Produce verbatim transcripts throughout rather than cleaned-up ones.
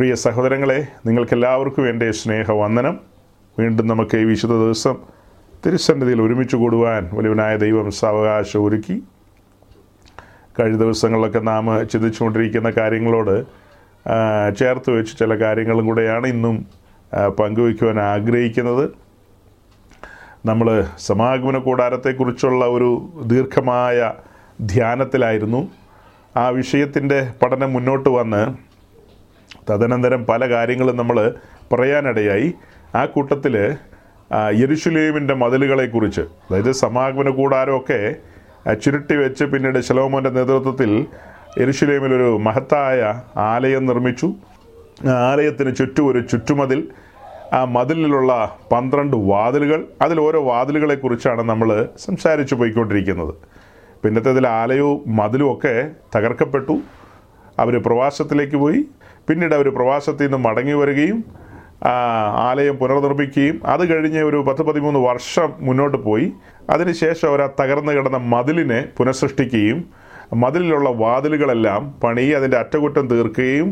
പ്രിയ സഹോദരങ്ങളെ, നിങ്ങൾക്കെല്ലാവർക്കും എൻ്റെ സ്നേഹവന്ദനം. വീണ്ടും നമുക്ക് ഈ വിശുദ്ധ ദിവസം തിരുസന്നിധിയിൽ ഒരുമിച്ച് കൂടുവാൻ വലിയവനായ ദൈവം സാവകാശം ഒരുക്കി. കഴിഞ്ഞ ദിവസങ്ങളിലൊക്കെ നാം ചിന്തിച്ചുകൊണ്ടിരിക്കുന്ന കാര്യങ്ങളോട് ചേർത്ത് വെച്ച് ചില കാര്യങ്ങളും കൂടെയാണ് ഇന്നും പങ്കുവയ്ക്കുവാൻ ആഗ്രഹിക്കുന്നത്. നമ്മൾ സമാഗമന കൂടാരത്തെക്കുറിച്ചുള്ള ഒരു ദീർഘമായ ധ്യാനത്തിലായിരുന്നു. ആ വിഷയത്തിൻ്റെ പഠനം മുന്നോട്ട് വന്ന് തദനന്തരം പല കാര്യങ്ങളും നമ്മൾ പറയാനിടയായി. ആ കൂട്ടത്തിൽ യെരൂശലേമിൻ്റെ മതിലുകളെക്കുറിച്ച്, അതായത് സമാഗമന കൂടാരമൊക്കെ ചുരുട്ടി വെച്ച് പിന്നീട് ശിലോമോൻ്റെ നേതൃത്വത്തിൽ യെരൂശലേമിലൊരു മഹത്തായ ആലയം നിർമ്മിച്ചു. ആ ആലയത്തിന് ചുറ്റും ഒരു ചുറ്റുമതിൽ, ആ മതിലിലുള്ള പന്ത്രണ്ട് വാതിലുകൾ, അതിൽ ഓരോ വാതിലുകളെക്കുറിച്ചാണ് നമ്മൾ സംസാരിച്ചു പോയിക്കൊണ്ടിരിക്കുന്നത്. പിന്നത്തേതിൽ ആലയവും മതിലും ഒക്കെ തകർക്കപ്പെട്ടു. അവർ പ്രവാസത്തിലേക്ക് പോയി. പിന്നീട് അവർ പ്രവാസത്തിൽ നിന്ന് മടങ്ങി വരികയും ആലയം പുനർനിർമ്മിക്കുകയും അത് കഴിഞ്ഞ് ഒരു പത്ത് പതിമൂന്ന് വർഷം മുന്നോട്ട് പോയി. അതിനുശേഷം അവർ ആ തകർന്നു കിടന്ന മതിലിനെ പുനഃസൃഷ്ടിക്കുകയും മതിലിലുള്ള വാതിലുകളെല്ലാം പണി അതിൻ്റെ അറ്റകുറ്റം തീർക്കുകയും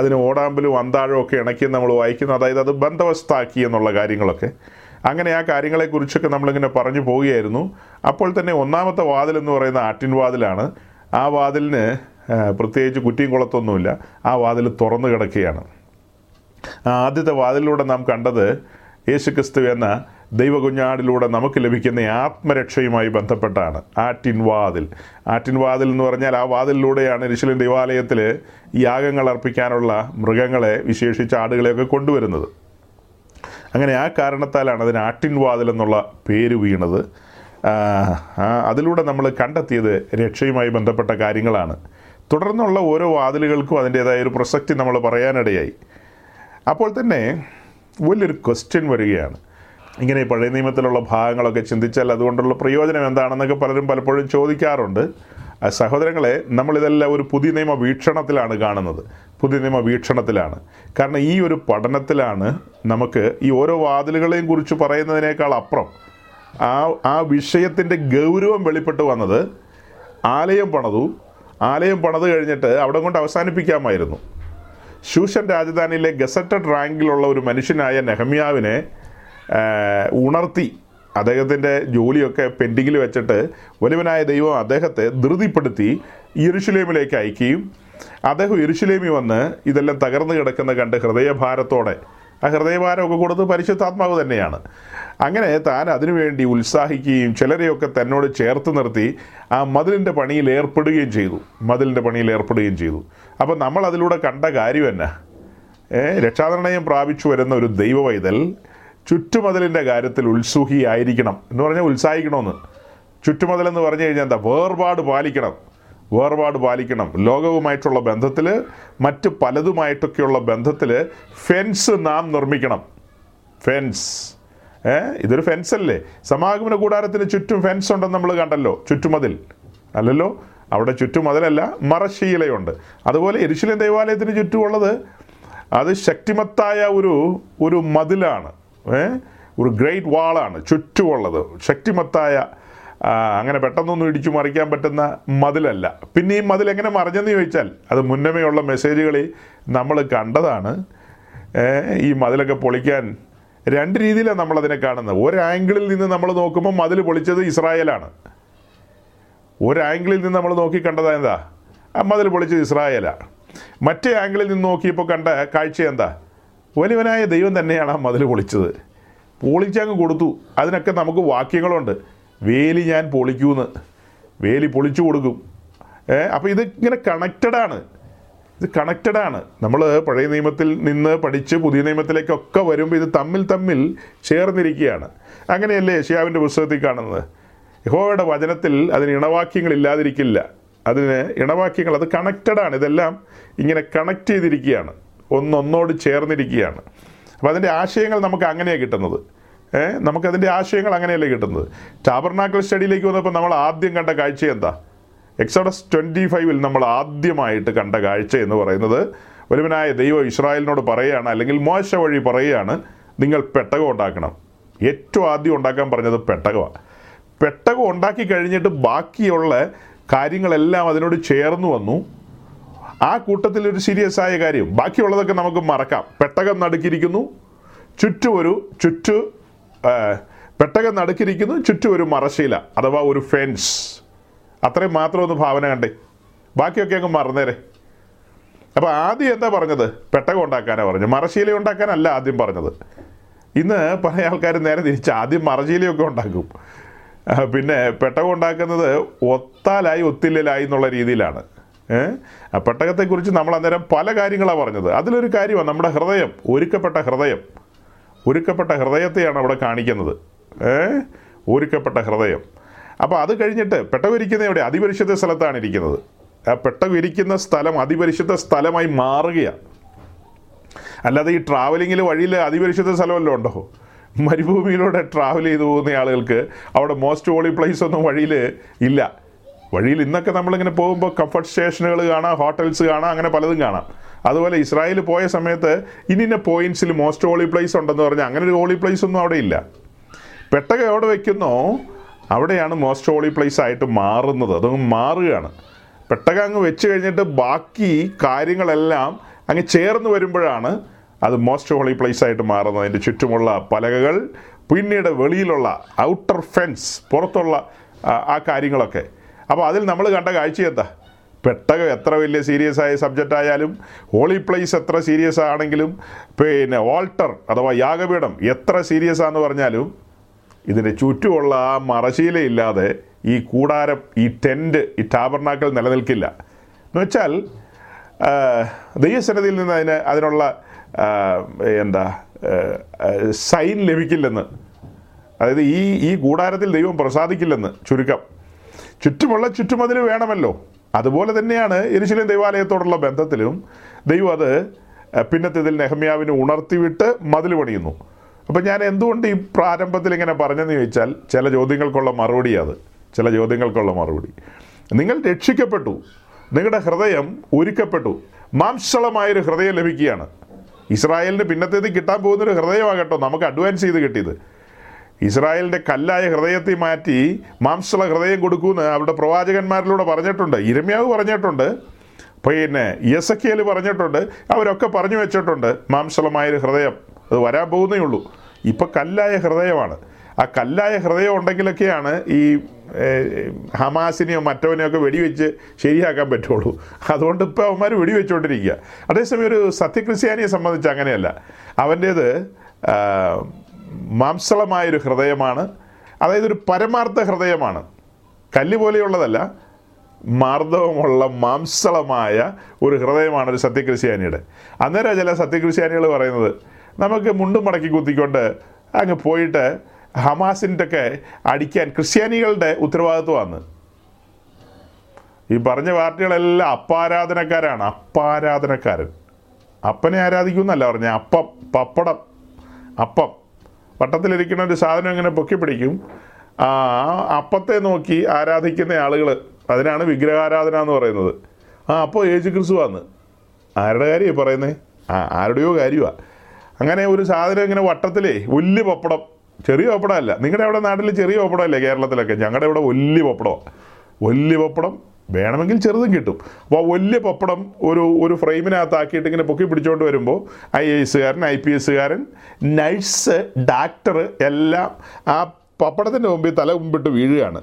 അതിന് ഓടാമ്പലും അന്താഴവും ഒക്കെ ഇണക്കി നമ്മൾ വായിക്കുന്നു. അതായത് അത് ബന്ധവസ്ഥാക്കി എന്നുള്ള കാര്യങ്ങളൊക്കെ. അങ്ങനെ ആ കാര്യങ്ങളെക്കുറിച്ചൊക്കെ നമ്മളിങ്ങനെ പറഞ്ഞു പോവുകയായിരുന്നു. അപ്പോൾ തന്നെ ഒന്നാമത്തെ വാതിലെന്ന് പറയുന്ന ആട്ടിൻ വാതിലാണ്. ആ വാതിലിന് പ്രത്യേകിച്ച് കുറ്റിയും കുളത്തൊന്നുമില്ല. ആ വാതിൽ തുറന്നു കിടക്കുകയാണ്. ആദ്യത്തെ വാതിലിലൂടെ നാം കണ്ടത് യേശുക്രിസ്തു എന്ന ദൈവകുഞ്ഞാടിലൂടെ നമുക്ക് ലഭിക്കുന്ന ആത്മരക്ഷയുമായി ബന്ധപ്പെട്ടാണ് ആറ്റിൻ വാതിൽ. ആറ്റിൻ വാതിൽ എന്ന് പറഞ്ഞാൽ ആ വാതിലിലൂടെയാണ് യെരൂശലേം ദേവാലയത്തിൽ യാഗങ്ങൾ അർപ്പിക്കാനുള്ള മൃഗങ്ങളെ, വിശേഷിച്ച് ആടുകളെയൊക്കെ കൊണ്ടുവരുന്നത്. അങ്ങനെ ആ കാരണത്താലാണ് അതിന് ആട്ടിൻ വാതിൽ എന്നുള്ള പേര് വീണത്. അതിലൂടെ നമ്മൾ കണ്ടെത്തിയത് രക്ഷയുമായി ബന്ധപ്പെട്ട കാര്യങ്ങളാണ്. തുടർന്നുള്ള ഓരോ വാതിലുകൾക്കും അതിൻ്റേതായ ഒരു പ്രസക്തി നമ്മൾ പറയാനിടയായി. അപ്പോൾ തന്നെ വലിയൊരു ക്വസ്റ്റ്യൻ വരികയാണ്. ഇങ്ങനെ പഴയ നിയമത്തിലുള്ള ഭാഗങ്ങളൊക്കെ ചിന്തിച്ചാൽ അതുകൊണ്ടുള്ള പ്രയോജനം എന്താണെന്നൊക്കെ പലരും പലപ്പോഴും ചോദിക്കാറുണ്ട്. സഹോദരങ്ങളെ, നമ്മളിതെല്ലാം ഒരു പുതിയ നിയമ വീക്ഷണത്തിലാണ് കാണുന്നത്. പുതിയ നിയമ വീക്ഷണത്തിലാണ്. കാരണം ഈ ഒരു പഠനത്തിലാണ് നമുക്ക് ഈ ഓരോ വാതിലുകളെയും കുറിച്ച് പറയുന്നതിനേക്കാൾ അപ്പുറം ആ ആ വിഷയത്തിൻ്റെ ഗൗരവം വെളിപ്പെട്ട് വന്നത്. ആലയം പണിതു, ആലയം പണിത് കഴിഞ്ഞിട്ട് അവിടെ കൊണ്ട് അവസാനിപ്പിക്കാമായിരുന്നു. ശൂഷൻ രാജധാനിയിലെ ഗസറ്റഡ് റാങ്കിലുള്ള ഒരു മനുഷ്യനായ നെഹെമ്യാവിനെ ഉണർത്തി. അദ്ദേഹത്തിൻ്റെ ജോലിയൊക്കെ പെൻഡിങ്ങിൽ വെച്ചിട്ട് വലിയവനായ ദൈവം അദ്ദേഹത്തെ ധൃതിപ്പെടുത്തി യെരൂശലേമിലേക്ക് അയക്കുകയും അദ്ദേഹം യെരൂശലേമിൽ വന്ന് ഇതെല്ലാം തകർന്നു കിടക്കുന്ന കണ്ട് ഹൃദയഭാരത്തോടെ, ആ ഹൃദയഭാരമൊക്കെ കൊടുത്ത് പരിശുദ്ധാത്മാവ് തന്നെയാണ്, അങ്ങനെ താൻ അതിനുവേണ്ടി ഉത്സാഹിക്കുകയും ചിലരെയൊക്കെ തന്നോട് ചേർത്ത് നിർത്തി ആ മതിലിൻ്റെ പണിയിൽ ഏർപ്പെടുകയും ചെയ്തു. മതിലിൻ്റെ പണിയിൽ ഏർപ്പെടുകയും ചെയ്തു. അപ്പോൾ നമ്മൾ അതിലൂടെ കണ്ട കാര്യം തന്നെ, രക്ഷാനിർണയം പ്രാപിച്ചു വരുന്ന ഒരു ദൈവവൈതൽ ചുറ്റുമതിലിൻ്റെ കാര്യത്തിൽ ഉത്സുഹിയായിരിക്കണം എന്ന് പറഞ്ഞാൽ ഉത്സാഹിക്കണമെന്ന്. ചുറ്റുമതിലെന്ന് പറഞ്ഞു കഴിഞ്ഞാൽ എന്താ? വേർപാട് പാലിക്കണം, വേർപാട് പാലിക്കണം. ലോകവുമായിട്ടുള്ള ബന്ധത്തിൽ, മറ്റ് പലതുമായിട്ടൊക്കെയുള്ള ബന്ധത്തിൽ ഫെൻസ് നാം നിർമ്മിക്കണം. ഫെൻസ്, ഏ ഇതൊരു ഫെൻസല്ലേ? സമാഗമന കൂടാരത്തിന് ചുറ്റും ഫെൻസ് ഉണ്ടെന്ന് നമ്മൾ കണ്ടല്ലോ. ചുറ്റുമതിൽ അല്ലല്ലോ, അവിടെ ചുറ്റുമതിലല്ല, മറശ്ശീലയുണ്ട്. അതുപോലെ യെരൂശലേം ദേവാലയത്തിന് ചുറ്റുമുള്ളത് അത് ശക്തിമത്തായ ഒരു ഒരു മതിലാണ്, ഏ ഒരു ഗ്രേറ്റ് വാളാണ് ചുറ്റുമുള്ളത്. ശക്തിമത്തായ, അങ്ങനെ പെട്ടെന്നൊന്നും ഇടിച്ചു മറിക്കാൻ പറ്റുന്ന മതിലല്ല. പിന്നെ ഈ മതിൽ എങ്ങനെ മറിഞ്ഞെന്ന് ചോദിച്ചാൽ, അത് മുന്നമേയുള്ള മെസ്സേജുകളിൽ നമ്മൾ കണ്ടതാണ്. ഈ മതിലൊക്കെ പൊളിക്കാൻ രണ്ട് രീതിയിലാണ് നമ്മളതിനെ കാണുന്നത്. ഒരാംഗിളിൽ നിന്ന് നമ്മൾ നോക്കുമ്പോൾ മതിൽ പൊളിച്ചത് ഇസ്രായേലാണ്. ഒരാംഗിളിൽ നിന്ന് നമ്മൾ നോക്കി കണ്ടത് എന്താ? ആ മതിൽ പൊളിച്ചത് ഇസ്രായേലാണ്. മറ്റേ ആംഗിളിൽ നിന്ന് നോക്കിയപ്പോൾ കണ്ട കാഴ്ച എന്താ? വലിയവനായ ദൈവം തന്നെയാണ് ആ മതിൽ പൊളിച്ചത്. പൊളിച്ചങ്ങ് കൊടുത്തു. അതിനൊക്കെ നമുക്ക് വാക്യങ്ങളുണ്ട്. വേലി ഞാൻ പൊളിക്കൂന്ന്, വേലി പൊളിച്ചു കൊടുക്കും. ഏ അപ്പോൾ ഇത് ഇങ്ങനെ കണക്റ്റഡാണ്. ഇത് കണക്റ്റഡാണ്. നമ്മൾ പഴയ നിയമത്തിൽ നിന്ന് പഠിച്ച് പുതിയ നിയമത്തിലേക്കൊക്കെ വരുമ്പോൾ ഇത് തമ്മിൽ തമ്മിൽ ചേർന്നിരിക്കുകയാണ്. അങ്ങനെയല്ലേ യെശയ്യാവിൻ്റെ പുസ്തകത്തിൽ കാണുന്നത്? യഹോവയുടെ വചനത്തിൽ അതിന് ഇണവാക്യങ്ങൾ ഇല്ലാതിരിക്കില്ല. അതിന് ഇണവാക്യങ്ങൾ, അത് കണക്റ്റഡാണ്. ഇതെല്ലാം ഇങ്ങനെ കണക്റ്റ് ചെയ്തിരിക്കുകയാണ്, ഒന്നൊന്നോട് ചേർന്നിരിക്കുകയാണ്. അപ്പോൾ അതിൻ്റെ ആശയങ്ങൾ നമുക്ക് അങ്ങനെയാണ് കിട്ടുന്നത്. ഏഹ് നമുക്കതിൻ്റെ ആശയങ്ങൾ അങ്ങനെയല്ലേ കിട്ടുന്നത്? ടാബർനാക്കൽ സ്റ്റഡിയിലേക്ക് വന്നപ്പോൾ നമ്മൾ ആദ്യം കണ്ട കാഴ്ച എന്താ? എക്സോഡസ് ട്വൻറ്റി ഫൈവിൽ നമ്മൾ ആദ്യമായിട്ട് കണ്ട കാഴ്ച എന്ന് പറയുന്നത്, ഒരുവനായ ദൈവം ഇസ്രായേലിനോട് പറയുകയാണ്, അല്ലെങ്കിൽ മോശ വഴി പറയുകയാണ്, നിങ്ങൾ പെട്ടകം ഉണ്ടാക്കണം. ഏറ്റവും ആദ്യം ഉണ്ടാക്കാൻ പറഞ്ഞത് പെട്ടകമാണ്. പെട്ടകം ഉണ്ടാക്കി കഴിഞ്ഞിട്ട് ബാക്കിയുള്ള കാര്യങ്ങളെല്ലാം അതിനോട് ചേർന്ന് വന്നു. ആ കൂട്ടത്തിൽ ഒരു സീരിയസ് ആയ കാര്യം, ബാക്കിയുള്ളതൊക്കെ നമുക്ക് മറക്കാം. പെട്ടകം നടുക്കിയിരിക്കുന്നു, ചുറ്റും ഒരു ചുറ്റു പെട്ടകം നടുക്കിയിരിക്കുന്നു, ചുറ്റും ഒരു മറശ്ശീല അഥവാ ഒരു ഫെൻസ്. അത്രയും മാത്രം ഒന്ന് ഭാവന കണ്ടേ, ബാക്കിയൊക്കെ അങ്ങ് മറന്നേരെ. അപ്പോൾ ആദ്യം എന്താ പറഞ്ഞത്? പെട്ടകം ഉണ്ടാക്കാനാണ് പറഞ്ഞത്, മറശ്ശീല ഉണ്ടാക്കാനല്ല ആദ്യം പറഞ്ഞത്. ഇന്ന് പല ആൾക്കാർ നേരെ തിരിച്ച് ആദ്യം മറശ്ശീലയൊക്കെ ഉണ്ടാക്കും, പിന്നെ പെട്ടകം ഉണ്ടാക്കുന്നത് ഒത്താലായി ഒത്തില്ലായി എന്നുള്ള രീതിയിലാണ്. ഏഹ് പെട്ടകത്തെക്കുറിച്ച് നമ്മൾ അന്നേരം പല കാര്യങ്ങളാണ് പറഞ്ഞത്. അതിലൊരു കാര്യമാണ് നമ്മുടെ ഹൃദയം, ഒരുക്കപ്പെട്ട ഹൃദയം. ഒരുക്കപ്പെട്ട ഹൃദയത്തെയാണ് അവിടെ കാണിക്കുന്നത്. ഏഹ് ഒരുക്കപ്പെട്ട ഹൃദയം. അപ്പോൾ അത് കഴിഞ്ഞിട്ട് പെട്ടകം ഇരിക്കുന്ന എവിടെ? അതിപരിശുദ്ധ സ്ഥലത്താണ് ഇരിക്കുന്നത്. ആ പെട്ടകം ഇരിക്കുന്ന സ്ഥലം അതിപരിശുദ്ധ സ്ഥലമായി മാറുകയാണ്. അല്ലാതെ ഈ ട്രാവലിങ്ങിൽ വഴിയിൽ അതിപരിശുദ്ധ സ്ഥലമല്ലോ ഉണ്ടോ? മരുഭൂമിയിലൂടെ ട്രാവൽ ചെയ്തു പോകുന്ന ആളുകൾക്ക് അവിടെ മോസ്റ്റ് ഹോളി പ്ലേസ് ഒന്നും വഴിയിൽ ഇല്ല. വഴിയിൽ ഇന്നൊക്കെ നമ്മളിങ്ങനെ പോകുമ്പോൾ കംഫർട്ട് സ്റ്റേഷനുകൾ കാണാം, ഹോട്ടൽസ് കാണാം, അങ്ങനെ പലതും കാണാം. അതുപോലെ ഇസ്രായേൽ പോയ സമയത്ത് ഇന്നിന്ന പോയിന്റ്സിൽ മോസ്റ്റ് ഹോളി പ്ലേസ് ഉണ്ടെന്ന് പറഞ്ഞാൽ അങ്ങനെ ഒരു ഹോളി പ്ലേസ് ഒന്നും അവിടെ ഇല്ല. പെട്ടകം എവിടെ വയ്ക്കുന്നോ അവിടെയാണ് മോസ്റ്റ് ഹോളി പ്ലേസ് ആയിട്ട് മാറുന്നത്. അതൊന്നും മാറുകയാണ്. പെട്ടകം അങ്ങ് വെച്ച് കഴിഞ്ഞിട്ട് ബാക്കി കാര്യങ്ങളെല്ലാം അങ്ങ് ചേർന്ന് വരുമ്പോഴാണ് അത് മോസ്റ്റ് ഹോളി പ്ലേസ് ആയിട്ട് മാറുന്നത്. അതിൻ്റെ ചുറ്റുമുള്ള പലകകൾ, പിന്നീട് വെളിയിലുള്ള ഔട്ടർ ഫെൻസ്, പുറത്തുള്ള ആ കാര്യങ്ങളൊക്കെ. അപ്പോൾ അതിൽ നമ്മൾ കണ്ട കാഴ്ച എന്താ? പെട്ടകം എത്ര വലിയ സീരിയസ് ആയ സബ്ജക്റ്റ് ആയാലും, ഹോളി പ്ലേസ് എത്ര സീരിയസ് ആണെങ്കിലും, പിന്നെ ഓൾട്ടർ അഥവാ യാഗപീഠം എത്ര സീരിയസ് ആണെന്ന് പറഞ്ഞാലും, ഇതിൻ്റെ ചുറ്റുമുള്ള ആ മറശീലയില്ലാതെ ഈ കൂടാരം, ഈ ടെൻറ്റ്, ഈ ടാബർനാക്കൽ നിലനിൽക്കില്ല. എന്നുവെച്ചാൽ ദൈവസന്നിധിയിൽ നിന്ന് അതിന് അതിനുള്ള എന്താ സൈൻ ലഭിക്കില്ലെന്ന്, അതായത് ഈ ഈ കൂടാരത്തിൽ ദൈവം പ്രസാദിക്കില്ലെന്ന് ചുരുക്കം. ചുറ്റുമുള്ള ചുറ്റുമതിൽ വേണമല്ലോ. അതുപോലെ തന്നെയാണ് യെരൂശലേം ദൈവാലയത്തോടുള്ള ബന്ധത്തിലും ദൈവം അത് പിന്നത്തേതിൽ നെഹെമ്യാവിനെ ഉണർത്തിവിട്ട് മതിൽ പണിയുന്നു. അപ്പം ഞാൻ എന്തുകൊണ്ട് ഈ പ്രാരംഭത്തിൽ ഇങ്ങനെ പറഞ്ഞെന്ന് ചോദിച്ചാൽ ചില ചോദ്യങ്ങൾക്കുള്ള മറുപടി അത് ചില ചോദ്യങ്ങൾക്കുള്ള മറുപടി. നിങ്ങൾ രക്ഷിക്കപ്പെട്ടു, നിങ്ങളുടെ ഹൃദയം ഒരുക്കപ്പെട്ടു, മാംസളമായൊരു ഹൃദയം ലഭിക്കുകയാണ്. ഇസ്രായേലിന് പിന്നത്തേത് കിട്ടാൻ പോകുന്നൊരു ഹൃദയമാകട്ടോ നമുക്ക് അഡ്വാൻസ് ചെയ്ത് കിട്ടിയത്. ഇസ്രായേലിൻ്റെ കല്ലായ ഹൃദയത്തെ മാറ്റി മാംസള ഹൃദയം കൊടുക്കുമെന്ന് അവിടെ പ്രവാചകന്മാരിലൂടെ പറഞ്ഞിട്ടുണ്ട്. യിരെമ്യാവ് പറഞ്ഞിട്ടുണ്ട്, പിന്നെ യെസെക്കിയേൽ പറഞ്ഞിട്ടുണ്ട്, അവരൊക്കെ പറഞ്ഞു വെച്ചിട്ടുണ്ട്. മാംസളമായൊരു ഹൃദയം അത് വരാൻ പോകുന്നേ ഉള്ളൂ. ഇപ്പം കല്ലായ ഹൃദയമാണ്. ആ കല്ലായ ഹൃദയം ഉണ്ടെങ്കിലൊക്കെയാണ് ഈ ഹമാസിനെയോ മറ്റവനെയൊക്കെ വെടിവെച്ച് ശരിയാക്കാൻ പറ്റുള്ളൂ. അതുകൊണ്ട് ഇപ്പോൾ അവന്മാർ വെടിവെച്ചുകൊണ്ടിരിക്കുക. അതേസമയം ഒരു സത്യക്രിസ്ത്യാനിയെ സംബന്ധിച്ച് അങ്ങനെയല്ല. അവൻ്റേത് മാംസളമായൊരു ഹൃദയമാണ്. അതായത് ഒരു പരമാർത്ഥ ഹൃദയമാണ്. കല്ല് പോലെയുള്ളതല്ല, മാർദ്ദവമുള്ള മാംസളമായ ഒരു ഹൃദയമാണ് ഒരു സത്യക്രിസ്ത്യാനിയുടെ. അന്നേരം ചില സത്യക്രിസ്ത്യാനികൾ പറയുന്നത്, നമുക്ക് മുണ്ടും മടക്കി കുത്തിക്കൊണ്ട് അങ്ങ് പോയിട്ട് ഹമാസിൻ്റെ ഒക്കെ അടിക്കാൻ ക്രിസ്ത്യാനികളുടെ ഉത്തരവാദിത്വമാണ്. ഈ പറഞ്ഞ പാർട്ടികളെല്ലാം അപ്പാരാധനക്കാരാണ്. അപ്പാരാധനക്കാരൻ അപ്പനെ ആരാധിക്കുമെന്നല്ല പറഞ്ഞ, അപ്പം പപ്പടം അപ്പം വട്ടത്തിലിരിക്കുന്ന ഒരു സാധനം ഇങ്ങനെ പൊക്കി പിടിക്കും, ആ അപ്പത്തെ നോക്കി ആരാധിക്കുന്ന ആളുകൾ, അതിനാണ് വിഗ്രഹാരാധന എന്ന് പറയുന്നത്. ആ അപ്പോൾ യേശുക്രിസ്തുവാണ്. ആരുടെ കാര്യമാണ് പറയുന്നത്? ആ ആരുടെയോ കാര്യമാണ്. അങ്ങനെ ഒരു സാധനം ഇങ്ങനെ വട്ടത്തിലേ, വലിയ പപ്പടം, ചെറിയ പപ്പടമല്ല. നിങ്ങളുടെ അവിടെ നാട്ടിൽ ചെറിയ പപ്പടമല്ലേ കേരളത്തിലൊക്കെ? ഞങ്ങളുടെ ഇവിടെ വലിയ പപ്പടമാണ്. വലിയ പപ്പടം വേണമെങ്കിൽ ചെറുതും കിട്ടും. അപ്പോൾ വലിയ പപ്പടം ഒരു ഒരു ഫ്രെയിമിനകത്താക്കിയിട്ട് ഇങ്ങനെ പൊക്കി പിടിച്ചുകൊണ്ട് വരുമ്പോൾ ഐ എ എസുകാരൻ, ഐ പി എസുകാരൻ, നഴ്സ്, ഡാക്ടർ എല്ലാം ആ പപ്പടത്തിൻ്റെ മുമ്പിൽ തല മുമ്പിട്ട് വീഴുകയാണ്.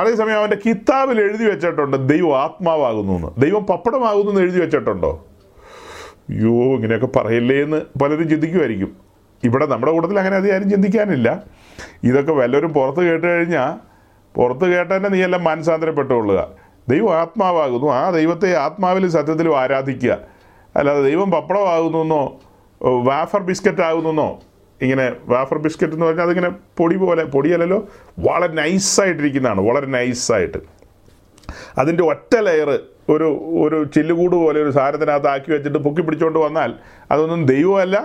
അതേസമയം അവൻ്റെ കിതാബിൽ എഴുതി വെച്ചിട്ടുണ്ട് ദൈവം ആത്മാവാകുന്നു എന്ന്. ദൈവം പപ്പടമാകുന്നു എന്ന് എഴുതി വെച്ചിട്ടുണ്ടോ? യോ, ഇങ്ങനെയൊക്കെ പറയില്ലേ എന്ന് പലരും ചിന്തിക്കുമായിരിക്കും. ഇവിടെ നമ്മുടെ കൂട്ടത്തിൽ അങ്ങനെ അധികാരം ചിന്തിക്കാനില്ല. ഇതൊക്കെ വല്ലവരും പുറത്ത് കേട്ട് കഴിഞ്ഞാൽ പുറത്ത് കേട്ടതന്നെ നീ എല്ലാം മാനസാന്തരപ്പെട്ടുകൊള്ളുക. ദൈവം ആത്മാവാകുന്നു, ആ ദൈവത്തെ ആത്മാവിലും സത്യത്തിലും ആരാധിക്കുക. അല്ലാതെ ദൈവം പപ്പടമാകുന്നു എന്നോ വാഫർ ബിസ്ക്കറ്റ് ആകുന്നെന്നോ, ഇങ്ങനെ വാഫർ ബിസ്ക്കറ്റ് എന്ന് പറഞ്ഞാൽ അതിങ്ങനെ പൊടി പോലെ, പൊടിയല്ലല്ലോ, വളരെ നൈസായിട്ടിരിക്കുന്നതാണ്, വളരെ നൈസായിട്ട്. അതിൻ്റെ ഒറ്റ ലെയർ ഒരു ഒരു ചില്ലുകൂട് പോലെ ഒരു സാധനത്തിനകത്ത് ആക്കി വെച്ചിട്ട് പൊക്കി പിടിച്ചുകൊണ്ട് വന്നാൽ അതൊന്നും ദൈവമല്ല,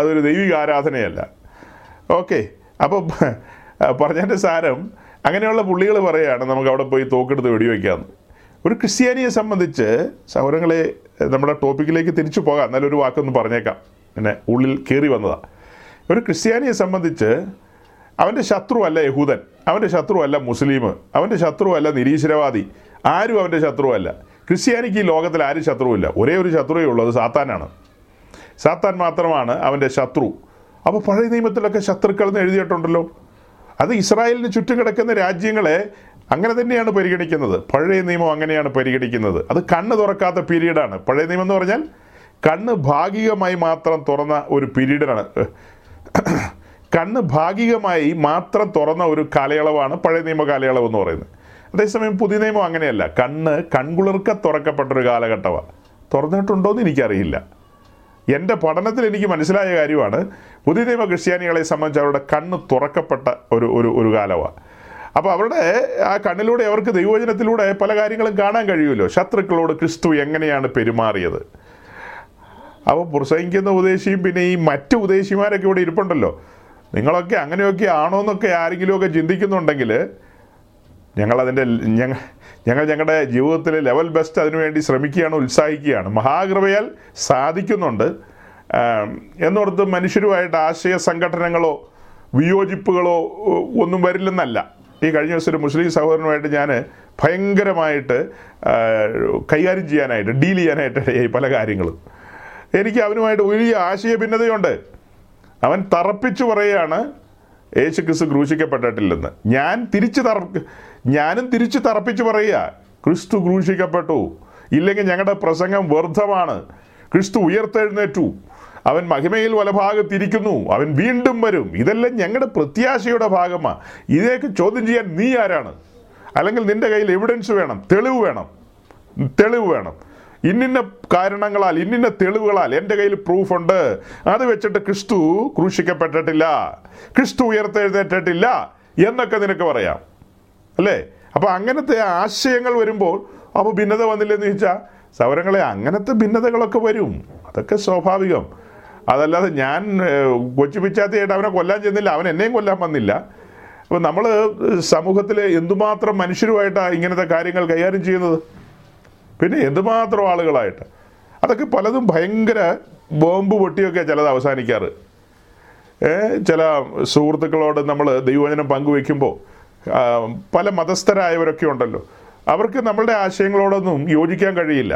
അതൊരു ദൈവിക ആരാധനയല്ല. ഓക്കെ, അപ്പോൾ പറഞ്ഞതിൻ്റെ സാരം, അങ്ങനെയുള്ള പുള്ളികൾ പറയുകയാണ് നമുക്ക് അവിടെ പോയി തോക്കെടുത്ത് വെടിവെക്കാമെന്ന്. ഒരു ക്രിസ്ത്യാനിയെ സംബന്ധിച്ച് സൗരങ്ങളെ നമ്മുടെ ടോപ്പിക്കിലേക്ക് തിരിച്ചു പോകാം, എന്നാലും ഒരു വാക്കൊന്ന് പറഞ്ഞേക്കാം, പിന്നെ ഉള്ളിൽ കയറി വന്നതാണ്. ഒരു ക്രിസ്ത്യാനിയെ സംബന്ധിച്ച് അവൻ്റെ ശത്രുവല്ല യഹൂദൻ, അവൻ്റെ ശത്രുവല്ല മുസ്ലിം, അവൻ്റെ ശത്രുവല്ല നിരീശ്വരവാദി, ആരും അവൻ്റെ ശത്രുവല്ല. ക്രിസ്ത്യാനിക്ക് ഈ ലോകത്തിൽ ആരും ശത്രുവില്ല. ഒരേ ഒരു ശത്രുവേ ഉള്ളത്, സാത്താനാണ്. സാത്താൻ മാത്രമാണ് അവൻ്റെ ശത്രു. അപ്പോൾ പഴയ നിയമത്തിലൊക്കെ ശത്രുക്കൾ എന്ന് എഴുതിയിട്ടുണ്ടല്ലോ. അത് ഇസ്രായേലിന് ചുറ്റും കിടക്കുന്ന രാജ്യങ്ങളെ അങ്ങനെ തന്നെയാണ് പരിഗണിക്കുന്നത്. പഴയ നിയമം അങ്ങനെയാണ് പരിഗണിക്കുന്നത്. അത് കണ്ണ് തുറക്കാത്ത പീരീഡാണ്. പഴയ നിയമം എന്ന് പറഞ്ഞാൽ കണ്ണ് ഭാഗികമായി മാത്രം തുറന്ന ഒരു പീരീഡാണ്. കണ്ണ് ഭാഗികമായി മാത്രം തുറന്ന ഒരു കാലയളവാണ് പഴയ നിയമ കാലയളവ് എന്ന് പറയുന്നത്. അതേസമയം പുതിയ നിയമം അങ്ങനെയല്ല. കണ്ണ് കൺകുളിർക്ക തുറക്കപ്പെട്ടൊരു കാലഘട്ടമാണ്. തുറന്നിട്ടുണ്ടോയെന്ന് എനിക്കറിയില്ല. എൻ്റെ പഠനത്തിൽ എനിക്ക് മനസ്സിലായ കാര്യമാണ് പുതിയ നിയമ ക്രിസ്ത്യാനികളെ സംബന്ധിച്ച് അവരുടെ കണ്ണ് തുറക്കപ്പെട്ട ഒരു ഒരു ഒരു കാലമാണ്. അപ്പോൾ അവരുടെ ആ കണ്ണിലൂടെ അവർക്ക് ദൈവവചനത്തിലൂടെ പല കാര്യങ്ങളും കാണാൻ കഴിയുമല്ലോ. ശത്രുക്കളോട് ക്രിസ്തു എങ്ങനെയാണ് പെരുമാറിയത്. അപ്പോൾ പ്രസംഗിക്കുന്ന ഉപദേശിയും പിന്നെ ഈ മറ്റ് ഉപദേശിമാരൊക്കെ ഇവിടെ ഇരിപ്പുണ്ടല്ലോ. നിങ്ങളൊക്കെ അങ്ങനെയൊക്കെ ആണോ എന്നൊക്കെ ആരെങ്കിലുമൊക്കെ ചിന്തിക്കുന്നുണ്ടെങ്കിൽ ഞങ്ങളതിൻ്റെ ഞങ്ങൾ ഞങ്ങൾ ഞങ്ങളുടെ ജീവിതത്തിലെ ലെവൽ ബെസ്റ്റ് അതിനുവേണ്ടി ശ്രമിക്കുകയാണ്, ഉത്സാഹിക്കുകയാണ്. മഹാകൃപയാൽ സാധിക്കുന്നുണ്ട് എന്നോർത്ത് മനുഷ്യരുമായിട്ട് ആശയ സംഘടനകളോ വിയോജിപ്പുകളോ ഒന്നും വരില്ലെന്നല്ല. ഈ കഴിഞ്ഞ ദിവസം ഒരു മുസ്ലിം സഹോദരനുമായിട്ട് ഞാൻ ഭയങ്കരമായിട്ട് കൈകാര്യം ചെയ്യാനായിട്ട് ഡീൽ ചെയ്യാനായിട്ട് പല കാര്യങ്ങളും എനിക്ക് അവനുമായിട്ട് വലിയ ആശയ ഭിന്നതയുണ്ട്. അവൻ തറപ്പിച്ചു പറയുകയാണ് യേശു ക്രിസ്തു ക്രൂശിക്കപ്പെട്ടിട്ടില്ലെന്ന്. ഞാൻ തിരിച്ച് തറ ഞാനും തിരിച്ച് തറപ്പിച്ച് പറയുക, ക്രിസ്തു ക്രൂശിക്കപ്പെട്ടു, ഇല്ലെങ്കിൽ ഞങ്ങളുടെ പ്രസംഗം വ്യർത്ഥമാണ്, ക്രിസ്തു ഉയർത്തെഴുന്നേറ്റു, അവൻ മഹിമയിൽ വലഭാഗത്തിരിക്കുന്നു, അവൻ വീണ്ടും വരും, ഇതെല്ലാം ഞങ്ങളുടെ പ്രത്യാശയുടെ ഭാഗമാണ്. ഇതൊക്കെ ചോദ്യം ചെയ്യാൻ നീ ആരാണ്? അല്ലെങ്കിൽ നിൻ്റെ കയ്യിൽ എവിഡൻസ് വേണം, തെളിവ് വേണം, തെളിവ് വേണം. ഇന്നിന്ന കാരണങ്ങളാൽ ഇന്നിന്ന തെളിവുകളാൽ എൻ്റെ കയ്യിൽ പ്രൂഫുണ്ട്, അത് വെച്ചിട്ട് ക്രിസ്തു ക്രൂശിക്കപ്പെട്ടിട്ടില്ല, ക്രിസ്തു ഉയർത്തെഴുന്നേറ്റിട്ടില്ല എന്നൊക്കെ നിനക്ക് പറയാം, അല്ലേ? അപ്പോൾ അങ്ങനത്തെ ആശയങ്ങൾ വരുമ്പോൾ അപ്പോൾ ഭിന്നത വന്നില്ലെന്ന് ചോദിച്ചാൽ സൗരങ്ങളെ അങ്ങനത്തെ ഭിന്നതകളൊക്കെ വരും, അതൊക്കെ സ്വാഭാവികം. അതല്ലാതെ ഞാൻ കൊച്ചു പിച്ചാത്തിയായിട്ട് അവനെ കൊല്ലാൻ ചെന്നില്ല, അവൻ എന്നെയും കൊല്ലാൻ വന്നില്ല. അപ്പോൾ നമ്മൾ സമൂഹത്തിലെ എന്തുമാത്രം മനുഷ്യരുമായിട്ടാണ് ഇങ്ങനത്തെ കാര്യങ്ങൾ കൈകാര്യം ചെയ്യുന്നത്, പിന്നെ എന്തുമാത്രം ആളുകളായിട്ട്. അതൊക്കെ പലതും ഭയങ്കര ബോംബ് പൊട്ടിയൊക്കെയാണ് ചിലത് അവസാനിക്കാറ്. ചില സുഹൃത്തുക്കളോട് നമ്മൾ ദൈവവചനം പങ്കുവെക്കുമ്പോൾ പല മതസ്ഥരായവരൊക്കെ ഉണ്ടല്ലോ, അവർക്ക് നമ്മളുടെ ആശയങ്ങളോടൊന്നും യോജിക്കാൻ കഴിയില്ല,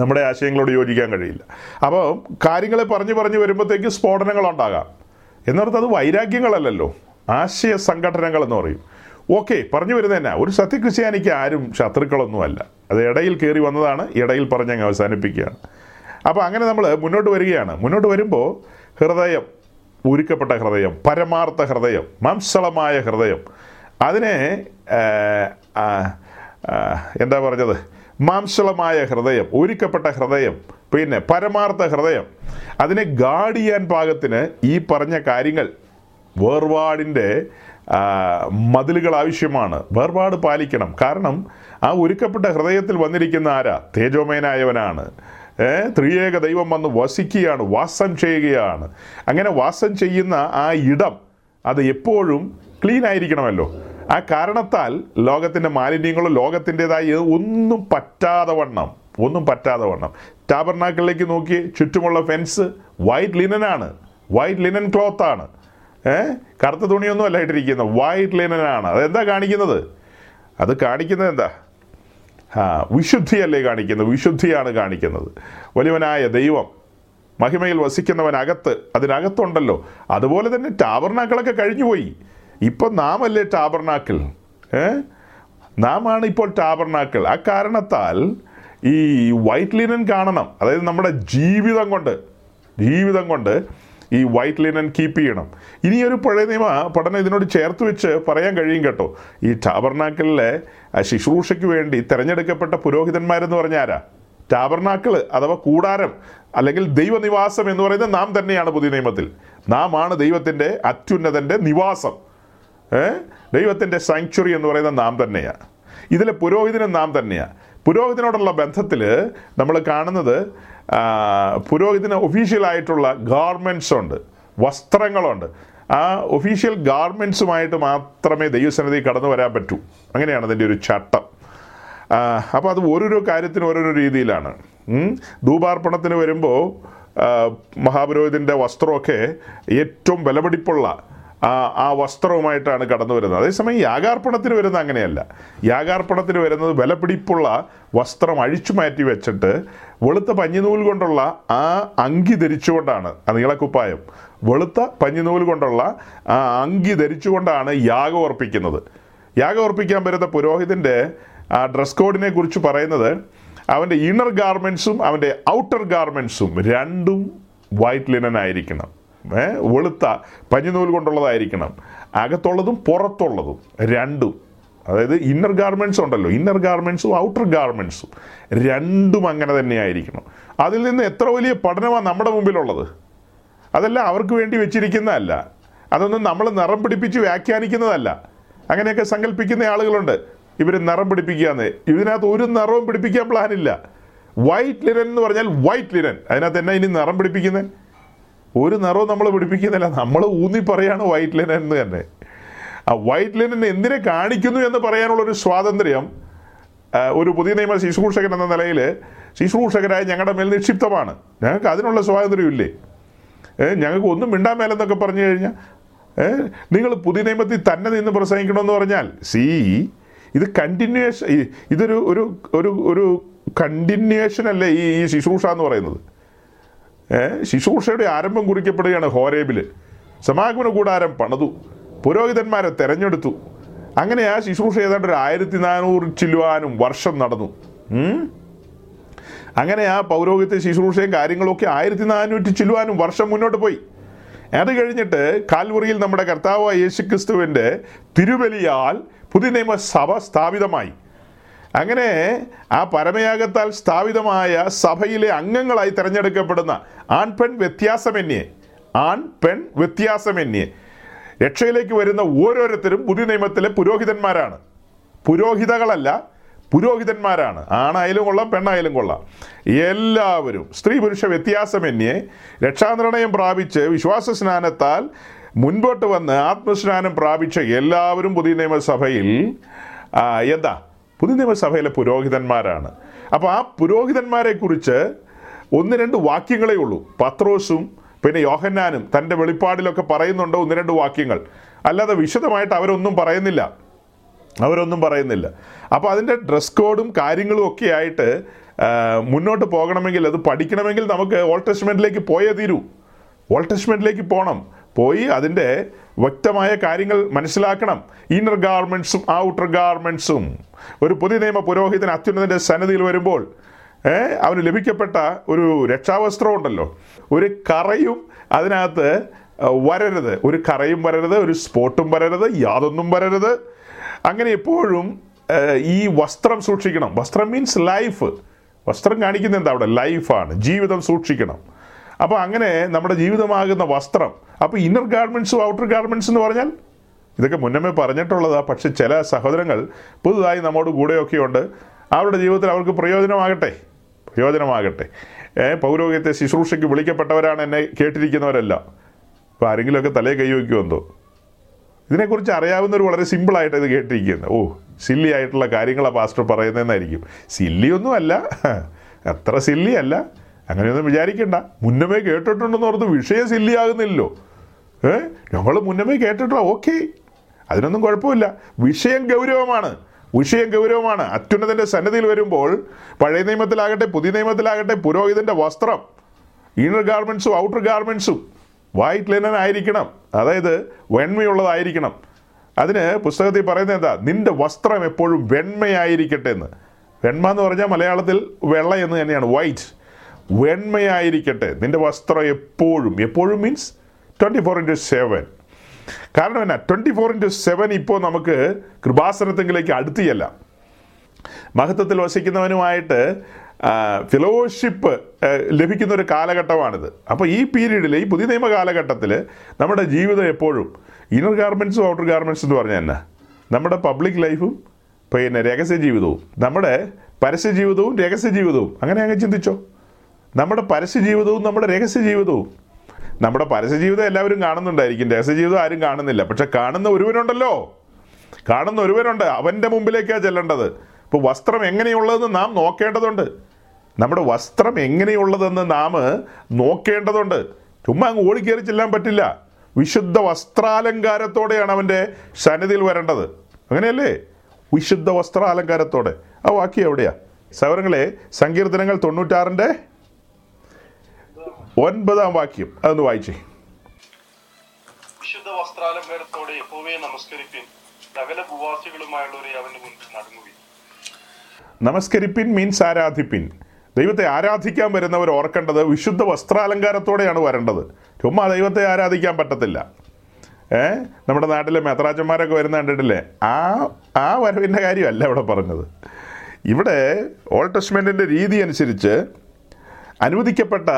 നമ്മുടെ ആശയങ്ങളോട് യോജിക്കാൻ കഴിയില്ല. അപ്പോൾ കാര്യങ്ങളെ പറഞ്ഞ് പറഞ്ഞ് വരുമ്പോഴത്തേക്ക് സ്ഫോടനങ്ങളുണ്ടാകാം. എന്നർത്ഥം അത് വൈരാഗ്യങ്ങളല്ലല്ലോ, ആശയ സംഘടനകളെന്ന് പറയും. ഓക്കെ, പറഞ്ഞു വരുന്നത് തന്നെ, ഒരു സത്യക്രിസ്ത്യാനിക്ക് ആരും ശത്രുക്കളൊന്നുമല്ല. അത് ഇടയിൽ കയറി വന്നതാണ്, ഇടയിൽ പറഞ്ഞ് അങ്ങ് അവസാനിപ്പിക്കുകയാണ്. അപ്പോൾ അങ്ങനെ നമ്മൾ മുന്നോട്ട് വരികയാണ്. മുന്നോട്ട് വരുമ്പോൾ ഹൃദയം, ഉരുക്കപ്പെട്ട ഹൃദയം, പരമാർത്ഥ ഹൃദയം, മാംസളമായ ഹൃദയം, അതിനെ എന്താ പറഞ്ഞത്, മാംസളമായ ഹൃദയം, ഒരുക്കപ്പെട്ട ഹൃദയം, പിന്നെ പരമാർത്ഥ ഹൃദയം, അതിനെ ഗാർഡ് ചെയ്യാൻ പാകത്തിന് ഈ പറഞ്ഞ കാര്യങ്ങൾ, വേർപാടിൻ്റെ മതിലുകൾ ആവശ്യമാണ്. വേർപാട് പാലിക്കണം. കാരണം ആ ഒരുക്കപ്പെട്ട ഹൃദയത്തിൽ വന്നിരിക്കുന്ന ആരാ? തേജോമയനായവനാണ്. ത്രിയേക ദൈവം വന്ന് വസിക്കുകയാണ്, വാസം ചെയ്യുകയാണ്. അങ്ങനെ വാസം ചെയ്യുന്ന ആ ഇടം അത് എപ്പോഴും ക്ലീൻ ആയിരിക്കണമല്ലോ. ആ കാരണത്താൽ ലോകത്തിൻ്റെ മാലിന്യങ്ങളും ലോകത്തിൻ്റെതായ ഒന്നും പറ്റാതെ വണ്ണം ഒന്നും പറ്റാതെ വണ്ണം ടാബർനാക്കലിലേക്ക് നോക്കി ചുറ്റുമുള്ള ഫെൻസ് വൈറ്റ് ലിനനാണ്, വൈറ്റ് ലിനൻ ക്ലോത്താണ്. ഏഹ് കറുത്ത തുണിയൊന്നും അല്ല ഇട്ടിരിക്കുന്നത്, വൈറ്റ് ലിനനാണ്. അതെന്താ കാണിക്കുന്നത്? അത് കാണിക്കുന്നത് എന്താ? ആ വിശുദ്ധിയല്ലേ കാണിക്കുന്നത്, വിശുദ്ധിയാണ് കാണിക്കുന്നത്. വലിയവനായ ദൈവം മഹിമയിൽ വസിക്കുന്നവനകത്ത്, അതിനകത്തുണ്ടല്ലോ. അതുപോലെ തന്നെ ടാബർനാക്കളൊക്കെ കഴിഞ്ഞുപോയി. ഇപ്പം നാം അല്ലേ ടാബർനാക്കൽ? ഏഹ് നാം ആണ് ഇപ്പോൾ ടാബർനാക്കൽ. ആ കാരണത്താൽ ഈ വൈറ്റ് ലിനൻ കാണണം. അതായത് നമ്മുടെ ജീവിതം കൊണ്ട് ജീവിതം കൊണ്ട് ഈ വൈറ്റ് ലിനൻ കീപ്പ് ചെയ്യണം. ഇനിയൊരു പഴയ നിയമ പഠനം ഇതിനോട് ചേർത്ത് വെച്ച് പറയാൻ കഴിയും കേട്ടോ. ഈ ടാബർനാക്കലിലെ ശുശ്രൂഷയ്ക്ക് വേണ്ടി തിരഞ്ഞെടുക്കപ്പെട്ട പുരോഹിതന്മാരെന്ന് പറഞ്ഞാൽ ആരാ? ടാബർനാക്കൾ അഥവാ കൂടാരം അല്ലെങ്കിൽ ദൈവനിവാസം എന്ന് പറയുന്നത് നാം തന്നെയാണ്. പുതിയ നിയമത്തിൽ നാം ആണ് ദൈവത്തിൻ്റെ അത്യുന്നതൻ്റെ നിവാസം. ദൈവത്തിൻ്റെ സാങ്ച്വറി എന്ന് പറയുന്നത് നാം തന്നെയാണ്. ഇതിലെ പുരോഹിതനും നാം തന്നെയാണ്. പുരോഹിതനോടുള്ള ബന്ധത്തിൽ നമ്മൾ കാണുന്നത് പുരോഹിതന് ഒഫീഷ്യലായിട്ടുള്ള ഗാർമെൻറ്റ്സ് ഉണ്ട്, വസ്ത്രങ്ങളുണ്ട്. ആ ഒഫീഷ്യൽ ഗാർമെൻറ്റ്സുമായിട്ട് മാത്രമേ ദൈവസന്നിധി കടന്നു വരാൻ പറ്റൂ. അങ്ങനെയാണ് അതിൻ്റെ ഒരു ചട്ടം. അപ്പോൾ അത് ഓരോരോ കാര്യത്തിനും ഓരോരോ രീതിയിലാണ്. ധൂപാർപ്പണത്തിന് വരുമ്പോൾ മഹാപുരോഹിതൻ്റെ വസ്ത്രമൊക്കെ ഏറ്റവും വിലപിടിപ്പുള്ള ആ വസ്ത്രവുമായിട്ടാണ് കടന്നു വരുന്നത്. അതേസമയം യാഗാർപ്പണത്തിന് വരുന്ന അങ്ങനെയല്ല. യാഗാർപ്പണത്തിന് വരുന്നത് വിലപിടിപ്പുള്ള വസ്ത്രം അഴിച്ചു മാറ്റി വെച്ചിട്ട് വെളുത്ത പഞ്ഞിനൂൽ കൊണ്ടുള്ള ആ അങ്കി ധരിച്ചുകൊണ്ടാണ്, ആ നീളക്കുപ്പായം വെളുത്ത പഞ്ഞിനൂൽ കൊണ്ടുള്ള ആ അങ്കി ധരിച്ചുകൊണ്ടാണ് യാഗം അർപ്പിക്കുന്നത്. യാഗം അർപ്പിക്കാൻ വരുന്ന പുരോഹിതൻ്റെ ആ ഡ്രസ് കോഡിനെ കുറിച്ച് പറയുന്നത് അവൻ്റെ ഇന്നർ ഗാർമെൻറ്റ്സും അവൻ്റെ ഔട്ടർ ഗാർമെൻറ്റ്സും രണ്ടും വൈറ്റ് ലിനൻ ആയിരിക്കണം, വെളുത്ത പഞ്ഞിനൂൽ കൊണ്ടുള്ളതായിരിക്കണം, അകത്തുള്ളതും പുറത്തുള്ളതും രണ്ടും. അതായത് ഇന്നർ ഗാർമെൻറ്റ്സ് ഉണ്ടല്ലോ, ഇന്നർ ഗാർമെൻറ്റ്സും ഔട്ടർ ഗാർമെൻറ്റ്സും രണ്ടും അങ്ങനെ തന്നെ ആയിരിക്കണം. അതിൽ നിന്ന് എത്ര വലിയ പഠനമാണ് നമ്മുടെ മുമ്പിലുള്ളത്. അതെല്ലാം അവർക്ക് വേണ്ടി വെച്ചിരിക്കുന്നതല്ല, അതൊന്നും നമ്മൾ നിറം പിടിപ്പിച്ച് വ്യാഖ്യാനിക്കുന്നതല്ല. അങ്ങനെയൊക്കെ സങ്കല്പിക്കുന്ന ആളുകളുണ്ട്, ഇവർ നിറം പിടിപ്പിക്കുകയെന്ന്. ഇതിനകത്ത് ഒരു നിറവും പിടിപ്പിക്കാൻ പ്ലാനില്ല. വൈറ്റ് ലിനൻ എന്ന് പറഞ്ഞാൽ വൈറ്റ് ലിനൻ, അതിനകത്ത് എന്നാ ഇനി നിറം പിടിപ്പിക്കുന്നത്? ഒരു നിറവും നമ്മൾ പിടിപ്പിക്കുന്നില്ല, നമ്മൾ ഊന്നി പറയുകയാണ് വൈറ്റ് ലിനൻ എന്ന് തന്നെ. ആ വൈറ്റ് ലിനൻ എന്തിനെ കാണിക്കുന്നു എന്ന് പറയാനുള്ളൊരു സ്വാതന്ത്ര്യം ഒരു പുതിയ നിയമ ശുശ്രൂഷകൻ എന്ന നിലയിൽ ശുശ്രൂഷകരായ ഞങ്ങളുടെ മേൽ നിക്ഷിപ്തമാണ്. ഞങ്ങൾക്ക് അതിനുള്ള സ്വാതന്ത്ര്യമില്ലേ? ഞങ്ങൾക്ക് ഒന്നും മിണ്ടാൻ മേലെന്നൊക്കെ പറഞ്ഞു കഴിഞ്ഞാൽ നിങ്ങൾ പുതിയ നിയമത്തിൽ തന്നെ നിന്ന് പ്രസംഗിക്കണമെന്ന് പറഞ്ഞാൽ സി ഇത് കണ്ടിന്യൂവേഷൻ, ഇതൊരു ഒരു ഒരു ഒരു കണ്ടിന്യൂവേഷനല്ലേ ഈ ഈ ശുശ്രൂഷ എന്ന് പറയുന്നത്. ശുശ്രൂഷയുടെ ആരംഭം കുറിക്കപ്പെടുകയാണ് ഹോരേബിൽ. സമാഗമന കൂടാരം പണിതു, പുരോഹിതന്മാരെ തെരഞ്ഞെടുത്തു. അങ്ങനെ ആ ശുശ്രൂഷ ഏതാണ്ട് ഒരു ആയിരത്തി നാനൂറ് ചില്ലുവാനും വർഷം നടന്നു. അങ്ങനെ ആ പൗരോഹിത്യ ശുശ്രൂഷയും കാര്യങ്ങളൊക്കെ ആയിരത്തി നാനൂറ്റി ചില്ലുവാനും വർഷം മുന്നോട്ട് പോയി. അത് കഴിഞ്ഞിട്ട് കാൽവറിയിൽ നമ്മുടെ കർത്താവായ യേശുക്രിസ്തുവിൻ്റെ തിരുബലിയാൽ പുതിയ നിയമസഭ സ്ഥാപിതമായി. അങ്ങനെ ആ പരമയാഗത്താൽ സ്ഥാപിതമായ സഭയിലെ അംഗങ്ങളായി തിരഞ്ഞെടുക്കപ്പെടുന്ന ആൺ പെൺ വ്യത്യാസമെന്യേ ആൺ പെൺ വ്യത്യാസമെന്യേ രക്ഷയിലേക്ക് വരുന്ന ഓരോരുത്തരും പുതിയ നിയമത്തിലെ പുരോഹിതന്മാരാണ്. പുരോഹിതകളല്ല, പുരോഹിതന്മാരാണ്. ആണായാലും കൊള്ളാം, പെണ്ണായാലും കൊള്ളാം, എല്ലാവരും സ്ത്രീ പുരുഷ വ്യത്യാസമെന്യേ രക്ഷാനിർണയം പ്രാപിച്ച് വിശ്വാസ സ്നാനത്താൽ മുൻപോട്ട് വന്ന് ആത്മസ്നാനം പ്രാപിച്ച എല്ലാവരും പുതിയ നിയമസഭയിൽ എന്താ പുതിയ നിയമസഭയിലെ പുരോഹിതന്മാരാണ്. അപ്പോൾ ആ പുരോഹിതന്മാരെ കുറിച്ച് ഒന്ന് രണ്ട് വാക്യങ്ങളേ ഉള്ളൂ. പത്രോസും പിന്നെ യോഹന്നാനും തൻ്റെ വെളിപ്പാടിലൊക്കെ പറയുന്നുണ്ട് ഒന്ന് രണ്ട് വാക്യങ്ങൾ, അല്ലാതെ വിശദമായിട്ട് അവരൊന്നും പറയുന്നില്ല അവരൊന്നും പറയുന്നില്ല അപ്പോൾ അതിൻ്റെ ഡ്രസ് കോഡും കാര്യങ്ങളും ഒക്കെ ആയിട്ട് മുന്നോട്ട് പോകണമെങ്കിൽ, അത് പഠിക്കണമെങ്കിൽ നമുക്ക് ഓൾഡ് ടെസ്റ്റ്മെൻറ്റിലേക്ക് പോയേ തീരൂ. ഓൾഡ് ടെസ്റ്റ്മെൻറ്റിലേക്ക് പോകണം, പോയി അതിൻ്റെ വ്യക്തമായ കാര്യങ്ങൾ മനസ്സിലാക്കണം. ഇന്നർ ഗാർമെൻറ്റ്സും ഔട്ടർ ഗാർമെൻറ്റ്സും. ഒരു പുതിയ നിയമ പുരോഹിതൻ അത്യുന്നതൻ്റെ സന്നിധിയിൽ വരുമ്പോൾ അവന് ലഭിക്കപ്പെട്ട ഒരു രക്ഷാവസ്ത്രം ഉണ്ടല്ലോ, ഒരു കറയും അതിനകത്ത് വരരുത്, ഒരു കറയും വരരുത്, ഒരു സ്പോട്ടും വരരുത്, യാതൊന്നും വരരുത്. അങ്ങനെ എപ്പോഴും ഈ വസ്ത്രം സൂക്ഷിക്കണം. വസ്ത്രം മീൻസ് ലൈഫ്. വസ്ത്രം കാണിക്കുന്നത് എന്താ? അവിടെ ലൈഫാണ്, ജീവിതം സൂക്ഷിക്കണം. അപ്പോൾ അങ്ങനെ നമ്മുടെ ജീവിതമാകുന്ന വസ്ത്രം. അപ്പോൾ ഇന്നർ ഗാർമെൻറ്റ്സും ഔട്ടർ ഗാർമെൻറ്റ്സ് എന്ന് പറഞ്ഞാൽ ഇതൊക്കെ മുന്നമേ പറഞ്ഞിട്ടുള്ളതാണ്. പക്ഷെ ചില സഹോദരങ്ങൾ പുതുതായി നമ്മോട് കൂടെയൊക്കെയുണ്ട്. അവരുടെ ജീവിതത്തിൽ അവർക്ക് പ്രയോജനമാകട്ടെ, പ്രയോജനമാകട്ടെ. പൗരോഹിത്യ ശുശ്രൂഷയ്ക്ക് വിളിക്കപ്പെട്ടവരാണ് എന്നെ കേട്ടിരിക്കുന്നവരെല്ലാം. അപ്പോൾ ആരെങ്കിലുമൊക്കെ തലേ കൈ വയ്ക്കുമോ എന്തോ? ഇതിനെക്കുറിച്ച് അറിയാവുന്നവർ വളരെ സിമ്പിളായിട്ട് ഇത് കേട്ടിരിക്കുന്നത്. ഓ, സില്ലി ആയിട്ടുള്ള കാര്യങ്ങളാണ് പാസ്റ്റർ പറയുന്നതെന്നായിരിക്കും. സില്ലിയൊന്നും അല്ല, അത്ര സില്ലി അല്ല, അങ്ങനെയൊന്നും വിചാരിക്കേണ്ട. മുന്നമേ കേട്ടിട്ടുണ്ടെന്ന് ഓർത്ത് വിഷയം സില്ലിയാകുന്നില്ലല്ലോ. ഏ നമ്മൾ മുന്നമേ കേട്ടിട്ടുള്ള ഓക്കെ, അതിനൊന്നും കുഴപ്പമില്ല. വിഷയം ഗൗരവമാണ്, വിഷയം ഗൗരവമാണ്. അത്യുന്നതൻ്റെ സന്നിധിയിൽ വരുമ്പോൾ പഴയ നിയമത്തിലാകട്ടെ പുതിയ നിയമത്തിലാകട്ടെ പുരോഹിതൻ്റെ വസ്ത്രം ഇന്നർ ഗാർമെൻറ്റ്സും ഔട്ടർ ഗാർമെൻറ്റ്സും വൈറ്റ് ലിനൻ ആയിരിക്കണം. അതായത് വെണ്മയുള്ളതായിരിക്കണം. അതിന് പുസ്തകത്തിൽ പറയുന്നത് എന്താ? നിൻ്റെ വസ്ത്രം എപ്പോഴും വെണ്മയായിരിക്കട്ടെ എന്ന്. വെണ്മ എന്ന് പറഞ്ഞാൽ മലയാളത്തിൽ വെള്ള എന്ന് തന്നെയാണ്, വൈറ്റ്. വെണ്മയായിരിക്കട്ടെ നിൻ്റെ വസ്ത്രം എപ്പോഴും. എപ്പോഴും means twenty four into seven. കാരണം എന്നാ, ട്വൻറ്റി ഫോർ ഇൻറ്റു സെവൻ ഇപ്പോൾ നമുക്ക് കൃപാസനത്തിലേക്ക് അടുത്തിയല്ല. മഹത്വത്തിൽ വസിക്കുന്നവനുമായിട്ട് ഫെലോഷിപ്പ് ലഭിക്കുന്നൊരു കാലഘട്ടമാണിത്. അപ്പോൾ ഈ പീരീഡിൽ, ഈ പുതിയ നിയമ കാലഘട്ടത്തിൽ നമ്മുടെ ജീവിതം എപ്പോഴും ഇന്നർ ഗാർമെൻറ്റ്സും ഔട്ടർ ഗാർമെൻറ്റ്സ് എന്ന് പറഞ്ഞാൽ തന്നെ നമ്മുടെ പബ്ലിക് ലൈഫും പിന്നെ രഹസ്യ ജീവിതവും, നമ്മുടെ പരസ്യ ജീവിതവും രഹസ്യ ജീവിതവും. അങ്ങനെ അങ്ങ് ചിന്തിച്ചോ, നമ്മുടെ പരസ്യ ജീവിതവും നമ്മുടെ രഹസ്യ ജീവിതവും. നമ്മുടെ പരസ്യ ജീവിതം എല്ലാവരും കാണുന്നുണ്ടായിരിക്കും, രഹസ്യ ജീവിതം ആരും കാണുന്നില്ല. പക്ഷെ കാണുന്ന ഒരുവനുണ്ടല്ലോ, കാണുന്ന ഒരുവനുണ്ട്. അവൻ്റെ മുമ്പിലേക്കാണ് ചെല്ലേണ്ടത്. ഇപ്പോൾ വസ്ത്രം എങ്ങനെയുള്ളതെന്ന് നാം നോക്കേണ്ടതുണ്ട്. നമ്മുടെ വസ്ത്രം എങ്ങനെയുള്ളതെന്ന് നാം നോക്കേണ്ടതുണ്ട്. ചുമ്മാ അങ്ങ് ഓടിക്കേറി ചെല്ലാൻ പറ്റില്ല. വിശുദ്ധ വസ്ത്രാലങ്കാരത്തോടെയാണ് അവൻ്റെ സന്നിധിയിൽ വരേണ്ടത്. അങ്ങനെയല്ലേ? വിശുദ്ധ വസ്ത്രാലങ്കാരത്തോടെ. ആ വാക്യം എവിടെയാ സഹോദരങ്ങളെ? സങ്കീർത്തനങ്ങൾ തൊണ്ണൂറ്റാറിൻ്റെ ഒൻപതാം വാക്യം അതൊന്ന് വായിച്ചേ. വിശുദ്ധ വസ്ത്രാലങ്കാരത്തോടെ യഹോവയെ നമസ്കരിപ്പിൻ, സകല ഭൂവാസികളുമായുള്ളവരെ അവൻ്റെ മുൻപിൽ നടുങ്ങുവിൻ. നമസ്കരിപ്പിൻ മീൻസ് ആരാധിപ്പിൻ. ദൈവത്തെ ആരാധിക്കാൻ വരുന്നവർ ഓർക്കേണ്ടത് വിശുദ്ധ വസ്ത്രാലങ്കാരത്തോടെയാണ് വരേണ്ടത്. ചുമ്മാ ദൈവത്തെ ആരാധിക്കാൻ പറ്റത്തില്ല. ഏ നമ്മുടെ നാട്ടിലെ മെത്രാച്ചന്മാരൊക്കെ വരുന്ന കണ്ടിട്ടില്ലേ? ആ ആ വരവിൻ്റെ കാര്യമല്ല ഇവിടെ പറഞ്ഞത്. ഇവിടെ ഓൾഡ് ടെസ്റ്റ്മെൻറ്റിൻ്റെ രീതി അനുസരിച്ച് അനുവദിക്കപ്പെട്ട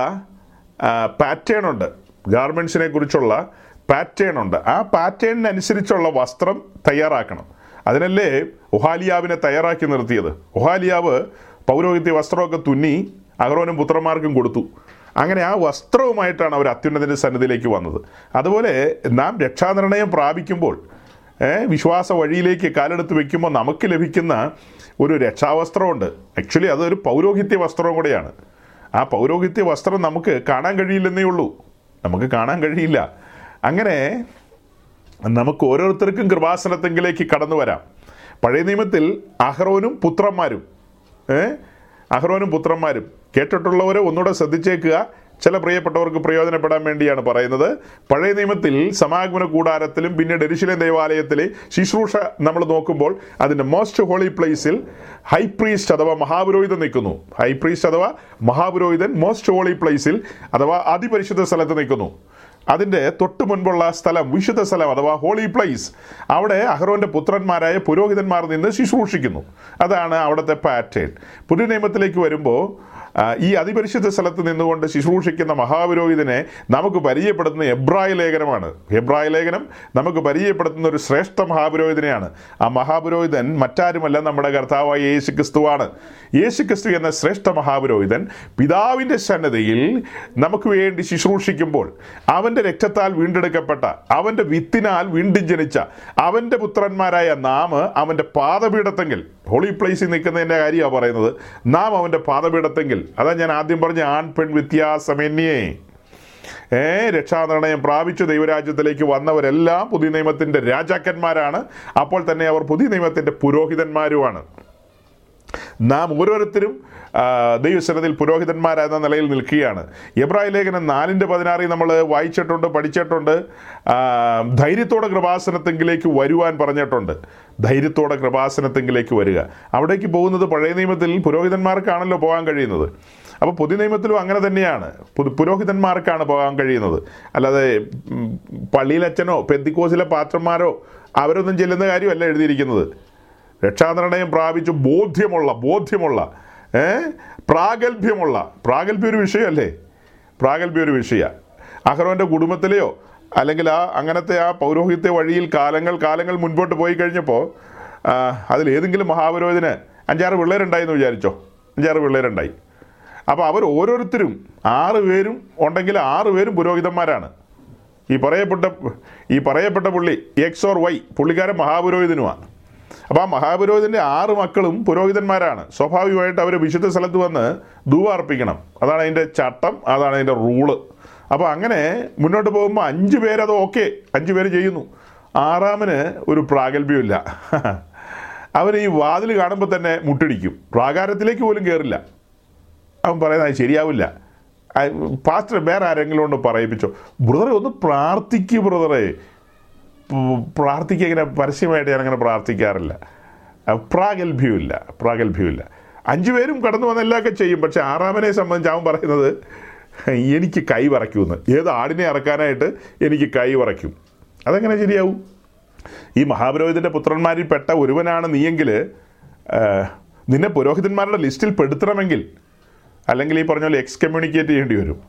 പാറ്റേണുണ്ട്, ഗാർമെൻസിനെ കുറിച്ചുള്ള പാറ്റേണുണ്ട്. ആ പാറ്റേണിനനുസരിച്ചുള്ള വസ്ത്രം തയ്യാറാക്കണം. അതിനല്ലേ ഒഹാലിയാവിനെ തയ്യാറാക്കി നിർത്തിയത്. ഒഹാലിയാവ് പൗരോഹിത്യ വസ്ത്രമൊക്കെ തുന്നി അഹരോനും പുത്രന്മാർക്കും കൊടുത്തു. അങ്ങനെ ആ വസ്ത്രവുമായിട്ടാണ് അവർ അത്യുന്നതിൻ്റെ സന്നിധിയിലേക്ക് വന്നത്. അതുപോലെ നാം രക്ഷാനിർണയം പ്രാപിക്കുമ്പോൾ, വിശ്വാസ വഴിയിലേക്ക് കാലെടുത്ത് വയ്ക്കുമ്പോൾ നമുക്ക് ലഭിക്കുന്ന ഒരു രക്ഷാവസ്ത്രമുണ്ട്. ആക്ച്വലി അതൊരു പൗരോഹിത്യ വസ്ത്രവും കൂടെയാണ്. ആ പൗരോഹിത്യ വസ്ത്രം നമുക്ക് കാണാൻ കഴിയില്ലെന്നേ ഉള്ളൂ. നമുക്ക് കാണാൻ കഴിയില്ല. അങ്ങനെ നമുക്ക് ഓരോരുത്തർക്കും കൃപാസനത്തെങ്കിലേക്ക് കടന്നു വരാം. പഴയ നിയമത്തിൽ അഹ്റോനും പുത്രന്മാരും ഏഹ് അഹ്റോനും പുത്രന്മാരും കേട്ടിട്ടുള്ളവരെ ഒന്നുകൂടെ ശ്രദ്ധിച്ചേക്കുക. ചില പ്രിയപ്പെട്ടവർക്ക് പ്രയോജനപ്പെടാൻ വേണ്ടിയാണ് പറയുന്നത്. പഴയ നിയമത്തിൽ സമാഗമന കൂടാരത്തിലും പിന്നീട് യെരൂശലേം ദേവാലയത്തിലെ ശുശ്രൂഷ നമ്മൾ നോക്കുമ്പോൾ അതിൻ്റെ മോസ്റ്റ് ഹോളി പ്ലേസിൽ ഹൈ പ്രീസ്റ്റ് അഥവാ മഹാപുരോഹിതൻ നിൽക്കുന്നു. ഹൈ പ്രീസ്റ്റ് അഥവാ മഹാപുരോഹിതൻ മോസ്റ്റ് ഹോളി പ്ലേസിൽ അഥവാ അതിപരിശുദ്ധ സ്ഥലത്ത് നിൽക്കുന്നു. അതിൻ്റെ തൊട്ട് മുൻപുള്ള സ്ഥലം വിശുദ്ധ സ്ഥലം അഥവാ ഹോളി പ്ലേസ്. അവിടെ അഹ്റോൻ്റെ പുത്രന്മാരായ പുരോഹിതന്മാർ നിന്ന് ശുശ്രൂഷിക്കുന്നു. അതാണ് അവിടുത്തെ പാറ്റേൺ. പുതിയ നിയമത്തിലേക്ക് വരുമ്പോൾ ഈ അതിപരിശുദ്ധ സ്ഥലത്ത് നിന്നുകൊണ്ട് ശുശ്രൂഷിക്കുന്ന മഹാപുരോഹിതനെ നമുക്ക് പരിചയപ്പെടുത്തുന്ന എബ്രായ ലേഖനമാണ്. എബ്രായ ലേഖനം നമുക്ക് പരിചയപ്പെടുത്തുന്ന ഒരു ശ്രേഷ്ഠ മഹാപുരോഹിതനെയാണ്. ആ മഹാപുരോഹിതൻ മറ്റാരുമല്ല, നമ്മുടെ കർത്താവായ യേശുക്രിസ്തുവാണ്. യേശുക്രിസ്തു എന്ന ശ്രേഷ്ഠ മഹാപുരോഹിതൻ പിതാവിൻ്റെ സന്നദ്ധയിൽ നമുക്ക് വേണ്ടി ശുശ്രൂഷിക്കുമ്പോൾ അവൻ്റെ രക്തത്താൽ വീണ്ടെടുക്കപ്പെട്ട, അവൻ്റെ വിത്തിനാൽ വീണ്ടും ജനിച്ച അവൻ്റെ പുത്രന്മാരായ നാം അവൻ്റെ പാദപീഠത്തെങ്കിൽ, ഹോളി പ്ലേസിൽ നിൽക്കുന്നതിൻ്റെ കാര്യമാണ് പറയുന്നത്, നാം അവൻ്റെ പാദപീഠത്തെങ്കിൽ, അതാ ഞാൻ ആദ്യം പറഞ്ഞ ആൺ പെൺ വ്യത്യാസമെന്യേ ഏ രക്ഷാനിർണയം പ്രാപിച്ചു ദൈവരാജ്യത്തിലേക്ക് വന്നവരെല്ലാം പുതിയ നിയമത്തിൻ്റെ രാജാക്കന്മാരാണ്. അപ്പോൾ തന്നെ അവർ പുതിയ നിയമത്തിൻ്റെ പുരോഹിതന്മാരുമാണ്. നാം ഓരോരുത്തരും ദൈവസനത്തിൽ പുരോഹിതന്മാരെന്ന നിലയിൽ നിൽക്കുകയാണ്. എബ്രായ ലേഖനം നാലിൻ്റെ പതിനാറിൽ നമ്മൾ വായിച്ചിട്ടുണ്ട്, പഠിച്ചിട്ടുണ്ട്. ധൈര്യത്തോടെ കൃപാസനത്തെങ്കിലേക്ക് വരുവാൻ പറഞ്ഞിട്ടുണ്ട്. ധൈര്യത്തോടെ കൃപാസനത്തെങ്കിലേക്ക് വരിക. അവിടേക്ക് പോകുന്നത് പഴയ നിയമത്തിൽ പുരോഹിതന്മാർക്കാണല്ലോ പോകാൻ കഴിയുന്നത്. അപ്പോൾ പുതിയ നിയമത്തിലും അങ്ങനെ തന്നെയാണ്, പുരോഹിതന്മാർക്കാണ് പോകാൻ കഴിയുന്നത്. അല്ലാതെ പള്ളിയിലച്ഛനോ പെന്തിക്കോസിലെ പാത്രന്മാരോ അവരൊന്നും ചെല്ലുന്ന കാര്യമല്ല എഴുതിയിരിക്കുന്നത്. രക്ഷാനിർണയം പ്രാപിച്ച് ബോധ്യമുള്ള ബോധ്യമുള്ള ഏ പ്രാഗൽഭ്യമുള്ള പ്രാഗൽഭ്യ ഒരു വിഷയമല്ലേ? പ്രാഗൽഭ്യ ഒരു വിഷയമാണ്. അഹ്റോൻ്റെ കുടുംബത്തിലെയോ അല്ലെങ്കിൽ ആ അങ്ങനത്തെ ആ പൗരോഹിത്യ വഴിയിൽ കാലങ്ങൾ കാലങ്ങൾ മുൻപോട്ട് പോയി കഴിഞ്ഞപ്പോൾ അതിലേതെങ്കിലും മഹാപുരോഹിതന് അഞ്ചാറ് പിള്ളേരുണ്ടായി എന്ന് വിചാരിച്ചോ. അഞ്ചാറ് പിള്ളേരുണ്ടായി. അപ്പോൾ അവർ ഓരോരുത്തരും ആറ് പേരും ഉണ്ടെങ്കിൽ ആറ് പേരും പുരോഹിതന്മാരാണ്. ഈ പറയപ്പെട്ട ഈ പറയപ്പെട്ട പുള്ളി എക്സ് ഓർ വൈ പുള്ളിക്കാരൻ മഹാപുരോഹിതനുമാണ്. അപ്പോൾ ആ മഹാപുരോഹിതൻ്റെ ആറ് മക്കളും പുരോഹിതന്മാരാണ്. സ്വാഭാവികമായിട്ട് അവർ വിശുദ്ധ സ്ഥലത്ത് വന്ന് ധൂപം അർപ്പിക്കണം. അതാണ് അതിൻ്റെ ചട്ടം, അതാണ് അതിൻ്റെ റൂള്. അപ്പോൾ അങ്ങനെ മുന്നോട്ട് പോകുമ്പോൾ അഞ്ച് പേരത് ഓക്കെ, അഞ്ച് പേര് ചെയ്യുന്നു. ആറാമന് ഒരു പ്രാഗൽഭ്യമില്ല. അവർ ഈ വാതിൽ കാണുമ്പോൾ തന്നെ മുട്ടിടിക്കും. പ്രാകാരത്തിലേക്ക് പോലും കയറില്ല. അവൻ പറയുന്നത് ശരിയാവില്ല. പാസ്റ്റർ വേറെ ആരെങ്കിലും കൊണ്ട് പറയിപ്പിച്ചോ. ബ്രദറെ ഒന്ന് പ്രാർത്ഥിക്കൂ ബ്രദറെ. പ്രാർത്ഥിക്കുക ഇങ്ങനെ പരസ്യമായിട്ട് ഞാനങ്ങനെ പ്രാർത്ഥിക്കാറില്ല. പ്രാഗൽഭ്യമില്ല പ്രാഗൽഭ്യമില്ല അഞ്ചുപേരും കടന്നു വന്നെല്ലാമൊക്കെ ചെയ്യും. പക്ഷേ ആറാമനെ സംബന്ധിച്ച് അവൻ പറയുന്നത് എനിക്ക് കൈ വറയ്ക്കുമെന്ന്. ഏത് ആടിനെ ഇറക്കാനായിട്ട് എനിക്ക് കൈ വറയ്ക്കും. അതെങ്ങനെ ശരിയാവും? ഈ മഹാപുരോഹിതൻ്റെ പുത്രന്മാരിൽ പെട്ട ഒരുവനാണ് നീയെങ്കിൽ നിന്നെ പുരോഹിതന്മാരുടെ ലിസ്റ്റിൽ പെടുത്തണമെങ്കിൽ അല്ലെങ്കിൽ ഈ പറഞ്ഞ പോലെ എക്സ് കമ്മ്യൂണിക്കേറ്റ് ചെയ്യേണ്ടി വരും.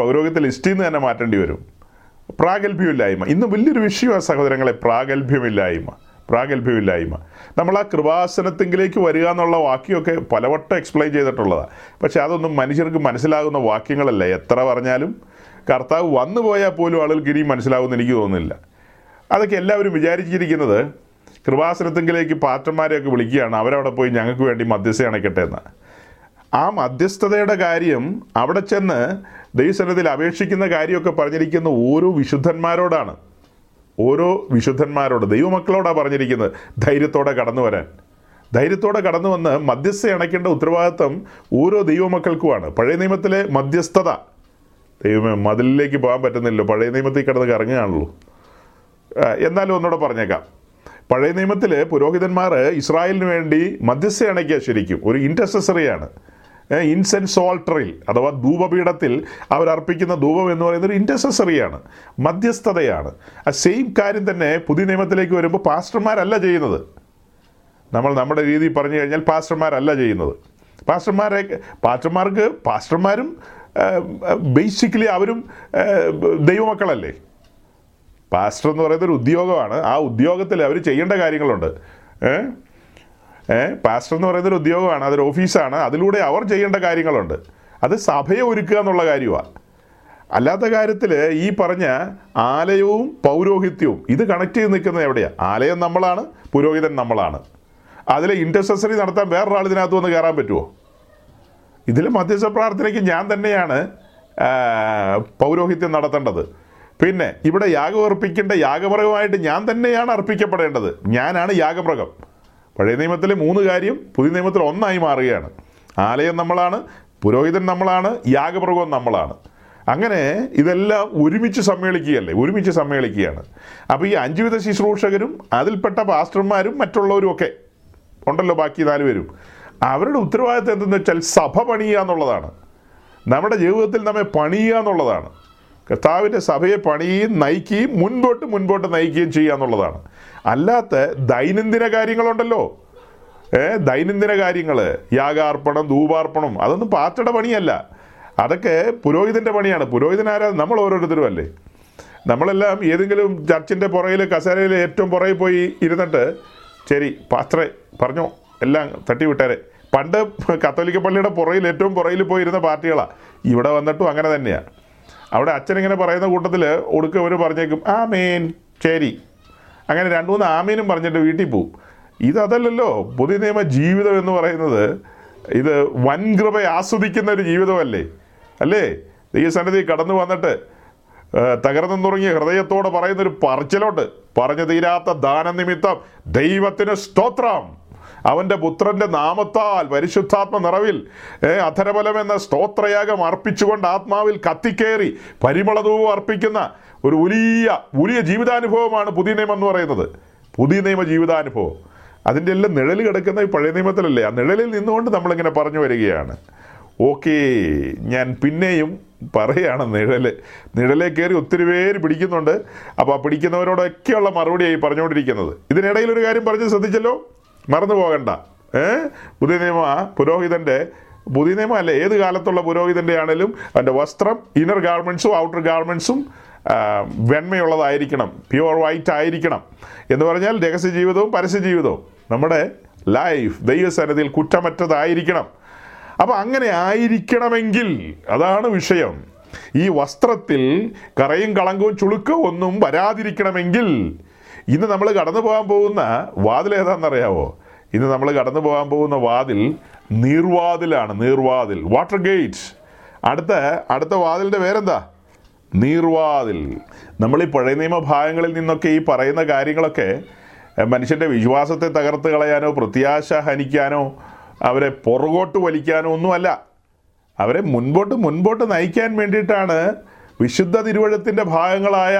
പൗരോഹിത്യ ലിസ്റ്റിൽ നിന്ന് തന്നെ മാറ്റേണ്ടി വരും. പ്രാഗൽഭ്യമില്ലായ്മ ഇന്ന് വലിയൊരു വിഷയമാണ് സഹോദരങ്ങളെ. പ്രാഗൽഭ്യമില്ലായ്മ പ്രാഗൽഭ്യമില്ലായ്മ നമ്മൾ ആ കൃപാസനത്തിലേക്ക് വരിക എന്നുള്ള വാക്യമൊക്കെ പലവട്ടം എക്സ്പ്ലെയിൻ ചെയ്തിട്ടുള്ളതാണ്. പക്ഷേ അതൊന്നും മനുഷ്യർക്ക് മനസ്സിലാകുന്ന വാക്യങ്ങളല്ല. എത്ര പറഞ്ഞാലും കർത്താവ് വന്നു പോയാൽ പോലും ആളുകൾക്ക് ഇനിയും മനസ്സിലാകുമെന്ന് എനിക്ക് തോന്നുന്നില്ല. അതൊക്കെ എല്ലാവരും വിചാരിച്ചിരിക്കുന്നത് കൃപാസനത്തിലേക്ക് പാത്രന്മാരെയൊക്കെ വിളിക്കുകയാണ്, അവരവിടെ പോയി ഞങ്ങൾക്ക് വേണ്ടി മധ്യസ്ഥ അണയ്ക്കട്ടെ എന്ന്. ആ മധ്യസ്ഥതയുടെ കാര്യം അവിടെ ചെന്ന് ദൈവസന്നിധിയിൽ അപേക്ഷിക്കുന്ന കാര്യമൊക്കെ പറഞ്ഞിരിക്കുന്ന ഓരോ വിശുദ്ധന്മാരോടാണ്, ഓരോ വിശുദ്ധന്മാരോട്, ദൈവമക്കളോടാണ് പറഞ്ഞിരിക്കുന്നത് ധൈര്യത്തോടെ കടന്നു വരാൻ. ധൈര്യത്തോടെ കടന്നു വന്ന് മധ്യസ്ഥ അണയ്ക്കേണ്ട ഉത്തരവാദിത്വം ഓരോ ദൈവമക്കൾക്കുമാണ്. പഴയ നിയമത്തിലെ മധ്യസ്ഥത, ദൈവമേ മതിലിലേക്ക് പോകാൻ പറ്റുന്നില്ലല്ലോ, പഴയ നിയമത്തിൽ കിടന്ന് കറങ്ങുകയാണല്ലോ. എന്നാലും ഒന്നുകൂടെ പറഞ്ഞേക്കാം, പഴയ നിയമത്തിൽ പുരോഹിതന്മാർ ഇസ്രായേലിന് വേണ്ടി മധ്യസ്ഥ അണയ്ക്കുക, ശരിക്കും ഒരു ഇൻറ്റർസെസറിയാണ്. ഇൻസെൻസ് ഓൾട്ടറിൽ അഥവാ ധൂപപീഠത്തിൽ അവരർപ്പിക്കുന്ന ധൂപം എന്ന് പറയുന്നത് ഒരു ഇൻറ്റർസെസറിയാണ്, മധ്യസ്ഥതയാണ്. ആ സെയിം കാര്യം തന്നെ പുതിയ നിയമത്തിലേക്ക് വരുമ്പോൾ പാസ്റ്റർമാരല്ല ചെയ്യുന്നത്. നമ്മൾ നമ്മുടെ രീതി പറഞ്ഞു കഴിഞ്ഞാൽ പാസ്റ്റർമാരല്ല ചെയ്യുന്നത്. പാസ്റ്റർമാരെ പാസ്റ്റർമാർക്ക് പാസ്റ്റർമാരും ബേസിക്കലി അവരും ദൈവമക്കളല്ലേ. പാസ്റ്റർ എന്ന് പറയുന്നത് ഒരു ഉദ്യോഗമാണ്. ആ ഉദ്യോഗത്തിൽ അവർ ചെയ്യേണ്ട കാര്യങ്ങളുണ്ട്. ഏഹ് ഏഹ് പാസ്റ്റർ എന്ന് പറയുന്നൊരു ഉദ്യോഗമാണ്, അതൊരു ഓഫീസാണ്. അതിലൂടെ അവർ ചെയ്യേണ്ട കാര്യങ്ങളുണ്ട്. അത് സഭയെ ഒരുക്കുക എന്നുള്ള കാര്യമാണ്. അല്ലാത്ത കാര്യത്തിൽ ഈ പറഞ്ഞ ആലയവും പൗരോഹിത്യവും ഇത് കണക്ട് ചെയ്ത് നിൽക്കുന്നത് എവിടെയാണ്? ആലയം നമ്മളാണ്, പുരോഹിതൻ നമ്മളാണ്. അതിലെ ഇൻറ്റർസെസറി നടത്താൻ വേറൊരാൾ ഇതിനകത്ത് വന്ന് കയറാൻ പറ്റുമോ? ഇതിൽ മധ്യസ്ഥ പ്രാർത്ഥനയ്ക്ക് ഞാൻ തന്നെയാണ് പൗരോഹിത്യം നടത്തേണ്ടത്. പിന്നെ ഇവിടെ യാഗം അർപ്പിക്കേണ്ട യാഗമൃഗമായിട്ട് ഞാൻ തന്നെയാണ് അർപ്പിക്കപ്പെടേണ്ടത്. ഞാനാണ് യാഗമൃഗം. പഴയ നിയമത്തിൽ മൂന്ന് കാര്യം പുതിയ നിയമത്തിൽ ഒന്നായി മാറുകയാണ്. ആലയം നമ്മളാണ്, പുരോഹിതൻ നമ്മളാണ്, യാഗമൃഗം നമ്മളാണ്. അങ്ങനെ ഇതെല്ലാം ഒരുമിച്ച് സമ്മേളിക്കുകയല്ലേ, ഒരുമിച്ച് സമ്മേളിക്കുകയാണ്. അപ്പോൾ ഈ അഞ്ചുവിധ ശുശ്രൂഷകരും അതിൽപ്പെട്ട പാസ്റ്റർമാരും മറ്റുള്ളവരും ഒക്കെ ഉണ്ടല്ലോ, ബാക്കി നാലുപേരും, അവരുടെ ഉത്തരവാദിത്തം എന്തെന്ന് വെച്ചാൽ സഭ പണിയുക എന്നുള്ളതാണ്. നമ്മുടെ ജീവിതത്തിൽ നമ്മെ പണിയുക എന്നുള്ളതാണ്. കർത്താവിൻ്റെ സഭയെ പണിയും നയിക്കുകയും മുൻപോട്ട് മുൻപോട്ട് നയിക്കുകയും ചെയ്യുക എന്നുള്ളതാണ്. അല്ലാത്ത ദൈനംദിന കാര്യങ്ങളുണ്ടല്ലോ, ഏഹ് ദൈനംദിന കാര്യങ്ങൾ, യാഗാർപ്പണം, ധൂപാർപ്പണം, അതൊന്നും പാറ്റയുടെ പണിയല്ല. അതൊക്കെ പുരോഹിതൻ്റെ പണിയാണ്. പുരോഹിതനാരാ? നമ്മൾ ഓരോരുത്തരും അല്ലേ. നമ്മളെല്ലാം ഏതെങ്കിലും ചർച്ചിൻ്റെ പുറകിൽ കസേരയിൽ ഏറ്റവും പുറകിൽ പോയി ഇരുന്നിട്ട് ശരി പാസ്റ്ററെ പറഞ്ഞോ എല്ലാം തട്ടിവിട്ടേരെ. പണ്ട് കത്തോലിക്ക പള്ളിയുടെ പുറകിൽ ഏറ്റവും പുറകിൽ പോയിരുന്ന പാർട്ടികളാണ്. ഇവിടെ വന്നിട്ടും അങ്ങനെ തന്നെയാണ്. അവിടെ അച്ഛനിങ്ങനെ പറയുന്ന കൂട്ടത്തിൽ ഒടുക്ക അവർ പറഞ്ഞേക്കും ആമേൻ ശരി, അങ്ങനെ രണ്ടു മൂന്ന് ആമീനും പറഞ്ഞിട്ട് വീട്ടിൽ പോവും. ഇതല്ലല്ലോ പുതിയ നിയമ ജീവിതം എന്ന് പറയുന്നത്. ഇത് വൻകൃപ ആസ്വദിക്കുന്ന ഒരു ജീവിതമല്ലേ, അല്ലേ? ദൈവസന്നിധി കടന്നു വന്നിട്ട് തകർന്നു തുടങ്ങിയ ഹൃദയത്തോട് പറയുന്നൊരു പറച്ചിലോട്ട്, പറഞ്ഞു തീരാത്ത ദാനനിമിത്തം ദൈവത്തിന് സ്തോത്രം, അവൻ്റെ പുത്രൻ്റെ നാമത്താൽ പരിശുദ്ധാത്മ നിറവിൽ അധരബലം എന്ന സ്തോത്രയാഗം അർപ്പിച്ചുകൊണ്ട് ആത്മാവിൽ കത്തിക്കേറി പരിമളധൂപം അർപ്പിക്കുന്ന ഒരു വലിയ വലിയ ജീവിതാനുഭവമാണ് പുതിയ നിയമം എന്ന് പറയുന്നത്. പുതിയ നിയമ ജീവിതാനുഭവം അതിൻ്റെ എല്ലാം നിഴൽ കിടക്കുന്ന ഈ പഴയ നിയമത്തിലല്ലേ. ആ നിഴലിൽ നിന്നുകൊണ്ട് നമ്മളിങ്ങനെ പറഞ്ഞു വരികയാണ്. ഓക്കേ, ഞാൻ പിന്നെയും പറയുകയാണ്, നിഴൽ നിഴലേ കയറി ഒത്തിരി പേര് പിടിക്കുന്നുണ്ട്. അപ്പോൾ ആ പിടിക്കുന്നവരോടൊക്കെയുള്ള മറുപടിയായി പറഞ്ഞുകൊണ്ടിരിക്കുന്നത്. ഇതിനിടയിൽ ഒരു കാര്യം പറഞ്ഞ് ശ്രദ്ധിച്ചല്ലോ, മറന്നു പോകണ്ട. ഏഹ് പുതിയ നിയമ പുരോഹിതൻ്റെ, പുതിയ നിയമം അല്ല ഏത് കാലത്തുള്ള പുരോഹിതൻ്റെ ആണെങ്കിലും അവൻ്റെ വസ്ത്രം, ഇന്നർ ഗാർമെൻറ്റ്സും ഔട്ടർ ഗാർമെൻറ്റ്സും വെണ്മയുള്ളതായിരിക്കണം, പ്യുവർ വൈറ്റ് ആയിരിക്കണം. എന്ന് പറഞ്ഞാൽ രഹസ്യ ജീവിതവും പരസ്യ ജീവിതവും, നമ്മുടെ ലൈഫ് ദൈവസന്നിധിയിൽ കുറ്റമറ്റതായിരിക്കണം. അപ്പം അങ്ങനെ ആയിരിക്കണമെങ്കിൽ അതാണ് വിഷയം. ഈ വസ്ത്രത്തിൽ കറയും കളങ്കവും ചുളുക്കവും ഒന്നും വരാതിരിക്കണമെങ്കിൽ ഇന്ന് നമ്മൾ കടന്നു പോകാൻ പോകുന്ന വാതിൽ ഏതാണെന്നറിയാവോ? ഇന്ന് നമ്മൾ കടന്നു പോകാൻ പോകുന്ന വാതിൽ നീർവാതിലാണ്. നീർവാതിൽ, വാട്ടർ ഗേറ്റ്. അടുത്ത അടുത്ത വാതിലിൻ്റെ പേരെന്താ? നീർവാതിൽ. നമ്മൾ ഈ പഴയ നിയമ ഭാഗങ്ങളിൽ നിന്നൊക്കെ ഈ പറയുന്ന കാര്യങ്ങളൊക്കെ മനുഷ്യൻ്റെ വിശ്വാസത്തെ തകർത്ത് കളയാനോ പ്രത്യാശ ഹനിക്കാനോ അവരെ പുറകോട്ട് വലിക്കാനോ ഒന്നുമല്ല. അവരെ മുൻപോട്ട് മുൻപോട്ട് നയിക്കാൻ വേണ്ടിയിട്ടാണ് വിശുദ്ധ തിരുവഴുത്തിൻ്റെ ഭാഗങ്ങളായ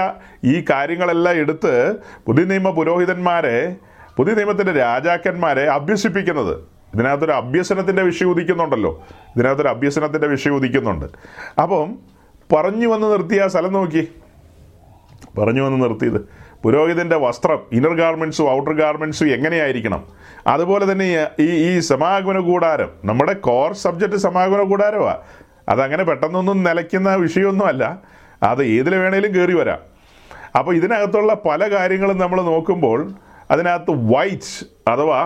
ഈ കാര്യങ്ങളെല്ലാം എടുത്ത് പുതിയ നിയമ പുരോഹിതന്മാരെ, പുതിയ നിയമത്തിൻ്റെ രാജാക്കന്മാരെ അഭ്യസിപ്പിക്കുന്നത്. ഇതിനകത്തൊരു അഭ്യസനത്തിൻ്റെ വിഷയം ഉദിക്കുന്നുണ്ടല്ലോ, ഇതിനകത്തൊരു അഭ്യസനത്തിൻ്റെ വിഷയം ഉദിക്കുന്നുണ്ട്. അപ്പം പറഞ്ഞു വന്ന് നിർത്തിയ സ്ഥലം നോക്കി, പറഞ്ഞു വന്ന് നിർത്തിയത് പുരോഹിതൻ്റെ വസ്ത്രം, ഇന്നർ ഗാർമെൻറ്റ്സും ഔട്ടർ ഗാർമെൻറ്റ്സും എങ്ങനെയായിരിക്കണം. അതുപോലെ തന്നെ ഈ ഈ സമാഗമന കൂടാരം, നമ്മുടെ കോർ സബ്ജക്റ്റ് സമാഗമന കൂടാരമാണ്. അതങ്ങനെ പെട്ടെന്നൊന്നും നിലയ്ക്കുന്ന വിഷയമൊന്നുമല്ല. അത് ഏതിൽ വേണേലും കയറി വരാം. അപ്പോൾ ഇതിനകത്തുള്ള പല കാര്യങ്ങളും നമ്മൾ നോക്കുമ്പോൾ അതിനകത്ത് വൈറ്റ് അഥവാ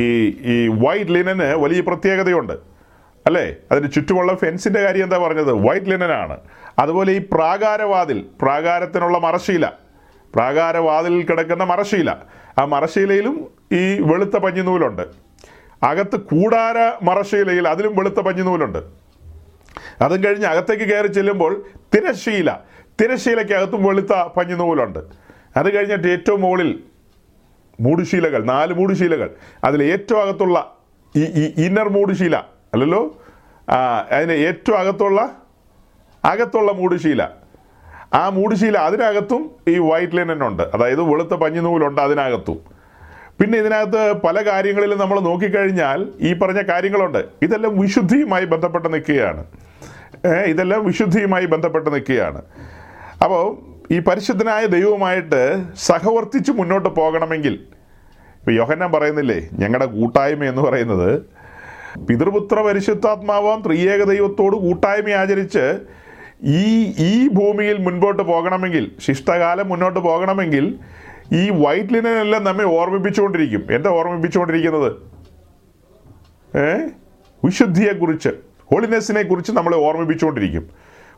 ഈ ഈ വൈറ്റ് ലിനന് വലിയ പ്രത്യേകതയുണ്ട്, അല്ലേ? അതിന് ചുറ്റുമുള്ള ഫെൻസിൻ്റെ കാര്യം എന്താ പറഞ്ഞത്? വൈറ്റ് ലിനനാണ്. അതുപോലെ ഈ പ്രാകാരവാതിൽ, പ്രാകാരത്തിനുള്ള മറശ്ശീല, പ്രാകാരവാതിലിൽ കിടക്കുന്ന മറശ്ശീല, ആ മറശ്ശീലയിലും ഈ വെളുത്ത പഞ്ഞിനൂലുണ്ട്. അകത്ത് കൂടാര മറശീലയിൽ അതിലും വെളുത്ത പഞ്ഞിനൂലുണ്ട്. അതും കഴിഞ്ഞ് അകത്തേക്ക് കയറി ചെല്ലുമ്പോൾ തിരശീല, തിരശീലയ്ക്ക് അകത്തും വെളുത്ത പഞ്ഞിനൂലുണ്ട്. അത് കഴിഞ്ഞിട്ട് ഏറ്റവും മുകളിൽ മൂടുശീലകൾ, നാല് മൂടുശീലകൾ. അതിൽ ഏറ്റവും അകത്തുള്ള ഈ ഇന്നർ മൂടുശീല അല്ലല്ലോ, അതിന് ഏറ്റവും അകത്തുള്ള അകത്തുള്ള മൂടുശീല, ആ മൂടുശീല അതിനകത്തും ഈ വൈറ്റ് ലിനൻ ഉണ്ട്, അതായത് വെളുത്ത പഞ്ഞിനൂലുണ്ട് അതിനകത്തും. പിന്നെ ഇതിനകത്ത് പല കാര്യങ്ങളിലും നമ്മൾ നോക്കിക്കഴിഞ്ഞാൽ ഈ പറഞ്ഞ കാര്യങ്ങളുണ്ട്. ഇതെല്ലാം വിശുദ്ധിയുമായി ബന്ധപ്പെട്ട് നിൽക്കുകയാണ്. ഇതെല്ലാം വിശുദ്ധിയുമായി ബന്ധപ്പെട്ട് നിൽക്കുകയാണ്. അപ്പോൾ ഈ പരിശുദ്ധനായ ദൈവവുമായിട്ട് സഹവർത്തിച്ച് മുന്നോട്ട് പോകണമെങ്കിൽ, ഇപ്പോൾ യോഹന്നാൻ പറയുന്നില്ലേ, ഞങ്ങളുടെ കൂട്ടായ്മ എന്ന് പറയുന്നത് പിതൃപുത്ര പരിശുദ്ധാത്മാവാം ത്രിയേക ദൈവത്തോട് കൂട്ടായ്മ ആചരിച്ച് ഈ ഈ ഭൂമിയിൽ മുൻപോട്ട് പോകണമെങ്കിൽ, ശിഷ്ടകാലം മുന്നോട്ട് പോകണമെങ്കിൽ ഈ വൈറ്റ് ലിനനെല്ലാം നമ്മെ ഓർമ്മിപ്പിച്ചുകൊണ്ടിരിക്കും. എന്താ ഓർമ്മിപ്പിച്ചുകൊണ്ടിരിക്കുന്നത്? ഏ വിശുദ്ധിയെക്കുറിച്ച്, ഹോളിനെസ്സിനെ കുറിച്ച് നമ്മളെ ഓർമ്മിപ്പിച്ചുകൊണ്ടിരിക്കും.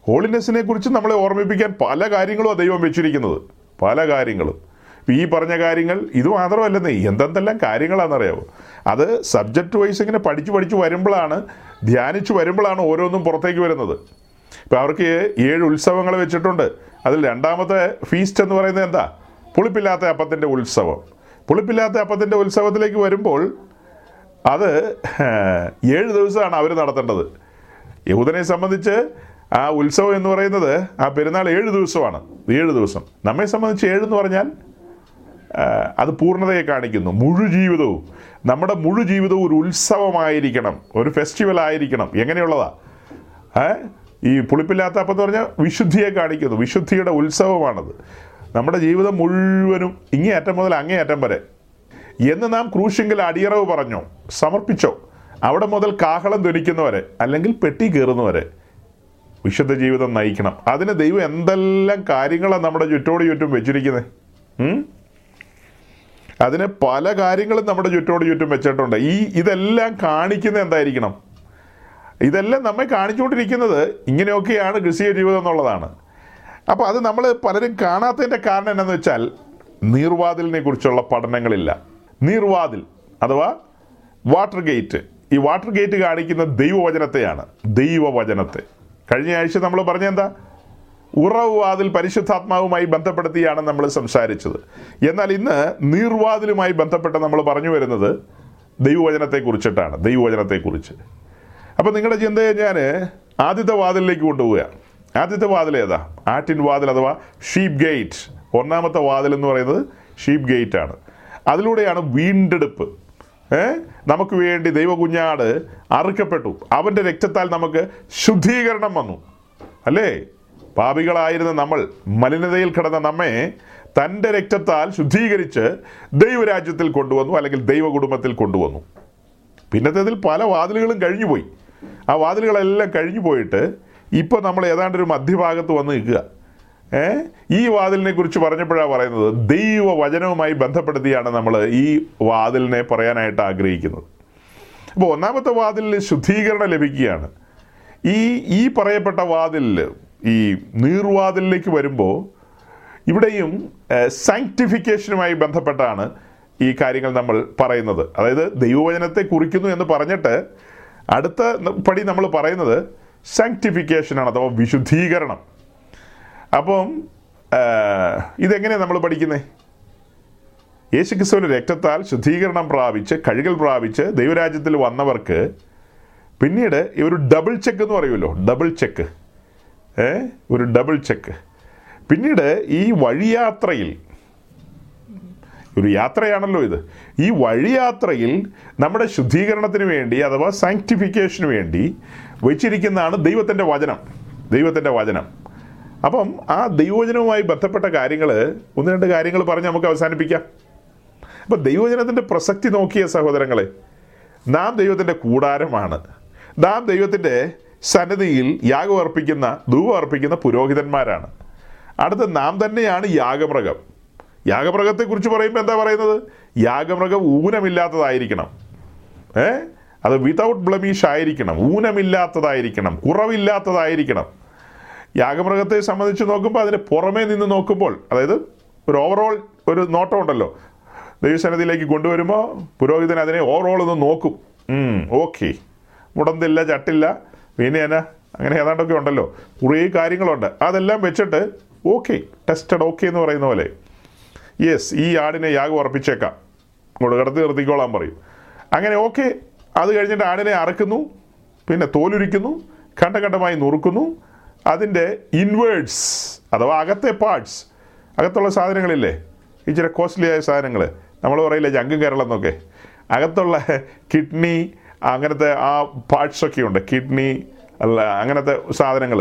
ഹോളിനെസ്സിനെ കുറിച്ച് നമ്മളെ ഓർമ്മിപ്പിക്കാൻ പല കാര്യങ്ങളും ദൈവം വെച്ചിരിക്കുന്നത്, പല കാര്യങ്ങളും. ഈ പറഞ്ഞ കാര്യങ്ങൾ ഇത് മാത്രമല്ലെന്നേ, എന്തെന്തെല്ലാം കാര്യങ്ങളാണെന്നറിയാമോ. അത് സബ്ജക്റ്റ് വൈസ് ഇങ്ങനെ പഠിച്ച് പഠിച്ച് വരുമ്പോഴാണ്, ധ്യാനിച്ച് വരുമ്പോഴാണ് ഓരോന്നും പുറത്തേക്ക് വരുന്നത്. ഇപ്പം അവർക്ക് ഏഴ് ഉത്സവങ്ങൾ വെച്ചിട്ടുണ്ട്. അതിൽ രണ്ടാമത്തെ ഫീസ്റ്റ് എന്ന് പറയുന്നത് എന്താ? പുളിപ്പില്ലാത്ത അപ്പത്തിൻ്റെ ഉത്സവം. പുളിപ്പില്ലാത്ത അപ്പത്തിൻ്റെ ഉത്സവത്തിലേക്ക് വരുമ്പോൾ അത് ഏഴ് ദിവസമാണ് അവർ നടത്തേണ്ടത്. യഹൂദനെ സംബന്ധിച്ച് ആ ഉത്സവം എന്ന് പറയുന്നത്, ആ പെരുന്നാൾ ഏഴ് ദിവസമാണ്, ഏഴ് ദിവസം. നമ്മെ സംബന്ധിച്ച് ഏഴെന്ന് പറഞ്ഞാൽ അത് പൂർണ്ണതയെ കാണിക്കുന്നു. മുഴുജീവിതവും, നമ്മുടെ മുഴുജീവിതവും ഒരു ഉത്സവമായിരിക്കണം, ഒരു ഫെസ്റ്റിവൽ ആയിരിക്കണം. എങ്ങനെയുള്ളതാ? ഈ പുളിപ്പില്ലാത്ത അപ്പം എന്ന് പറഞ്ഞാൽ വിശുദ്ധിയെ കാണിക്കുന്നു, വിശുദ്ധിയുടെ ഉത്സവമാണത്. നമ്മുടെ ജീവിതം മുഴുവനും ഇങ്ങേയറ്റം മുതൽ അങ്ങേയറ്റം വരെ എന്ന് നാം ക്രൂശിങ്കിൽ അടിയറവ് പറഞ്ഞോ, സമർപ്പിച്ചോ, അവിടെ മുതൽ കാഹളം ധ്വനിക്കുന്നവരെ അല്ലെങ്കിൽ പെട്ടി കയറുന്നവരെ വിശുദ്ധ ജീവിതം നയിക്കണം. അതിന് ദൈവം എന്തെല്ലാം കാര്യങ്ങളാണ് നമ്മുടെ ചുറ്റോട് ചുറ്റും വെച്ചിരിക്കുന്നത്. അതിന് പല കാര്യങ്ങളും നമ്മുടെ ചുറ്റോട് ചുറ്റും വെച്ചിട്ടുണ്ട്. ഈ ഇതെല്ലാം കാണിക്കുന്നത് എന്തായിരിക്കണം? ഇതെല്ലാം നമ്മെ കാണിച്ചുകൊണ്ടിരിക്കുന്നത് ഇങ്ങനെയൊക്കെയാണ് ക്രിസ്തീയ ജീവിതം എന്നുള്ളതാണ്. അപ്പോൾ അത് നമ്മൾ പലരും കാണാത്തതിൻ്റെ കാരണം എന്താണെന്ന് വെച്ചാൽ നീർവാതിലിനെ കുറിച്ചുള്ള പഠനങ്ങളില്ല. നീർവാതിൽ അഥവാ വാട്ടർ ഗേറ്റ്, ഈ വാട്ടർ ഗേറ്റ് കാണിക്കുന്ന ദൈവവചനത്തെയാണ്, ദൈവവചനത്തെ. കഴിഞ്ഞ ആഴ്ച നമ്മൾ പറഞ്ഞെന്താ? ഉറവുവാതിൽ പരിശുദ്ധാത്മാവുമായി ബന്ധപ്പെടുത്തിയാണ് നമ്മൾ സംസാരിച്ചത്. എന്നാൽ ഇന്ന് നീർവാതിലുമായി ബന്ധപ്പെട്ട് നമ്മൾ പറഞ്ഞു വരുന്നത് ദൈവവചനത്തെക്കുറിച്ചിട്ടാണ്, ദൈവവചനത്തെക്കുറിച്ച്. അപ്പോൾ നിങ്ങളുടെ ചിന്തയെ ഞാൻ ആദ്യത്തെ വാതിലിലേക്ക് കൊണ്ടുപോവുകയാണ്. ആദ്യത്തെ വാതിൽ ഏതാ? ആറ്റിൻ വാതിൽ അഥവാ ഷീപ്പ് ഗേറ്റ്. ഒന്നാമത്തെ വാതിൽ എന്ന് പറയുന്നത് ഷീപ്പ് ഗേറ്റ് ആണ്. അതിലൂടെയാണ് വീണ്ടെടുപ്പ്. ഏഹ് നമുക്ക് വേണ്ടി ദൈവകുഞ്ഞാട് അറുക്കപ്പെട്ടു, അവൻ്റെ രക്തത്താൽ നമുക്ക് ശുദ്ധീകരണം വന്നു, അല്ലേ? പാപികളായിരുന്ന നമ്മൾ, മലിനതയിൽ കിടന്ന നമ്മെ തൻ്റെ രക്തത്താൽ ശുദ്ധീകരിച്ച് ദൈവരാജ്യത്തിൽ കൊണ്ടുവന്നു, അല്ലെങ്കിൽ ദൈവകുടുംബത്തിൽ കൊണ്ടുവന്നു. പിന്നത്തേതിൽ പല വാതിലുകളും കഴിഞ്ഞുപോയി. ആ വാതിലുകളെല്ലാം കഴിഞ്ഞു പോയിട്ട് ഇപ്പോൾ നമ്മൾ ഏതാണ്ട് ഒരു മധ്യഭാഗത്ത് വന്ന് നിൽക്കുക. ഏഹ് ഈ വാതിലിനെ കുറിച്ച് പറഞ്ഞപ്പോഴാണ് പറയുന്നത് ദൈവവചനവുമായി ബന്ധപ്പെടുത്തിയാണ് നമ്മൾ ഈ വാതിലിനെ പറയാനായിട്ട് ആഗ്രഹിക്കുന്നത്. അപ്പോൾ ഒന്നാമത്തെ വാതിലിൽ ശുദ്ധീകരണം ലഭിക്കുകയാണ്. ഈ ഈ പറയപ്പെട്ട വാതിലിൽ, ഈ നീർവാതിലിലേക്ക് വരുമ്പോൾ ഇവിടെയും സാങ്ക്ടിഫിക്കേഷനുമായി ബന്ധപ്പെട്ടാണ് ഈ കാര്യങ്ങൾ നമ്മൾ പറയുന്നത്. അതായത് ദൈവവചനത്തെ കുറിക്കുന്നു എന്ന് പറഞ്ഞിട്ട് അടുത്ത പടി നമ്മൾ പറയുന്നത് സാങ്ക്ടിഫിക്കേഷനാണ്, അഥവാ വിശുദ്ധീകരണം. അപ്പം ഇതെങ്ങനെയാണ് നമ്മൾ പഠിക്കുന്നത്? യേശുക്രിസ്തുവിൻ്റെ രക്തത്താൽ ശുദ്ധീകരണം പ്രാപിച്ച്, കഴുകൽ പ്രാപിച്ച് ദൈവരാജ്യത്തിൽ വന്നവർക്ക് പിന്നീട് ഒരു ഡബിൾ ചെക്ക് എന്ന് പറയുമല്ലോ, ഡബിൾ ചെക്ക്, ഒരു ഡബിൾ ചെക്ക്. പിന്നീട് ഈ വഴിയാത്രയിൽ, ഒരു യാത്രയാണല്ലോ ഇത്, ഈ വഴിയാത്രയിൽ നമ്മുടെ ശുദ്ധീകരണത്തിന് വേണ്ടി അഥവാ സാങ്ക്ടിഫിക്കേഷന് വേണ്ടി വെച്ചിരിക്കുന്നതാണ് ദൈവത്തിൻ്റെ വചനം, ദൈവത്തിൻ്റെ വചനം. അപ്പം ആ ദൈവവചനവുമായി ബന്ധപ്പെട്ട കാര്യങ്ങൾ, ഒന്ന് രണ്ട് കാര്യങ്ങൾ പറഞ്ഞ് നമുക്ക് അവസാനിപ്പിക്കാം. അപ്പം ദൈവവചനത്തിൻ്റെ പ്രസക്തി നോക്കിയ സഹോദരങ്ങളെ, നാം ദൈവത്തിൻ്റെ കൂടാരമാണ്. നാം ദൈവത്തിൻ്റെ സന്നിധിയിൽ യാഗം അർപ്പിക്കുന്ന, ധൂപം അർപ്പിക്കുന്ന പുരോഹിതന്മാരാണ്. അടുത്ത നാം തന്നെയാണ് യാഗമൃഗം. യാഗമൃഗത്തെക്കുറിച്ച് പറയുമ്പോൾ എന്താ പറയുന്നത്? യാഗമൃഗം ഊനമില്ലാത്തതായിരിക്കണം, ഏ അത് വിതൗട്ട് ബ്ലമീഷ് ആയിരിക്കണം, ഊനമില്ലാത്തതായിരിക്കണം, കുറവില്ലാത്തതായിരിക്കണം. യാഗമൃഗത്തെ സംബന്ധിച്ച് നോക്കുമ്പോൾ അതിന് പുറമേ നിന്ന് നോക്കുമ്പോൾ, അതായത് ഒരു ഓവറോൾ ഒരു നോട്ടമുണ്ടല്ലോ, ദൈവസന്നിധിയിലേക്ക് കൊണ്ടുവരുമ്പോൾ പുരോഹിതൻ അതിനെ ഓവറോൾ ഒന്ന് നോക്കും. ഓക്കെ, മുടന്തില്ല, ചട്ടില്ല, വീണേന, അങ്ങനെ ഏതാണ്ടൊക്കെ ഉണ്ടല്ലോ, കുറേ കാര്യങ്ങളുണ്ട്. അതെല്ലാം വെച്ചിട്ട് ഓക്കെ, ടെസ്റ്റഡ് ഓക്കെ എന്ന് പറയുന്ന പോലെ, യെസ്, ഈ ആടിനെ യാഗം ഉറപ്പിച്ചേക്കാം, ഇങ്ങോട്ട് കിടത്തി നിർത്തിക്കോളാൻ പറയും. അങ്ങനെ ഓക്കെ, അത് കഴിഞ്ഞിട്ട് ആടിനെ അറക്കുന്നു, പിന്നെ തോലുരിക്കുന്നു, ഘട്ടഘട്ടമായി നുറുക്കുന്നു. അതിൻ്റെ ഇൻവേർഡ്സ് അഥവാ അകത്തെ പാർട്സ്, അകത്തുള്ള സാധനങ്ങളില്ലേ, ഇച്ചിരി കോസ്റ്റ്ലിയായ സാധനങ്ങൾ, നമ്മൾ പറയില്ല ജങ്ക് കേരളം എന്നൊക്കെ, അകത്തുള്ള കിഡ്നി അങ്ങനത്തെ ആ പാർട്സൊക്കെ ഉണ്ട്, കിഡ്നി അല്ല അങ്ങനത്തെ സാധനങ്ങൾ.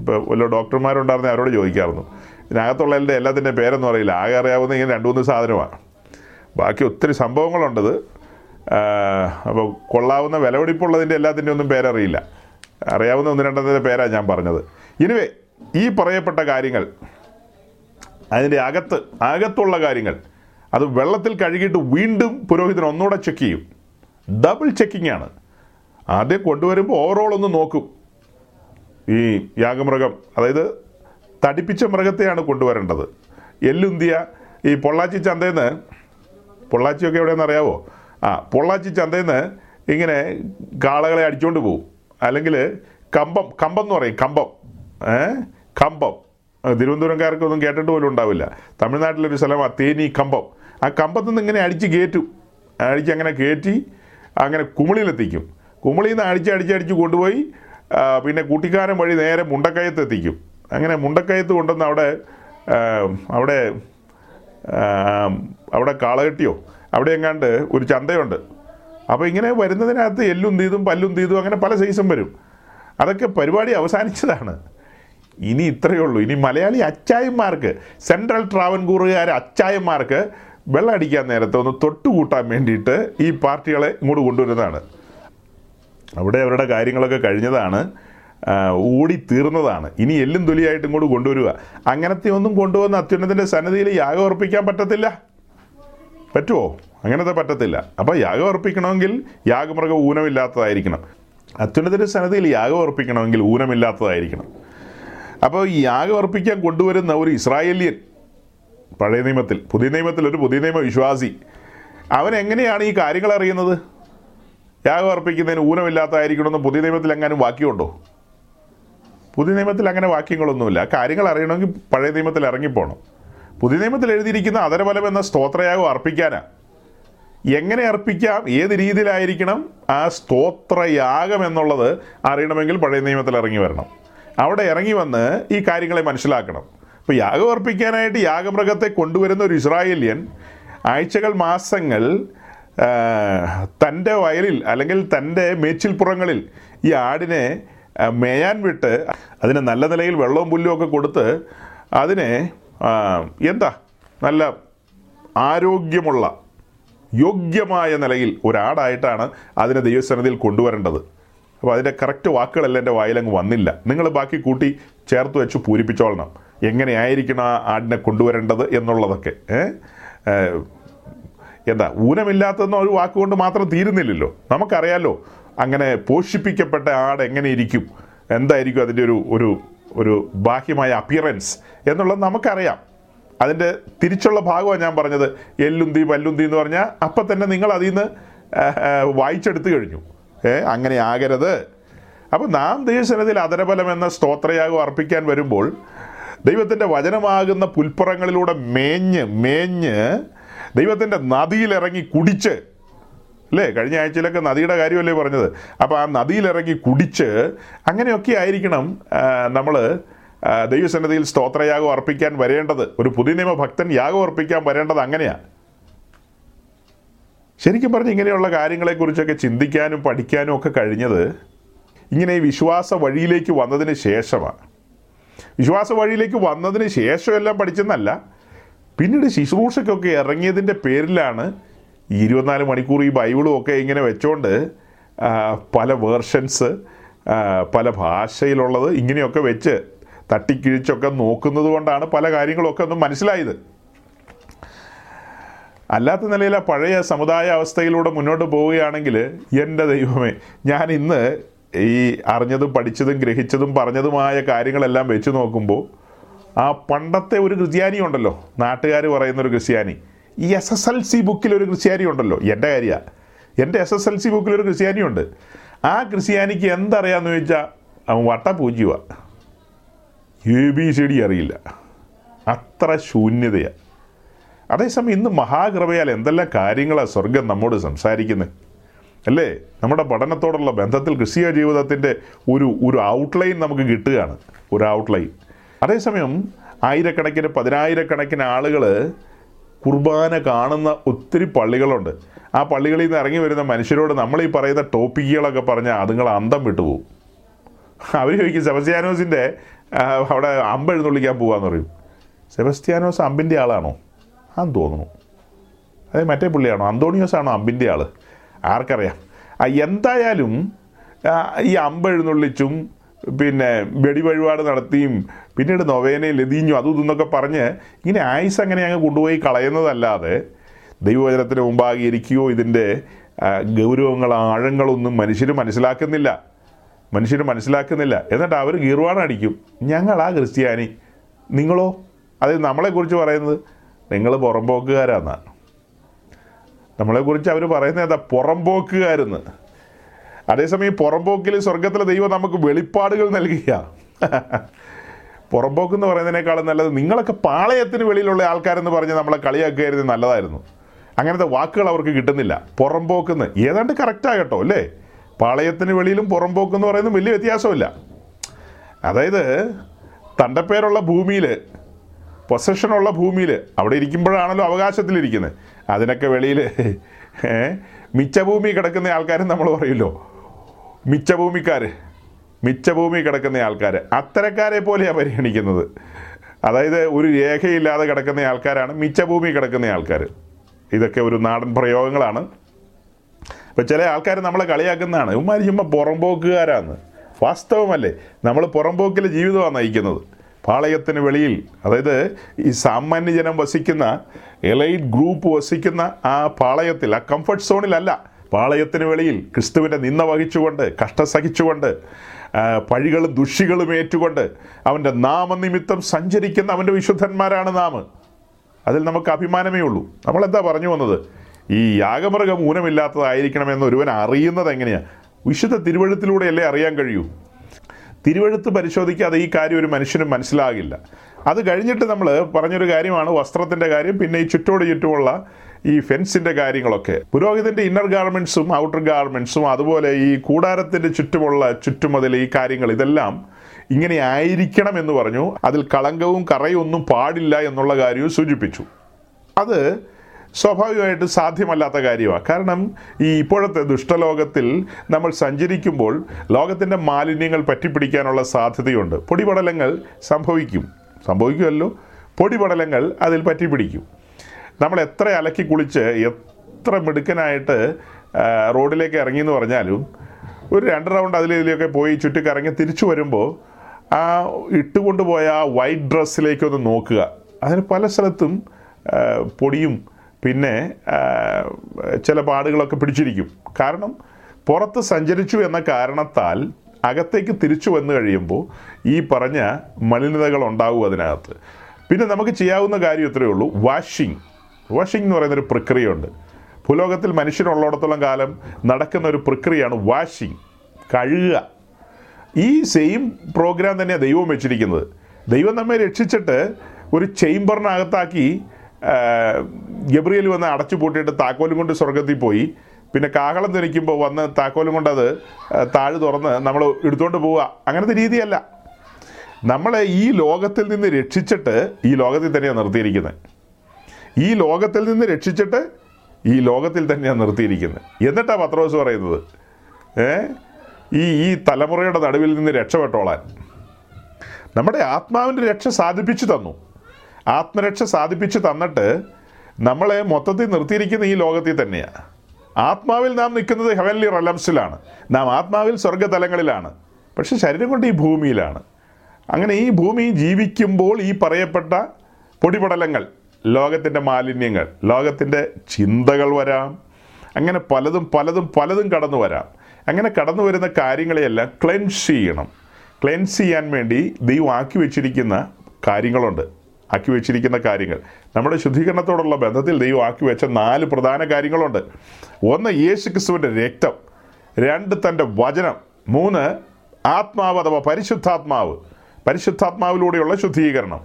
ഇപ്പോൾ വല്ല ഡോക്ടർമാരുണ്ടായിരുന്നെ അവരോട് ചോദിക്കാമായിരുന്നു, ഇതിനകത്തുള്ള എൻ്റെ എല്ലാത്തിൻ്റെ പേരൊന്നും അറിയില്ല, ആകെ അറിയാവുന്ന ഇങ്ങനെ രണ്ട് മൂന്ന് സാധനമാണ്, ബാക്കി ഒത്തിരി സംഭവങ്ങളുണ്ടത്. അപ്പോൾ കൊള്ളാവുന്ന വിലപിടിപ്പുള്ളതിൻ്റെ എല്ലാത്തിൻ്റെ ഒന്നും പേരറിയില്ല, അറിയാവുന്ന ഒന്ന് രണ്ടതിൻ്റെ പേരാണ് ഞാൻ പറഞ്ഞത്. ഇനിവേ, ഈ പറയപ്പെട്ട കാര്യങ്ങൾ, അതിൻ്റെ അകത്ത് അകത്തുള്ള കാര്യങ്ങൾ, അത് വെള്ളത്തിൽ കഴുകിയിട്ട് വീണ്ടും പുരോഹിതൻ ഒന്നുകൂടെ ചെക്ക് ചെയ്യും. ഡബിൾ ചെക്കിംഗ് ആണ്. ആദ്യം കൊണ്ടുവരുമ്പോൾ ഓവറോൾ ഒന്ന് നോക്കും. ഈ യാഗമൃഗം, അതായത് തടിപ്പിച്ച മൃഗത്തെയാണ് കൊണ്ടുവരേണ്ടത്. എല്ലുന്തിയ, ഈ പൊള്ളാച്ചി ചന്തേന്ന്, പൊള്ളാച്ചിയൊക്കെ എവിടെയെന്ന് അറിയാവോ, ആ പൊള്ളാച്ചി ചന്തേന്ന് ഇങ്ങനെ കാളകളെ അടിച്ചുകൊണ്ട് പോവും. അല്ലെങ്കിൽ കമ്പം, കമ്പം എന്ന് പറയും, കമ്പം, ഏ കമ്പം, തിരുവനന്തപുരംകാർക്കൊന്നും കേട്ടിട്ട് പോലും ഉണ്ടാവില്ല. തമിഴ്നാട്ടിലൊരു സ്ഥലമാണ് തേനി കമ്പം. ആ കമ്പത്തു നിന്ന് ഇങ്ങനെ അടിച്ച് കയറ്റും, അടിച്ച് അങ്ങനെ കയറ്റി അങ്ങനെ കുമിളിലെത്തിക്കും. കുമിളിൽ നിന്ന് അടിച്ച് അടിച്ചടിച്ച് കൊണ്ടുപോയി പിന്നെ കൂട്ടിക്കാരൻ വഴി നേരെ മുണ്ടക്കയത്ത് എത്തിക്കും. അങ്ങനെ മുണ്ടക്കയത്ത് കൊണ്ടുവന്ന് അവിടെ അവിടെ അവിടെ കാളകെട്ടിയോ അവിടെ എങ്ങാണ്ട് ഒരു ചന്തയുണ്ട്. അപ്പോൾ ഇങ്ങനെ വരുന്നതിനകത്ത് എല്ലും തീതും പല്ലും തീതും അങ്ങനെ പല സൈസും വരും. അതൊക്കെ പരിപാടി അവസാനിച്ചതാണ്. ഇനി ഇത്രയേ ഉള്ളൂ. ഇനി മലയാളി അച്ചായന്മാർക്ക്, സെൻട്രൽ ട്രാവൻകൂറുകാർ അച്ചായന്മാർക്ക് വെള്ളം അടിക്കാൻ നേരത്തെ ഒന്ന് തൊട്ടുകൂട്ടാൻ വേണ്ടിയിട്ട് ഈ പാർട്ടികളെ ഇങ്ങോട്ട് കൊണ്ടുവരുന്നതാണ്. അവിടെ അവരുടെ കാര്യങ്ങളൊക്കെ കഴിഞ്ഞതാണ്, ഓടി തീർന്നതാണ്. ഇനി എല്ലും തൊലിയായിട്ട് ഇങ്ങോട്ട് കൊണ്ടുവരിക. അങ്ങനത്തെ ഒന്നും കൊണ്ടുവന്ന് അത്യുന്നതൻ്റെ സന്നിധിയിൽ യാഗം അർപ്പിക്കാൻ പറ്റത്തില്ല. പറ്റുമോ? അങ്ങനത്തെ പറ്റത്തില്ല. അപ്പോൾ യാഗം അർപ്പിക്കണമെങ്കിൽ യാഗമൃഗം ഊനമില്ലാത്തതായിരിക്കണം. അത്യുന്നതൻ്റെ സന്നിധിയിൽ യാഗം അർപ്പിക്കണമെങ്കിൽ ഊനമില്ലാത്തതായിരിക്കണം. അപ്പോൾ ഈ യാഗം അർപ്പിക്കാൻ കൊണ്ടുവരുന്ന ഒരു ഇസ്രായേലിയൻ, പഴയ നിയമത്തിൽ, പുതിയ നിയമത്തിൽ ഒരു പുതിയ നിയമ വിശ്വാസി, അവനെങ്ങനെയാണ് ഈ കാര്യങ്ങൾ അറിയുന്നത്? യാഗം അർപ്പിക്കുന്നതിന് ഊനമില്ലാത്തതായിരിക്കണമെന്ന് പുതിയ നിയമത്തിൽ എങ്ങാനും വാക്യമുണ്ടോ? പുതിയ നിയമത്തിൽ അങ്ങനെ വാക്യങ്ങളൊന്നുമില്ല. കാര്യങ്ങൾ അറിയണമെങ്കിൽ പഴയ നിയമത്തിൽ ഇറങ്ങിപ്പോണം. പുതിയ നിയമത്തിൽ എഴുതിയിരിക്കുന്ന അതരബലം എന്ന സ്തോത്രയാഗം അർപ്പിക്കാനാണ്. എങ്ങനെ അർപ്പിക്കാം, ഏത് രീതിയിലായിരിക്കണം ആ സ്തോത്രയാഗം എന്നുള്ളത് അറിയണമെങ്കിൽ പഴയ നിയമത്തിൽ ഇറങ്ങി വരണം. അവിടെ ഇറങ്ങി വന്ന് ഈ കാര്യങ്ങളെ മനസ്സിലാക്കണം. അപ്പോൾ യാഗം അർപ്പിക്കാനായിട്ട് യാഗമൃഗത്തെ കൊണ്ടുവരുന്ന ഒരു ഇസ്രായേലിയൻ ആഴ്ചകൾ, മാസങ്ങൾ തൻ്റെ വയലിൽ അല്ലെങ്കിൽ തൻ്റെ മേച്ചിൽപ്പുറങ്ങളിൽ ഈ ആടിനെ മേയാൻ വിട്ട് അതിന് നല്ല നിലയിൽ വെള്ളവും പുല്ലും ഒക്കെ കൊടുത്ത് അതിനെ എന്താ നല്ല ആരോഗ്യമുള്ള യോഗ്യമായ നിലയിൽ ഒരാടായിട്ടാണ് അതിനെ ദൈവസന്നിധിയിൽ കൊണ്ടുവരേണ്ടത്. അപ്പോൾ അതിൻ്റെ കറക്റ്റ് വാക്കുകളെല്ലാം എൻ്റെ വായിലങ്ങ് വന്നില്ല. നിങ്ങൾ ബാക്കി കൂട്ടി ചേർത്ത് വെച്ച് പൂരിപ്പിച്ചോളണം, എങ്ങനെയായിരിക്കണം ആ ആടിനെ കൊണ്ടുവരേണ്ടത് എന്നുള്ളതൊക്കെ. എന്താ ഊനമില്ലാത്തതെന്ന ഒരു വാക്കുകൊണ്ട് മാത്രം തീരുന്നില്ലല്ലോ. നമുക്കറിയാലോ അങ്ങനെ പോഷിപ്പിക്കപ്പെട്ട ആട് എങ്ങനെ ഇരിക്കും, എന്തായിരിക്കും അതിൻ്റെ ഒരു ഒരു ഒരു ബാഹ്യമായ അപ്പിയറൻസ് എന്നുള്ളത് നമുക്കറിയാം. അതിൻ്റെ തിരിച്ചുള്ള ഭാഗമാണ് ഞാൻ പറഞ്ഞത്, എല്ലുന്തി പല്ലുന്തി എന്ന് പറഞ്ഞാൽ അപ്പം തന്നെ നിങ്ങൾ അതിൽ നിന്ന് വായിച്ചെടുത്തു കഴിഞ്ഞു. ഏഹ് അങ്ങനെ ആകരുത്. അപ്പം നാം ദൈവസന്നിധിയിൽ അതരബലം എന്ന സ്തോത്രയാഗം അർപ്പിക്കാൻ വരുമ്പോൾ ദൈവത്തിൻ്റെ വചനമാകുന്ന പുൽപ്പുറങ്ങളിലൂടെ മേഞ്ഞ് മേഞ്ഞ് ദൈവത്തിൻ്റെ നദിയിലിറങ്ങി കുടിച്ച്, അല്ലേ? കഴിഞ്ഞ ആഴ്ചയിലൊക്കെ നദിയുടെ കാര്യമല്ലേ പറഞ്ഞത്. അപ്പോൾ ആ നദിയിലിറങ്ങി കുടിച്ച് അങ്ങനെയൊക്കെ ആയിരിക്കണം നമ്മൾ ദൈവസന്നിധിയിൽ സ്തോത്രയാഗം അർപ്പിക്കാൻ വരേണ്ടത്. ഒരു പുതിയ നിയമ ഭക്തൻ യാഗം അർപ്പിക്കാൻ വരേണ്ടത് അങ്ങനെയാണ്. ശരിക്കും പറഞ്ഞ് ഇങ്ങനെയുള്ള കാര്യങ്ങളെക്കുറിച്ചൊക്കെ ചിന്തിക്കാനും പഠിക്കാനും ഒക്കെ കഴിഞ്ഞത് ഇങ്ങനെ ഈ വിശ്വാസ വഴിയിലേക്ക് വന്നതിന് ശേഷമാണ്. വിശ്വാസ വഴിയിലേക്ക് വന്നതിന് ശേഷമെല്ലാം പഠിച്ചെന്നല്ല, പിന്നീട് ശുശ്രൂഷയ്ക്കൊക്കെ ഇറങ്ങിയതിൻ്റെ പേരിലാണ് ഈ ഇരുപത്തിനാല് മണിക്കൂർ ഈ ബൈബിളും ഒക്കെ ഇങ്ങനെ വെച്ചുകൊണ്ട് പല വേർഷൻസ്, പല ഭാഷയിലുള്ളത് ഇങ്ങനെയൊക്കെ വെച്ച് തട്ടിക്കിഴിച്ചൊക്കെ നോക്കുന്നത് കൊണ്ടാണ് പല കാര്യങ്ങളൊക്കെ ഒന്നും മനസ്സിലായത്. അല്ലാത്ത നിലയിൽ ആ പഴയ സമുദായ അവസ്ഥയിലൂടെ മുന്നോട്ട് പോവുകയാണെങ്കിൽ എൻ്റെ ദൈവമേ, ഞാൻ ഇന്ന് ഈ അറിഞ്ഞതും പഠിച്ചതും ഗ്രഹിച്ചതും പറഞ്ഞതുമായ കാര്യങ്ങളെല്ലാം വെച്ച് നോക്കുമ്പോൾ ആ പണ്ടത്തെ ഒരു ക്രിസ്ത്യാനി ഉണ്ടല്ലോ, നാട്ടുകാർ പറയുന്നൊരു ക്രിസ്ത്യാനി, ഈ എസ് എസ് എൽ സി ബുക്കിലൊരു ക്രിസ്ത്യാനി ഉണ്ടല്ലോ, എൻ്റെ കാര്യമാണ് എൻ്റെ എസ് എസ് എൽ സി ബുക്കിലൊരു ക്രിസ്ത്യാനിയുണ്ട്. ആ ക്രിസ്ത്യാനിക്ക് എന്തറിയാമെന്ന് ചോദിച്ചാൽ അവൻ വട്ടപൂജ്യവാ, എ ബി സി ഡി അറിയില്ല, അത്ര ശൂന്യതയാണ്. അതേസമയം ഇന്ന് മഹാകൃപയാൽ എന്തെല്ലാം കാര്യങ്ങളാണ് സ്വർഗം നമ്മോട് സംസാരിക്കുന്നത് അല്ലേ. നമ്മുടെ പഠനത്തോടുള്ള ബന്ധത്തിൽ ക്രിസ്തീയ ജീവിതത്തിൻ്റെ ഒരു ഒരു ഔട്ട്ലൈൻ നമുക്ക് കിട്ടുകയാണ്, ഒരു ഔട്ട്ലൈൻ. അതേസമയം ആയിരക്കണക്കിന് പതിനായിരക്കണക്കിന് ആളുകൾ കുർബാന കാണുന്ന ഒത്തിരി പള്ളികളുണ്ട്. ആ പള്ളികളിൽ നിന്ന് ഇറങ്ങി വരുന്ന മനുഷ്യരോട് നമ്മളീ പറയുന്ന ടോപ്പിക്കുകളൊക്കെ പറഞ്ഞാൽ അതുങ്ങൾ അന്തം വിട്ടുപോകും. അവർ ചോദിക്കും സെബസ്ത്യാനോസിൻ്റെ അവിടെ അമ്പ് എഴുന്നള്ളിക്കാൻ പോകാമെന്ന് പറയും. സെബസ്ത്യാനോസ് അമ്പിൻ്റെ ആളാണോ? ആന്ന് തോന്നുന്നു. അതെ, മറ്റേ പുള്ളിയാണോ? അന്തോണിയോസാണോ അമ്പിൻ്റെ ആൾ? ആർക്കറിയാം. ആ എന്തായാലും ഈ അമ്പ് എഴുന്നള്ളിച്ചും പിന്നെ വെടി വഴിപാട് നടത്തിയും പിന്നീട് നൊവേനയിൽ എതിഞ്ഞു അതും ഇതെന്നൊക്കെ പറഞ്ഞ് ഇങ്ങനെ ആയുസ് അങ്ങനെ അങ്ങ് കൊണ്ടുപോയി കളയുന്നതല്ലാതെ ദൈവവചനത്തിന് മുമ്പാകെ ഇരിക്കുകയോ ഇതിൻ്റെ ഗൗരവങ്ങൾ ആഴങ്ങളൊന്നും മനുഷ്യർ മനസ്സിലാക്കുന്നില്ല മനുഷ്യർ മനസ്സിലാക്കുന്നില്ല എന്നിട്ട് അവർ ഗീർവാണടിക്കും. ഞങ്ങളാ ക്രിസ്ത്യാനി, നിങ്ങളോ? അതായത് നമ്മളെക്കുറിച്ച് പറയുന്നത് നിങ്ങൾ പുറമ്പോക്കുകാരാന്നാണ്. നമ്മളെക്കുറിച്ച് അവർ പറയുന്നത് എന്താ? പുറമ്പോക്കുകാരെന്ന്. അതേസമയം പുറമ്പോക്കിൽ സ്വർഗത്തിലെ ദൈവം നമുക്ക് വെളിപ്പാടുകൾ നൽകിയ പുറമ്പോക്കെന്ന് പറയുന്നതിനേക്കാളും നല്ലത് നിങ്ങളൊക്കെ പാളയത്തിന് വെളിയിലുള്ള ആൾക്കാരെന്ന് പറഞ്ഞ് നമ്മളെ കളിയാക്കുകയായിരുന്നു നല്ലതായിരുന്നു. അങ്ങനത്തെ വാക്കുകൾ അവർക്ക് കിട്ടുന്നില്ല. പുറമ്പോക്കെന്ന് ഏതാണ്ട് കറക്റ്റാണ് കേട്ടോ അല്ലേ. പാളയത്തിന് വെളിയിലും പുറമ്പോക്കെന്ന് പറയുന്നതും വലിയ വ്യത്യാസമില്ല. അതായത് തണ്ടപ്പേരുള്ള ഭൂമിയിൽ, പൊസഷനുള്ള ഭൂമിയിൽ അവിടെ ഇരിക്കുമ്പോഴാണല്ലോ അവകാശത്തിലിരിക്കുന്നത്. അതിനൊക്കെ വെളിയിൽ മിച്ചഭൂമി കിടക്കുന്ന ആൾക്കാരും നമ്മൾ പറയില്ലോ, മിച്ചഭൂമിക്കാർ മിച്ചഭൂമി കിടക്കുന്ന ആൾക്കാർ, അത്തരക്കാരെ പോലെയാണ് പരിഗണിക്കുന്നത്. അതായത് ഒരു രേഖയില്ലാതെ കിടക്കുന്ന ആൾക്കാരാണ് മിച്ചഭൂമി കിടക്കുന്ന ആൾക്കാർ. ഇതൊക്കെ ഒരു നാടൻ പ്രയോഗങ്ങളാണ്. അപ്പോൾ ചില ആൾക്കാർ നമ്മളെ കളിയാക്കുന്നതാണ്, ഇവന്മാർ ചുമ്മാ പുറമ്പോക്കുകാരാണ്. വാസ്തവമല്ലേ, നമ്മൾ പുറമ്പോക്കിലെ ജീവിതമാണ് നയിക്കുന്നത്. പാളയത്തിന് വെളിയിൽ, അതായത് ഈ സാമാന്യജനം വസിക്കുന്ന എലൈറ്റ് ഗ്രൂപ്പ് വസിക്കുന്ന ആ പാളയത്തിൽ, ആ കംഫർട്ട് സോണിലല്ല, പാളയത്തിന് വെളിയിൽ ക്രിസ്തുവിൻ്റെ നിന്ന വഹിച്ചുകൊണ്ട്, കഷ്ടം സഹിച്ചുകൊണ്ട്, പഴികളും ദുഷികളും ഏറ്റുകൊണ്ട് അവൻ്റെ നാമനിമിത്തം സഞ്ചരിക്കുന്ന അവൻ്റെ വിശുദ്ധന്മാരാണ് നാം. അതിൽ നമുക്ക് അഭിമാനമേ ഉള്ളൂ. നമ്മളെന്താ പറഞ്ഞു വന്നത്? ഈ യാഗമൃഗം ഊനമില്ലാത്തതായിരിക്കണമെന്ന് ഒരുവൻ അറിയുന്നത് എങ്ങനെയാണ്? വിശുദ്ധ തിരുവഴുത്തിലൂടെയല്ലേ അറിയാൻ കഴിയൂ. തിരുവഴുത്ത് പരിശോധിക്കാതെ ഈ കാര്യം ഒരു മനുഷ്യനും മനസ്സിലാകില്ല. അത് കഴിഞ്ഞിട്ട് നമ്മൾ പറഞ്ഞൊരു കാര്യമാണ് വസ്ത്രത്തിൻ്റെ കാര്യം, പിന്നെ ഈ ചുറ്റോട് ചുറ്റുമുള്ള ഈ ഫെൻസിൻ്റെ കാര്യങ്ങളൊക്കെ. പുരോഹിതൻ്റെ ഇന്നർ ഗാർമെൻറ്റ്സും ഔട്ടർ ഗാർമെൻറ്റ്സും അതുപോലെ ഈ കൂടാരത്തിൻ്റെ ചുറ്റുമുള്ള ചുറ്റുമതിൽ ഈ കാര്യങ്ങൾ ഇതെല്ലാം ഇങ്ങനെ ആയിരിക്കണം എന്ന് പറഞ്ഞു. അതിൽ കളങ്കവും കറയൊന്നും പാടില്ല എന്നുള്ള കാര്യവും സൂചിപ്പിച്ചു. അത് സ്വാഭാവികമായിട്ട് സാധ്യമല്ലാത്ത കാര്യമാണ്. കാരണം ഈ ഇപ്പോഴത്തെ ദുഷ്ടലോകത്തിൽ നമ്മൾ സഞ്ചരിക്കുമ്പോൾ ലോകത്തിൻ്റെ മാലിന്യങ്ങൾ പറ്റിപ്പിടിക്കാനുള്ള സാധ്യതയുണ്ട്. പൊടിപടലങ്ങൾ സംഭവിക്കും, സംഭവിക്കുമല്ലോ. പൊടിപടലങ്ങൾ അതിൽ പറ്റിപ്പിടിക്കും. നമ്മൾ എത്ര അലക്കി കുളിച്ച് എത്ര മിടുക്കനായിട്ട് റോഡിലേക്ക് ഇറങ്ങി എന്ന് പറഞ്ഞാലും ഒരു രണ്ട് റൗണ്ട് അതിലേതിലൊക്കെ പോയി ചുറ്റിക്കറങ്ങി തിരിച്ചു വരുമ്പോൾ ആ ഇട്ടുകൊണ്ടുപോയ ആ വൈറ്റ് ഡ്രസ്സിലേക്കൊന്ന് നോക്കുക. അതിന് പല സ്ഥലത്തും പൊടിയും പിന്നെ ചില പാടുകളൊക്കെ പിടിച്ചിരിക്കും. കാരണം പുറത്ത് സഞ്ചരിച്ചു എന്ന കാരണത്താൽ അകത്തേക്ക് തിരിച്ചു വന്നു കഴിയുമ്പോൾ ഈ പറഞ്ഞ മലിനതകൾ ഉണ്ടാകും അതിനകത്ത്. പിന്നെ നമുക്ക് ചെയ്യാവുന്ന കാര്യം ഇത്രയേ ഉള്ളൂ. വാഷിംഗ് വാഷിംഗ് എന്ന് പറയുന്നൊരു പ്രക്രിയയുണ്ട്. ഭൂലോകത്തിൽ മനുഷ്യനുള്ളിടത്തോളം കാലം നടക്കുന്ന ഒരു പ്രക്രിയയാണ് വാഷിംഗ്, കഴുകുക. ഈ സെയിം പ്രോഗ്രാം തന്നെയാണ് ദൈവം വെച്ചിരിക്കുന്നത്. ദൈവം നമ്മെ രക്ഷിച്ചിട്ട് ഒരു ചേംബറിനകത്താക്കി ഗബ്രിയേൽ വന്ന് അടച്ചു പൂട്ടിയിട്ട് താക്കോലും കൊണ്ട് സ്വർഗത്തിൽ പോയി. പിന്നെ കാഹളം ധനിക്കുമ്പോൾ വന്ന് താക്കോലും കൊണ്ടത് താഴ് തുറന്ന് നമ്മൾ എടുത്തുകൊണ്ട് പോവുക, അങ്ങനത്തെ രീതിയല്ല. നമ്മളെ ഈ ലോകത്തിൽ നിന്ന് രക്ഷിച്ചിട്ട് ഈ ലോകത്തിൽ തന്നെയാണ് നിർത്തിയിരിക്കുന്നത്. ഈ ലോകത്തിൽ നിന്ന് രക്ഷിച്ചിട്ട് ഈ ലോകത്തിൽ തന്നെയാണ് നിർത്തിയിരിക്കുന്നത്. എന്നിട്ടാണ് പത്രോസ് പറയുന്നത് ഏ ഈ ഈ തലമുറയുടെ നടുവിൽ നിന്ന് രക്ഷപ്പെട്ടോളാൻ. നമ്മുടെ ആത്മാവിൻ്റെ രക്ഷ സാധിപ്പിച്ചു തന്നു. ആത്മരക്ഷ സാധിപ്പിച്ച് തന്നിട്ട് നമ്മളെ മൊത്തത്തിൽ നിർത്തിയിരിക്കുന്ന ഈ ലോകത്തിൽ തന്നെയാണ്. ആത്മാവിൽ നാം നിൽക്കുന്നത് ഹെവൻലി റെലംസിലാണ്. നാം ആത്മാവിൽ സ്വർഗതലങ്ങളിലാണ്, പക്ഷെ ശരീരം കൊണ്ട് ഈ ഭൂമിയിലാണ്. അങ്ങനെ ഈ ഭൂമി ജീവിക്കുമ്പോൾ ഈ പറയപ്പെട്ട പൊടിപടലങ്ങൾ, ലോകത്തിൻ്റെ മാലിന്യങ്ങൾ, ലോകത്തിൻ്റെ ചിന്തകൾ വരാം. അങ്ങനെ പലതും പലതും പലതും കടന്നു വരാം. അങ്ങനെ കടന്നു വരുന്ന കാര്യങ്ങളെയെല്ലാം ക്ലെൻസ് ചെയ്യണം. ക്ലെൻസ് ചെയ്യാൻ വേണ്ടി ദൈവം ആക്കി വെച്ചിരിക്കുന്ന കാര്യങ്ങളുണ്ട്. ആക്കി വെച്ചിരിക്കുന്ന കാര്യങ്ങൾ. നമ്മുടെ ശുദ്ധീകരണത്തോടുള്ള ബന്ധത്തിൽ ദൈവം ആക്കി വെച്ച നാല് പ്രധാന കാര്യങ്ങളുണ്ട്. ഒന്ന്, യേശുക്രിസ്തുവിൻ്റെ രക്തം. രണ്ട്, തൻ്റെ വചനം. മൂന്ന്, ആത്മാവ് അഥവാ പരിശുദ്ധാത്മാവ്, പരിശുദ്ധാത്മാവിലൂടെയുള്ള ശുദ്ധീകരണം.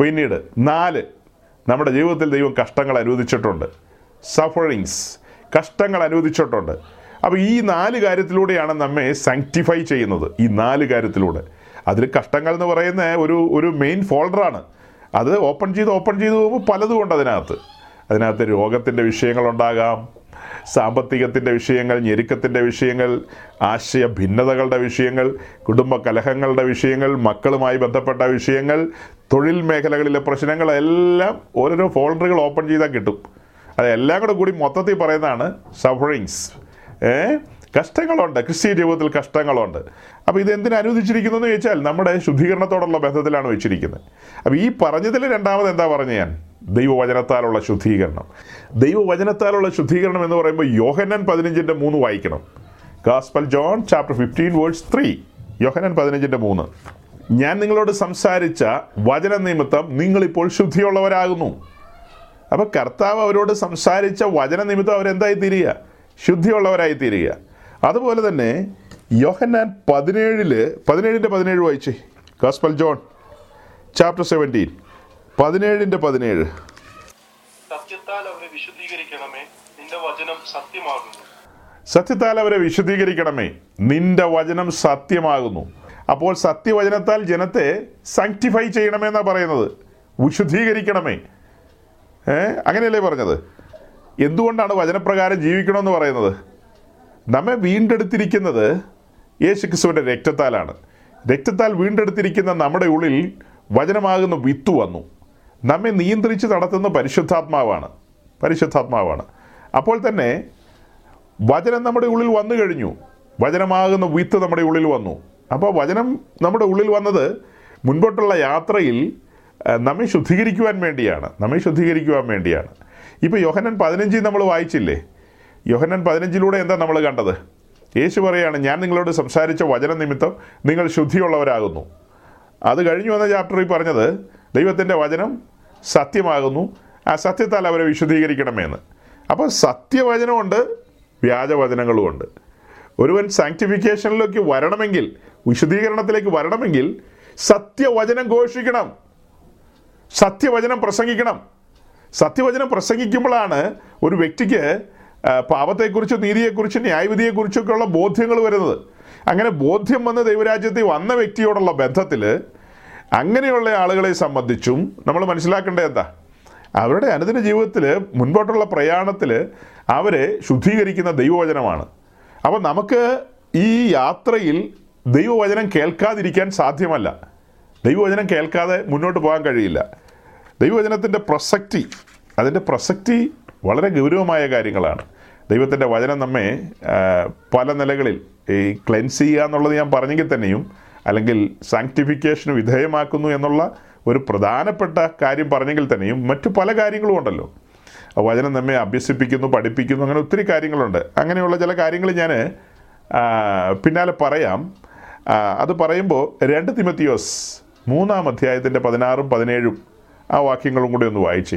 പിന്നീട് നാല്, നമ്മുടെ ജീവിതത്തിൽ ദൈവം കഷ്ടങ്ങൾ അനുവദിച്ചിട്ടുണ്ട്, സഫറിങ്സ്, കഷ്ടങ്ങൾ അനുവദിച്ചിട്ടുണ്ട്. അപ്പോൾ ഈ നാല് കാര്യത്തിലൂടെയാണ് നമ്മെ സാങ്ക്ടിഫൈ ചെയ്യുന്നത്, ഈ നാല് കാര്യത്തിലൂടെ. അതിൽ കഷ്ടങ്ങൾ എന്ന് പറയുന്ന ഒരു ഒരു മെയിൻ ഫോൾഡറാണ്. അത് ഓപ്പൺ ചെയ്ത് ഓപ്പൺ ചെയ്ത് പോകുമ്പോൾ പലതും ഉണ്ട് അതിനകത്ത്. അതിനകത്ത് രോഗത്തിൻ്റെ വിഷയങ്ങളുണ്ടാകാം, സാമ്പത്തികത്തിൻ്റെ വിഷയങ്ങൾ, ഞെരുക്കത്തിൻ്റെ വിഷയങ്ങൾ, ആശയ ഭിന്നതകളുടെ വിഷയങ്ങൾ, കുടുംബ കലഹങ്ങളുടെ വിഷയങ്ങൾ, മക്കളുമായി ബന്ധപ്പെട്ട വിഷയങ്ങൾ, തൊഴിൽ മേഖലകളിലെ പ്രശ്നങ്ങളെല്ലാം ഓരോരോ ഫോൾഡറുകൾ ഓപ്പൺ ചെയ്താൽ കിട്ടും. അതെല്ലാം കൂടെ കൂടി മൊത്തത്തിൽ പറയുന്നതാണ് സഫറിങ്സ്. ഏ കഷ്ടങ്ങളുണ്ട്, ക്രിസ്തീയ ജീവിതത്തിൽ കഷ്ടങ്ങളുണ്ട്. അപ്പോൾ ഇതെന്തിനു അനുവദിച്ചിരിക്കുന്നതെന്ന് ചോദിച്ചാൽ നമ്മുടെ ശുദ്ധീകരണത്തോടുള്ള ബന്ധത്തിലാണ് വെച്ചിരിക്കുന്നത്. അപ്പോൾ ഈ പറഞ്ഞതിൽ രണ്ടാമത് എന്താ പറഞ്ഞു ഞാൻ? ദൈവവചനത്താലുള്ള ശുദ്ധീകരണം. ദൈവവചനത്താലുള്ള ശുദ്ധീകരണം എന്ന് പറയുമ്പോൾ യോഹന്നാൻ പതിനഞ്ചിൻ്റെ മൂന്ന് വായിക്കണം. Gospel John chapter fifteen verse three, Yohannan പതിനഞ്ചിൻ്റെ മൂന്ന്. ഞാൻ നിങ്ങളോട് സംസാരിച്ച വചന നിമിത്തം നിങ്ങളിപ്പോൾ ശുദ്ധിയുള്ളവരാകുന്നു. അപ്പോൾ കർത്താവ് അവരോട് സംസാരിച്ച വചന നിമിത്തം അവരെന്തായി തീരുക? ശുദ്ധിയുള്ളവരായി തീരുക. അതുപോലെ തന്നെ യോഹന്നാൻ പതിനേഴില് പതിനേഴിൻ്റെ പതിനേഴ് വായിച്ചേ. ഗോസ്പൽ ജോൺ ചാപ്റ്റർ സെവൻറ്റീൻ പതിനേഴിന്റെ പതിനേഴ്. സത്യത്താൽ അവരെ വിശുദ്ധീകരിക്കണമേ, നിന്റെ വചനം സത്യമാകുന്നു. സത്യത്താൽ അവരെ വിശുദ്ധീകരിക്കണമേ, നിന്റെ വചനം സത്യമാകുന്നു. അപ്പോൾ സത്യവചനത്താൽ ജനത്തെ സാങ്ക്ടിഫൈ ചെയ്യണമെന്നാ പറയുന്നത്, വിശുദ്ധീകരിക്കണമേ. ഏഹ് അങ്ങനെയല്ലേ പറഞ്ഞത്? എന്തുകൊണ്ടാണ് വചനപ്രകാരം ജീവിക്കണമെന്ന് പറയുന്നത്? നമ്മെ വീണ്ടെടുത്തിരിക്കുന്നത് യേശുക്രിസ്തുവിൻ്റെ രക്തത്താലാണ്. രക്തത്താൽ വീണ്ടെടുത്തിരിക്കുന്ന നമ്മുടെ ഉള്ളിൽ വചനമാകുന്ന വിത്ത് വന്നു. നമ്മെ നിയന്ത്രിച്ച് നടത്തുന്ന പരിശുദ്ധാത്മാവാണ്, പരിശുദ്ധാത്മാവാണ്. അപ്പോൾ തന്നെ വചനം നമ്മുടെ ഉള്ളിൽ വന്നു കഴിഞ്ഞു, വചനമാകുന്ന വിത്ത് നമ്മുടെ ഉള്ളിൽ വന്നു. അപ്പോൾ വചനം നമ്മുടെ ഉള്ളിൽ വന്നത് മുൻപോട്ടുള്ള യാത്രയിൽ നമ്മെ ശുദ്ധീകരിക്കുവാൻ വേണ്ടിയാണ്, നമ്മെ ശുദ്ധീകരിക്കുവാൻ വേണ്ടിയാണ്. ഇപ്പോൾ യോഹന്നാൻ പതിനഞ്ചിൽ നമ്മൾ വായിച്ചില്ലേ? യോഹന്നാൻ പതിനഞ്ചിലൂടെ എന്താ നമ്മൾ കണ്ടത്? യേശു പറയുകയാണ്, ഞാൻ നിങ്ങളോട് സംസാരിച്ച വചന നിമിത്തം നിങ്ങൾ ശുദ്ധിയുള്ളവരാകുന്നു. അത് കഴിഞ്ഞു വന്ന ചാപ്റ്ററിൽ പറഞ്ഞത് ദൈവത്തിൻ്റെ വചനം സത്യമാകുന്നു, ആ സത്യത്താൽ അവരെ വിശുദ്ധീകരിക്കണമെന്ന്. അപ്പോൾ സത്യവചനമുണ്ട്, വ്യാജവചനങ്ങളുമുണ്ട്. ഒരുവൻ സാങ്ക്ടിഫിക്കേഷനിലേക്ക് വരണമെങ്കിൽ, വിശുദ്ധീകരണത്തിലേക്ക് വരണമെങ്കിൽ സത്യവചനം ഘോഷിക്കണം, സത്യവചനം പ്രസംഗിക്കണം. സത്യവചനം പ്രസംഗിക്കുമ്പോഴാണ് ഒരു വ്യക്തിക്ക് പാപത്തെക്കുറിച്ചും നീതിയെക്കുറിച്ചും ന്യായവിധിയെക്കുറിച്ചൊക്കെയുള്ള ബോധ്യങ്ങൾ വരുന്നത്. അങ്ങനെ ബോധ്യം വന്ന് ദൈവരാജ്യത്തിൽ വന്ന വ്യക്തിയോടുള്ള ബന്ധത്തിൽ അങ്ങനെയുള്ള ആളുകളെ സംബന്ധിച്ചും നമ്മൾ മനസ്സിലാക്കേണ്ടത് എന്താ? അവരുടെ അനുദിന ജീവിതത്തിൽ മുൻപോട്ടുള്ള പ്രയാണത്തിൽ അവരെ ശുദ്ധീകരിക്കുന്ന ദൈവവചനമാണ്. അപ്പോൾ നമുക്ക് ഈ യാത്രയിൽ ദൈവവചനം കേൾക്കാതിരിക്കാൻ സാധ്യമല്ല, ദൈവവചനം കേൾക്കാതെ മുന്നോട്ട് പോകാൻ കഴിയില്ല. ദൈവവചനത്തിൻ്റെ പ്രസക്തി, അതിൻ്റെ പ്രസക്തി വളരെ ഗൗരവമായ കാര്യങ്ങളാണ്. ദൈവത്തിൻ്റെ വചനം നമ്മെ പല നിലകളിൽ ഈ ക്ലെൻസ് ചെയ്യുക എന്നുള്ളത് ഞാൻ പറഞ്ഞെങ്കിൽ തന്നെയും, അല്ലെങ്കിൽ സാങ്ക്ടിഫിക്കേഷന് വിധേയമാക്കുന്നു എന്നുള്ള ഒരു പ്രധാനപ്പെട്ട കാര്യം പറഞ്ഞെങ്കിൽ തന്നെയും മറ്റു പല കാര്യങ്ങളും ഉണ്ടല്ലോ. വചനം നമ്മെ അഭ്യസിപ്പിക്കുന്നു, പഠിപ്പിക്കുന്നു, അങ്ങനെ ഒത്തിരി കാര്യങ്ങളുണ്ട്. അങ്ങനെയുള്ള ചില കാര്യങ്ങൾ ഞാൻ പിന്നാലെ പറയാം. അത് പറയുമ്പോൾ രണ്ട് തിമത്തിയോസ് മൂന്നാം അധ്യായത്തിൻ്റെ പതിനാറും പതിനേഴും ആ വാക്യങ്ങളും കൂടി ഒന്ന് വായിച്ചേ.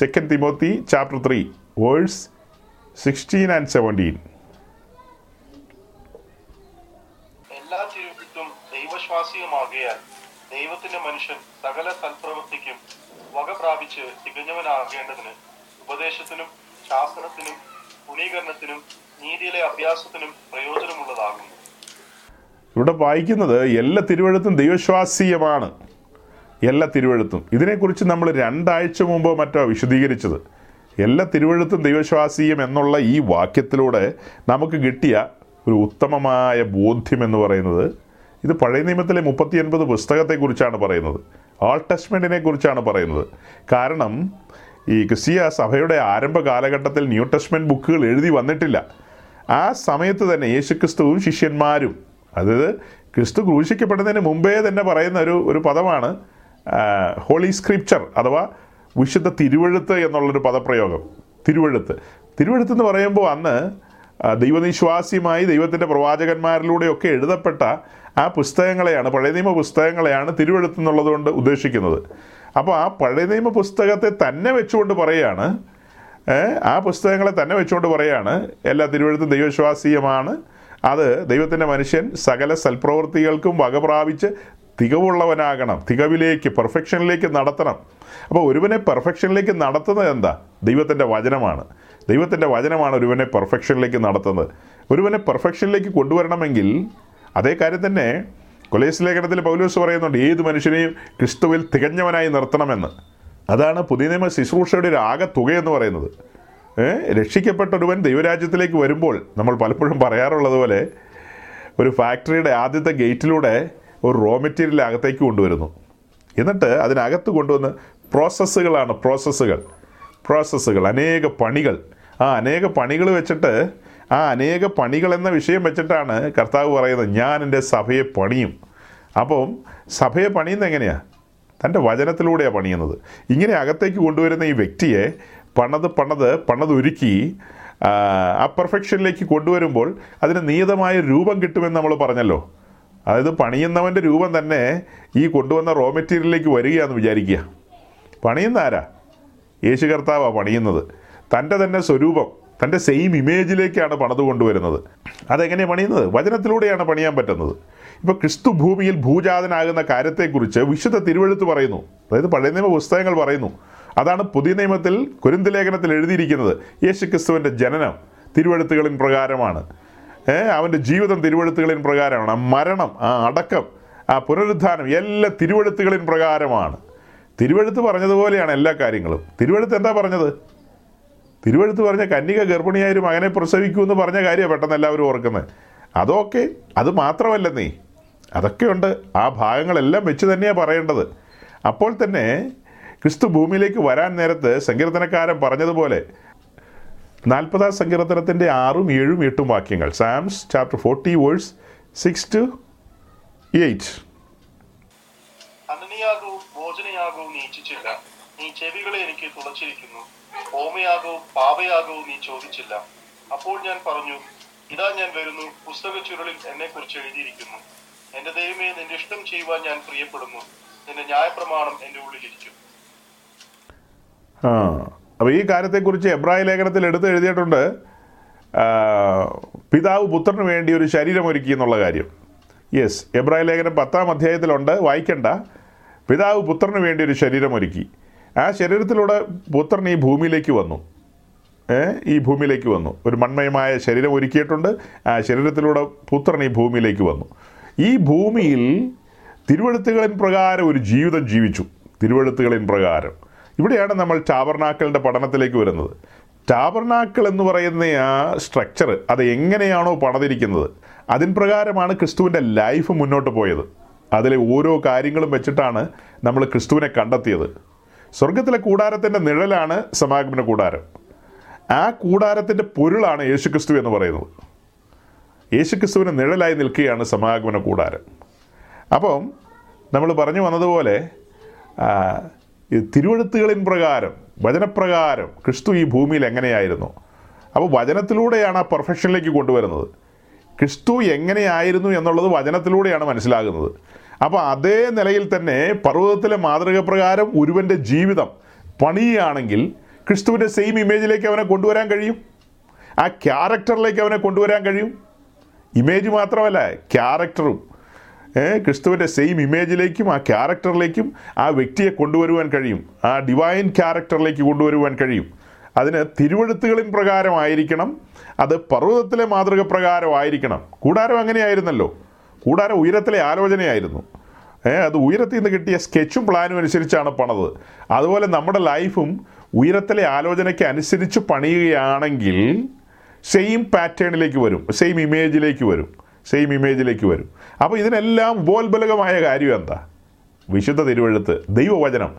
Second Timothy chapter three verse sixteen and seventeen. എല്ലാ ജീവിതത്തും ദൈവശ്വാസിയുമാകയാൽ ദൈവത്തിന്റെ മനുഷ്യൻ സകല സൽപ്രവൃത്തിക്കും വക പ്രാപിച്ച് തികഞ്ഞവനാകേണ്ടതിന് ഉപദേശത്തിനും ശാസനത്തിനും ഗുണീകരണത്തിനും നീതിയിലെ അഭ്യാസത്തിനും പ്രയോജനമുള്ളതാകുന്നു. ഇവിടെ വായിക്കുന്നത് എല്ലാ തിരുവെഴുത്തും ദൈവശ്വാസീയമാണ്, എല്ലാ തിരുവെഴുത്തും. ഇതിനെക്കുറിച്ച് നമ്മൾ രണ്ടാഴ്ച മുമ്പ് മറ്റോ വിശദീകരിച്ചത്. എല്ലാ തിരുവെഴുത്തും ദൈവശ്വാസീയം എന്നുള്ള ഈ വാക്യത്തിലൂടെ നമുക്ക് കിട്ടിയ ഒരു ഉത്തമമായ ബോധ്യം എന്ന് പറയുന്നത്, ഇത് പഴയ നിയമത്തിലെ മുപ്പത്തി ഒൻപത് പുസ്തകത്തെക്കുറിച്ചാണ് പറയുന്നത്, ഓൾഡ് ടെസ്റ്റ്മെൻറ്റിനെ കുറിച്ചാണ് പറയുന്നത്. കാരണം ഈ ക്രിസ്തീയ സഭയുടെ ആരംഭ കാലഘട്ടത്തിൽ ന്യൂ ടെസ്റ്റ്മെൻറ്റ് ബുക്കുകൾ എഴുതി വന്നിട്ടില്ല. ആ സമയത്ത് തന്നെ യേശുക്രിസ്തുവും ശിഷ്യന്മാരും, അതായത് ക്രിസ്തു ക്രൂശിക്കപ്പെടുന്നതിന് മുമ്പേ തന്നെ പറയുന്ന ഒരു ഒരു പദമാണ് ഹോളി സ്ക്രിപ്ചർ അഥവാ വിശുദ്ധ തിരുവെഴുത്ത് എന്നുള്ളൊരു പദപ്രയോഗം. തിരുവെഴുത്ത് തിരുവെഴുത്ത് എന്ന് പറയുമ്പോൾ അന്ന് ദൈവനിശ്വാസിയുമായി ദൈവത്തിൻ്റെ പ്രവാചകന്മാരിലൂടെയൊക്കെ എഴുതപ്പെട്ട ആ പുസ്തകങ്ങളെയാണ്, പഴയ നിയമ പുസ്തകങ്ങളെയാണ് തിരുവെഴുത്ത് എന്നുള്ളതുകൊണ്ട് ഉദ്ദേശിക്കുന്നത്. അപ്പോൾ ആ പഴയ നിയമ പുസ്തകത്തെ തന്നെ വെച്ചുകൊണ്ട് പറയുകയാണ്, ആ പുസ്തകങ്ങളെ തന്നെ വെച്ചുകൊണ്ട് പറയുകയാണ് എല്ലാ തിരുവെഴുത്തും ദൈവവിശ്വാസീയമാണ്, അത് ദൈവത്തിൻ്റെ മനുഷ്യൻ സകല സൽപ്രവൃത്തികൾക്കും വകപ്രാപിച്ച് തികവുള്ളവനാകണം, തികവിലേക്ക് പെർഫെക്ഷനിലേക്ക് നടത്തണം. അപ്പോൾ ഒരുവനെ പെർഫെക്ഷനിലേക്ക് നടത്തുന്നത് എന്താ? ദൈവത്തിൻ്റെ വചനമാണ്. ദൈവത്തിൻ്റെ വചനമാണ് ഒരുവനെ പെർഫെക്ഷനിലേക്ക് നടത്തുന്നത്. ഒരുവനെ പെർഫെക്ഷനിലേക്ക് കൊണ്ടുവരണമെങ്കിൽ അതേ കാര്യം തന്നെ കൊലീസ് ലേഖനത്തിൽ പൗലോസ് പറയുന്നുണ്ട്, ഏത് മനുഷ്യനെയും ക്രിസ്തുവിൽ തികഞ്ഞവനായി നിർത്തണമെന്ന്. അതാണ് പുതിയ നിയമ ശുശ്രൂഷയുടെ ഒരു ആകെ തുകയെന്ന് പറയുന്നത്. രക്ഷിക്കപ്പെട്ടൊരുവൻ ദൈവരാജ്യത്തിലേക്ക് വരുമ്പോൾ നമ്മൾ പലപ്പോഴും പറയാറുള്ളതുപോലെ ഒരു ഫാക്ടറിയുടെ ആദ്യത്തെ ഗേറ്റിലൂടെ ഒരു റോ മെറ്റീരിയൽ അകത്തേക്ക് കൊണ്ടുവരുന്നു. എന്നിട്ട് അതിനകത്ത് കൊണ്ടുവന്ന് പ്രോസസ്സുകളാണ് പ്രോസസ്സുകൾ പ്രോസസ്സുകൾ അനേക പണികൾ. ആ അനേക പണികൾ വെച്ചിട്ട് ആ അനേക പണികൾ എന്ന വിഷയം വെച്ചിട്ടാണ് കർത്താവ് പറയുന്നത്, ഞാൻ എൻ്റെ സഭയെ പണിയും. അപ്പം സഭയെ പണിയുന്നത് എങ്ങനെയാണ്? തൻ്റെ വചനത്തിലൂടെയാണ് പണിയുന്നത്. ഇങ്ങനെ അകത്തേക്ക് കൊണ്ടുവരുന്ന ഈ വ്യക്തിയെ പണത് പണത് പണതൊരുക്കി ആ പെർഫെക്ഷനിലേക്ക് കൊണ്ടുവരുമ്പോൾ അതിന് നിയതമായ രൂപം കിട്ടുമെന്ന് നമ്മൾ പറഞ്ഞല്ലോ. അതായത് പണിയുന്നവൻ്റെ രൂപം തന്നെ ഈ കൊണ്ടുവന്ന റോ മെറ്റീരിയലിലേക്ക് വരികയാണെന്ന് വിചാരിക്കുക. പണിയുന്ന ആരാ? യേശു കർത്താവാണ് പണിയുന്നത്. തൻ്റെ തന്നെ സ്വരൂപം, തൻ്റെ സെയിം ഇമേജിലേക്കാണ് പണിത് കൊണ്ടുവരുന്നത്. അതെങ്ങനെയാണ് പണിയുന്നത്? വചനത്തിലൂടെയാണ് പണിയാൻ പറ്റുന്നത്. ഇപ്പോൾ ക്രിസ്തു ഭൂമിയിൽ ഭൂജാതനാകുന്ന കാര്യത്തെക്കുറിച്ച് വിശുദ്ധ തിരുവെഴുത്ത് പറയുന്നു, അതായത് പഴയ നിയമ പുസ്തകങ്ങൾ പറയുന്നു. അതാണ് പുതിയ നിയമത്തിൽ കൊരിന്തിലേഖനത്തിൽ എഴുതിയിരിക്കുന്നത്. യേശുക്രിസ്തുവിൻ്റെ ജനനം തിരുവെഴുത്തുകളിൻ പ്രകാരമാണ്, അവൻ്റെ ജീവിതം തിരുവെഴുത്തുകളിൻ പ്രകാരമാണ്, ആ മരണം, ആ അടക്കം, ആ പുനരുദ്ധാനം എല്ലാം തിരുവെഴുത്തുകളിൻ പ്രകാരമാണ്. തിരുവെഴുത്ത് പറഞ്ഞതുപോലെയാണ് എല്ലാ കാര്യങ്ങളും. തിരുവെഴുത്ത് എന്താ പറഞ്ഞത്? തിരുവെഴുത്ത് പറഞ്ഞ കന്യക ഗർഭിണിയായൊരു മകനെ പ്രസവിക്കുമെന്ന് പറഞ്ഞ കാര്യമാണ് പെട്ടെന്ന് എല്ലാവരും ഓർക്കുന്നത്. അതൊക്കെ അത് മാത്രമല്ലെന്നേ, അതൊക്കെയുണ്ട്. ആ ഭാഗങ്ങളെല്ലാം വെച്ച് തന്നെയാണ് പറയേണ്ടത്. അപ്പോൾ തന്നെ ക്രിസ്തു ഭൂമിയിലേക്ക് വരാൻ നേരത്ത് സങ്കീർത്തനക്കാരൻ പറഞ്ഞതുപോലെ നാൽപ്പതാം സങ്കീർത്തനത്തിൻ്റെ ആറും ഏഴും എട്ടും വാക്യങ്ങൾ, Psalms chapter forty verse six to eight. അനനിയാഗവും ഭോജനയാഗവും നീ ഇച്ഛിച്ചില്ല, നീ ചെവികളെ എനിക്ക് തുളച്ചിരിക്കുന്നു. ഹോമയാഗവും പാപയാഗവും നീ ചോദിച്ചില്ല. അപ്പോൾ ഞാൻ പറഞ്ഞു, ഇതാ ഞാൻ വരുന്നു, പുസ്തക ചുരുളിൽ എന്നെ കുറിച്ച് എഴുതിയിരിക്കുന്നു. എന്റെ ദൈവമേ, നിന്റെ ഇഷ്ടം ചെയ്യുവാൻ ഞാൻ പ്രിയപ്പെടുന്നു, നിന്റെ ന്യായപ്രമാണം എന്റെ ഉള്ളിലിരിക്കും. ആ അപ്പോൾ ഈ കാര്യത്തെക്കുറിച്ച് എബ്രായ ലേഖനത്തിൽ എടുത്ത് എഴുതിയിട്ടുണ്ട്, പിതാവ് പുത്രന് വേണ്ടി ഒരു ശരീരം ഒരുക്കി എന്നുള്ള കാര്യം. യെസ്, എബ്രായ ലേഖനം പത്താം അധ്യായത്തിലുണ്ട്, വായിക്കണ്ട. പിതാവ് പുത്രന് വേണ്ടി ഒരു ശരീരം ഒരുക്കി. ആ ശരീരത്തിലൂടെ പുത്രൻ ഈ ഭൂമിയിലേക്ക് വന്നു, ഈ ഭൂമിയിലേക്ക് വന്നു. ഒരു മൺമയമായ ശരീരം ഒരുക്കിയിട്ടുണ്ട്, ആ ശരീരത്തിലൂടെ പുത്രൻ ഈ ഭൂമിയിലേക്ക് വന്നു. ഈ ഭൂമിയിൽ തിരുവെഴുത്തുകളിൻ പ്രകാരം ഒരു ജീവിതം ജീവിച്ചു. തിരുവെഴുത്തുകളിൻ പ്രകാരം ഇവിടെയാണ് നമ്മൾ ടാബർനാക്കലിൻ്റെ പഠനത്തിലേക്ക് വരുന്നത്. ടാബർനാക്കൽ എന്ന് പറയുന്ന ആ സ്ട്രക്ചർ, അത് എങ്ങനെയാണോ പണിതിരിക്കുന്നത് അതിൻ പ്രകാരമാണ് ക്രിസ്തുവിൻ്റെ ലൈഫ് മുന്നോട്ട് പോയത്. അതിലെ ഓരോ കാര്യങ്ങളും വെച്ചിട്ടാണ് നമ്മൾ ക്രിസ്തുവിനെ കണ്ടെത്തിയത്. സ്വർഗത്തിലെ കൂടാരത്തിൻ്റെ നിഴലാണ് സമാഗമന കൂടാരം. ആ കൂടാരത്തിൻ്റെ പൊരുളാണ് യേശുക്രിസ്തു എന്ന് പറയുന്നത്. യേശുക്രിസ്തുവിന് നിഴലായി നിൽക്കുകയാണ് സമാഗമന കൂടാരം. അപ്പം നമ്മൾ പറഞ്ഞു വന്നതുപോലെ തിരുവെഴുത്തുകളിൻ പ്രകാരം, വചനപ്രകാരം ക്രിസ്തു ഈ ഭൂമിയിൽ എങ്ങനെയായിരുന്നു? അപ്പോൾ വചനത്തിലൂടെയാണ് ആ പെർഫെക്ഷനിലേക്ക് കൊണ്ടുവരുന്നത്. ക്രിസ്തു എങ്ങനെയായിരുന്നു എന്നുള്ളത് വചനത്തിലൂടെയാണ് മനസ്സിലാകുന്നത്. അപ്പോൾ അതേ നിലയിൽ തന്നെ പർവ്വതത്തിലെ മാതൃക പ്രകാരം ഒരുവൻ്റെ ജീവിതം പണിയാണെങ്കിൽ ക്രിസ്തുവിൻ്റെ സെയിം ഇമേജിലേക്ക് അവനെ കൊണ്ടുവരാൻ കഴിയും, ആ ക്യാരക്ടറിലേക്ക് അവനെ കൊണ്ടുവരാൻ കഴിയും. ഇമേജ് മാത്രമല്ല, ക്യാരക്ടറും ക്രിസ്തുവിൻ്റെ സെയിം ഇമേജിലേക്കും ആ ക്യാരക്ടറിലേക്കും ആ വ്യക്തിയെ കൊണ്ടുവരുവാൻ കഴിയും, ആ ഡിവൈൻ ക്യാരക്ടറിലേക്ക് കൊണ്ടുവരുവാൻ കഴിയും. അതിന് തിരുവെഴുത്തുകളിൻ പ്രകാരമായിരിക്കണം, അത് പർവ്വതത്തിലെ മാതൃക പ്രകാരമായിരിക്കണം. കൂടാരം അങ്ങനെയായിരുന്നല്ലോ, കൂടാരം ഉയരത്തിലെ ആലോചനയായിരുന്നു. അത് ഉയരത്തിൽ നിന്ന് കിട്ടിയ സ്കെച്ചും പ്ലാനും അനുസരിച്ചാണ് പണിത്. അതുപോലെ നമ്മുടെ ലൈഫും ഉയരത്തിലെ ആലോചനയ്ക്ക് അനുസരിച്ച് പണിയുകയാണെങ്കിൽ സെയിം പാറ്റേണിലേക്ക് വരും, സെയിം ഇമേജിലേക്ക് വരും, സെയിം ഇമേജിലേക്ക് വരും. അപ്പോൾ ഇതിനെല്ലാം ഉപോത്ബലകമായ കാര്യം എന്താ? വിശുദ്ധ തിരുവെഴുത്ത്, ദൈവവചനം.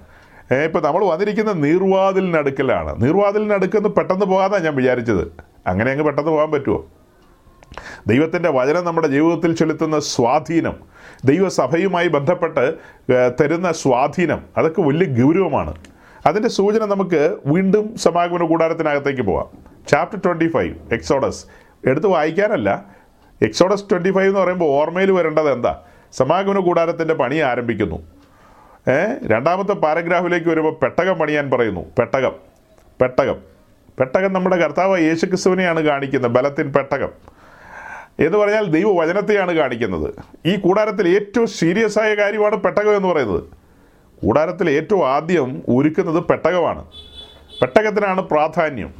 ഇപ്പോൾ നമ്മൾ വന്നിരിക്കുന്ന നീർവാതിലിനടുക്കലാണ്. നീർവാതിലിനടുക്കെന്ന് പെട്ടെന്ന് പോകാതാണ് ഞാൻ വിചാരിച്ചത്. അങ്ങനെ അങ്ങ് പെട്ടെന്ന് പോകാൻ പറ്റുമോ? ദൈവത്തിൻ്റെ വചനം നമ്മുടെ ജീവിതത്തിൽ ചെലുത്തുന്ന സ്വാധീനം, ദൈവസഭയുമായി ബന്ധപ്പെട്ട് തരുന്ന സ്വാധീനം, അതൊക്കെ വലിയ ഗൗരവമാണ്. അതിൻ്റെ സൂചന നമുക്ക് വീണ്ടും സമാഗമന കൂടാരത്തിനകത്തേക്ക് പോകാം. ചാപ്റ്റർ ട്വൻറ്റി ഫൈവ് എക്സോഡസ് എടുത്ത് വായിക്കാനല്ല. എക്സോഡസ് ട്വൻറ്റി ഫൈവ് എന്ന് പറയുമ്പോൾ ഓർമ്മയിൽ വരേണ്ടത് എന്താ? സമാഗമന കൂടാരത്തിൻ്റെ പണി ആരംഭിക്കുന്നു. രണ്ടാമത്തെ പാരഗ്രാഫിലേക്ക് വരുമ്പോൾ പെട്ടകം പണിയാൻ പറയുന്നു. പെട്ടകം പെട്ടകം പെട്ടകം നമ്മുടെ കർത്താവ് യേശുക്രിസ്തുവിനെയാണ് കാണിക്കുന്നത്. ബലത്തിൻ പെട്ടകം എന്ന് പറഞ്ഞാൽ ദൈവവചനത്തെയാണ് കാണിക്കുന്നത്. ഈ കൂടാരത്തിൽ ഏറ്റവും സീരിയസ് ആയ കാര്യമാണ് പെട്ടകം എന്ന് പറയുന്നത്. കൂടാരത്തിൽ ഏറ്റവും ആദ്യം ഒരുക്കുന്നത് പെട്ടകമാണ്. പെട്ടകത്തിനാണ് പ്രാധാന്യം,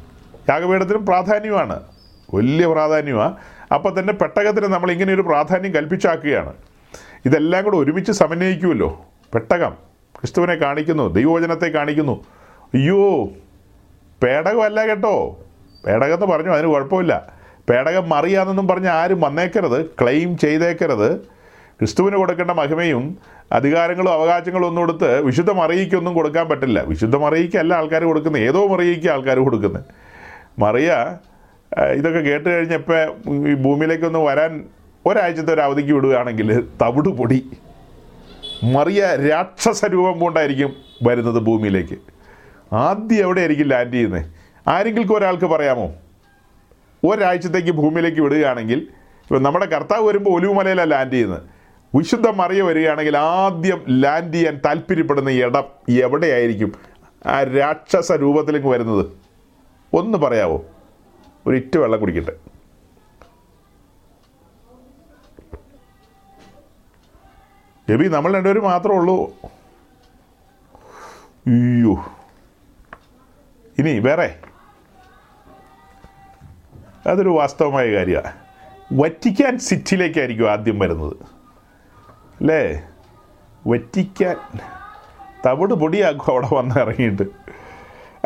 യാഗപീഠത്തിനും പ്രാധാന്യമാണ്, വലിയ പ്രാധാന്യമാണ്. അപ്പോൾ തന്നെ പെട്ടകത്തിന് നമ്മൾ ഇങ്ങനെ ഒരു പ്രാധാന്യം കൽപ്പിച്ചാക്കുകയാണ്. ഇതെല്ലാം കൂടെ ഒരുമിച്ച് സമന്വയിക്കുമല്ലോ. പെട്ടകം ക്രിസ്തുവിനെ കാണിക്കുന്നു, ദൈവവചനത്തെ കാണിക്കുന്നു. അയ്യോ, പേടകമല്ല കേട്ടോ, പേടകമെന്ന് പറഞ്ഞു, അതിന് കുഴപ്പമില്ല. പേടകം മറിയാണെന്നും പറഞ്ഞ് ആരും വന്നേക്കരുത്, ക്ലെയിം ചെയ്തേക്കരുത്. ക്രിസ്തുവിന് കൊടുക്കേണ്ട മഹിമയും അധികാരങ്ങളും അവകാശങ്ങളും ഒന്നും കൊടുത്ത് വിശുദ്ധ മറിയിക്കൊന്നും കൊടുക്കാൻ പറ്റില്ല. വിശുദ്ധ മറിയിക്കല്ല ആൾക്കാർ കൊടുക്കുന്നത്, ഏതോ മറിയിക്കുക ആൾക്കാർ കൊടുക്കുന്നത്. മറിയ ഇതൊക്കെ കേട്ട് കഴിഞ്ഞപ്പോൾ ഈ ഭൂമിയിലേക്കൊന്ന് വരാൻ ഒരാഴ്ചത്തെ ഒരു അവധിക്ക് വിടുകയാണെങ്കിൽ തവിട് പൊടി. മറിയ രാക്ഷസ രൂപം കൊണ്ടായിരിക്കും വരുന്നത് ഭൂമിയിലേക്ക്. ആദ്യം എവിടെ ആയിരിക്കും ലാൻഡ് ചെയ്യുന്നത്? ആരെങ്കിലും ഒരാൾക്ക് പറയാമോ? ഒരാഴ്ചത്തേക്ക് ഭൂമിയിലേക്ക് വിടുകയാണെങ്കിൽ, ഇപ്പം നമ്മുടെ കർത്താവ് വരുമ്പോൾ ഒലിവുമലയിലാണ് ലാൻഡ് ചെയ്യുന്നത്. വിശുദ്ധ മറിയ വരികയാണെങ്കിൽ ആദ്യം ലാൻഡ് ചെയ്യാൻ താല്പര്യപ്പെടുന്ന ഇടം എവിടെയായിരിക്കും ആ രാക്ഷസ രൂപത്തിലേക്ക് വരുന്നത്? ഒന്ന് പറയാമോ? ഒരിറ്റ് വെള്ളം കുടിക്കട്ടെ. എബി, നമ്മൾ രണ്ടുപേരും മാത്രമേ ഉള്ളൂ. അയ്യോ, ഇനി വേറെ അതൊരു വാസ്തവമായ കാര്യമാണ്. വറ്റിക്കാൻ സിറ്റിയിലേക്കായിരിക്കും ആദ്യം വരുന്നത്, അല്ലേ? വറ്റിക്കാൻ തവിട് പൊടിയാക്കും അവിടെ വന്ന് ഇറങ്ങിയിട്ട്.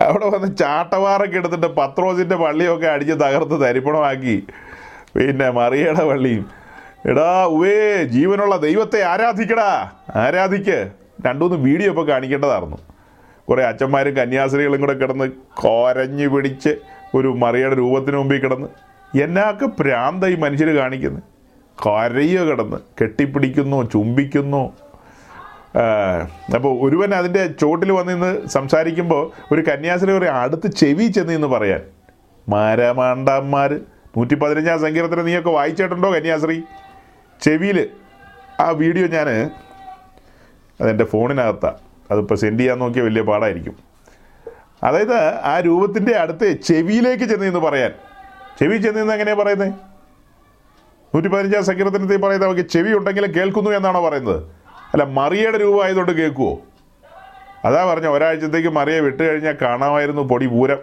അവിടെ വന്ന് ചാട്ടവാറൊക്കെ എടുത്തിട്ട് പത്രോസിൻ്റെ പള്ളിയൊക്കെ അടിച്ച് തകർത്ത് തരിപ്പണമാക്കി. പിന്നെ മറിയയുടെ പള്ളിയും, എടാ ഉവേ, ജീവനുള്ള ദൈവത്തെ ആരാധിക്കടാ, ആരാധിക്ക്. രണ്ടുമൂന്ന് വീഡിയോ ഇപ്പോൾ കാണിക്കേണ്ടതായിരുന്നു. കുറേ അച്ഛന്മാരും കന്യാസ്ത്രീകളും കൂടെ കിടന്ന് കോരഞ്ഞു പിടിച്ച് ഒരു മറിയയുടെ രൂപത്തിന് മുമ്പിൽ കിടന്ന് എന്നൊക്കെ പ്രാന്ത ഈ മനുഷ്യർ കാണിക്കുന്നത്. കരയോ കിടന്ന് കെട്ടിപ്പിടിക്കുന്നു, ചുംബിക്കുന്നു. അപ്പോൾ ഒരുവൻ അതിൻ്റെ ചോട്ടിൽ വന്നിന്ന് സംസാരിക്കുമ്പോൾ ഒരു കന്യാസ്ത്രീ ഒരു അടുത്ത് ചെവി ചെന്ന് എന്ന് പറയാൻ, മാരാമാണ്ടന്മാർ. നൂറ്റി പതിനഞ്ചാം സങ്കീർത്തനം നീയൊക്കെ വായിച്ചിട്ടുണ്ടോ? കന്യാസ്ത്രീ ചെവിയിൽ. ആ വീഡിയോ ഞാൻ അതെൻ്റെ ഫോണിനകത്താണ്, അതിപ്പോൾ സെൻഡ് ചെയ്യാൻ നോക്കിയാൽ വലിയ പാടായിരിക്കും. അതായത് ആ രൂപത്തിൻ്റെ അടുത്ത് ചെവിയിലേക്ക് ചെന്നിന്ന് പറയാൻ. ചെവി ചെന്നിന്ന് എങ്ങനെയാണ് പറയുന്നത്? നൂറ്റി പതിനഞ്ചാം സങ്കീർത്തനത്തിൽ പറയുന്നത് അവർക്ക് ചെവി ഉണ്ടെങ്കിലും കേൾക്കുന്നു എന്നാണോ പറയുന്നത്? അല്ല, മറിയയുടെ രൂപമായതുകൊണ്ട് കേൾക്കുമോ? അതാ പറഞ്ഞ ഒരാഴ്ചത്തേക്ക് മറിയെ വിട്ട് കഴിഞ്ഞാൽ കാണാമായിരുന്നു പൊടി പൂരം.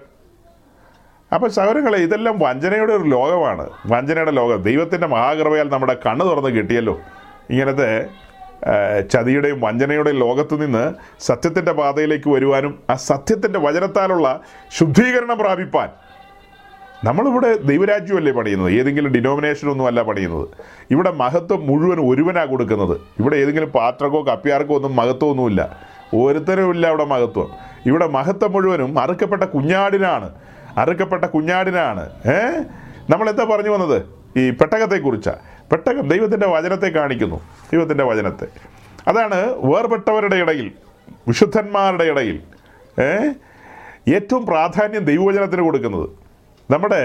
അപ്പം സഹോദരങ്ങളെ, ഇതെല്ലാം വഞ്ചനയുടെ ഒരു ലോകമാണ്, വഞ്ചനയുടെ ലോകം. ദൈവത്തിൻ്റെ മഹാകൃപയാൽ നമ്മുടെ കണ്ണ് തുറന്ന് കിട്ടിയല്ലോ. ഇങ്ങനത്തെ ചതിയുടെയും വഞ്ചനയുടെയും ലോകത്തു നിന്ന് സത്യത്തിൻ്റെ പാതയിലേക്ക് വരുവാനും ആ സത്യത്തിൻ്റെ വചനത്താലുള്ള ശുദ്ധീകരണം പ്രാപിപ്പാൻ. നമ്മളിവിടെ ദൈവരാജ്യമല്ലേ പണിയുന്നത്, ഏതെങ്കിലും ഡിനോമിനേഷനൊന്നും അല്ല പണിയുന്നത്. ഇവിടെ മഹത്വം മുഴുവൻ ഒരുവനാണ് കൊടുക്കുന്നത്. ഇവിടെ ഏതെങ്കിലും പാത്രക്കോ കപ്പ്യാർക്കോ ഒന്നും മഹത്വമൊന്നുമില്ല, ഓരോരുത്തരും ഇല്ല അവിടെ മഹത്വം. ഇവിടെ മഹത്വം മുഴുവനും അറുക്കപ്പെട്ട കുഞ്ഞാടിനാണ്, അറുക്കപ്പെട്ട കുഞ്ഞാടിനാണ്. ഏ, നമ്മളെന്താ പറഞ്ഞു വന്നത്? ഈ പെട്ടകത്തെക്കുറിച്ചാണ്. പെട്ടകം ദൈവത്തിൻ്റെ വചനത്തെ കാണിക്കുന്നു, ദൈവത്തിൻ്റെ വചനത്തെ. അതാണ് വേർപെട്ടവരുടെ ഇടയിൽ, വിശുദ്ധന്മാരുടെ ഇടയിൽ ഏറ്റവും പ്രാധാന്യം ദൈവവചനത്തിന് കൊടുക്കുന്നത്. നമ്മുടെ